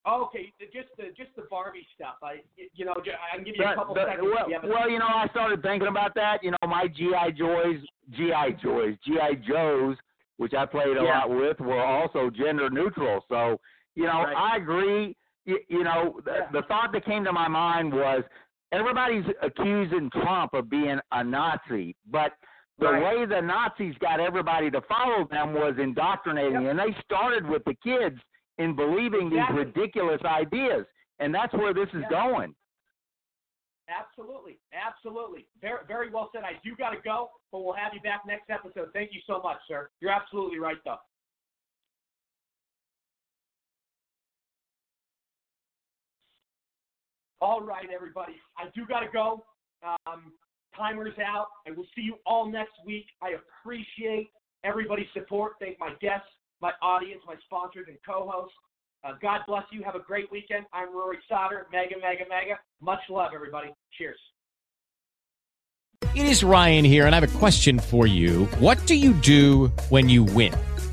Oh, okay, just the just the Barbie stuff. I you know I can give you a couple but, but, seconds. Well, you, well you know, I started thinking about that. You know, my G I Joes, G I Joes, G I Joes, which I played a yeah. lot with, were also gender neutral. So you know, right. I agree. You, you know, the, yeah. the thought that came to my mind was, everybody's accusing Trump of being a Nazi, but the right. way the Nazis got everybody to follow them was indoctrinating, yep. and they started with the kids in believing exactly. these ridiculous ideas, and that's where this is yep. going. Absolutely, absolutely. Very, very well said. I do got to go, but we'll have you back next episode. Thank you so much, sir. You're absolutely right, though. All right, everybody. I do got to go. Um, timer's out. I will see you all next week. I appreciate everybody's support. Thank my guests, my audience, my sponsors, and co-hosts. Uh, God bless you. Have a great weekend. I'm Rory Sauter. Mega, mega, mega. Much love, everybody. Cheers. It is Ryan here, and I have a question for you. What do you do when you win?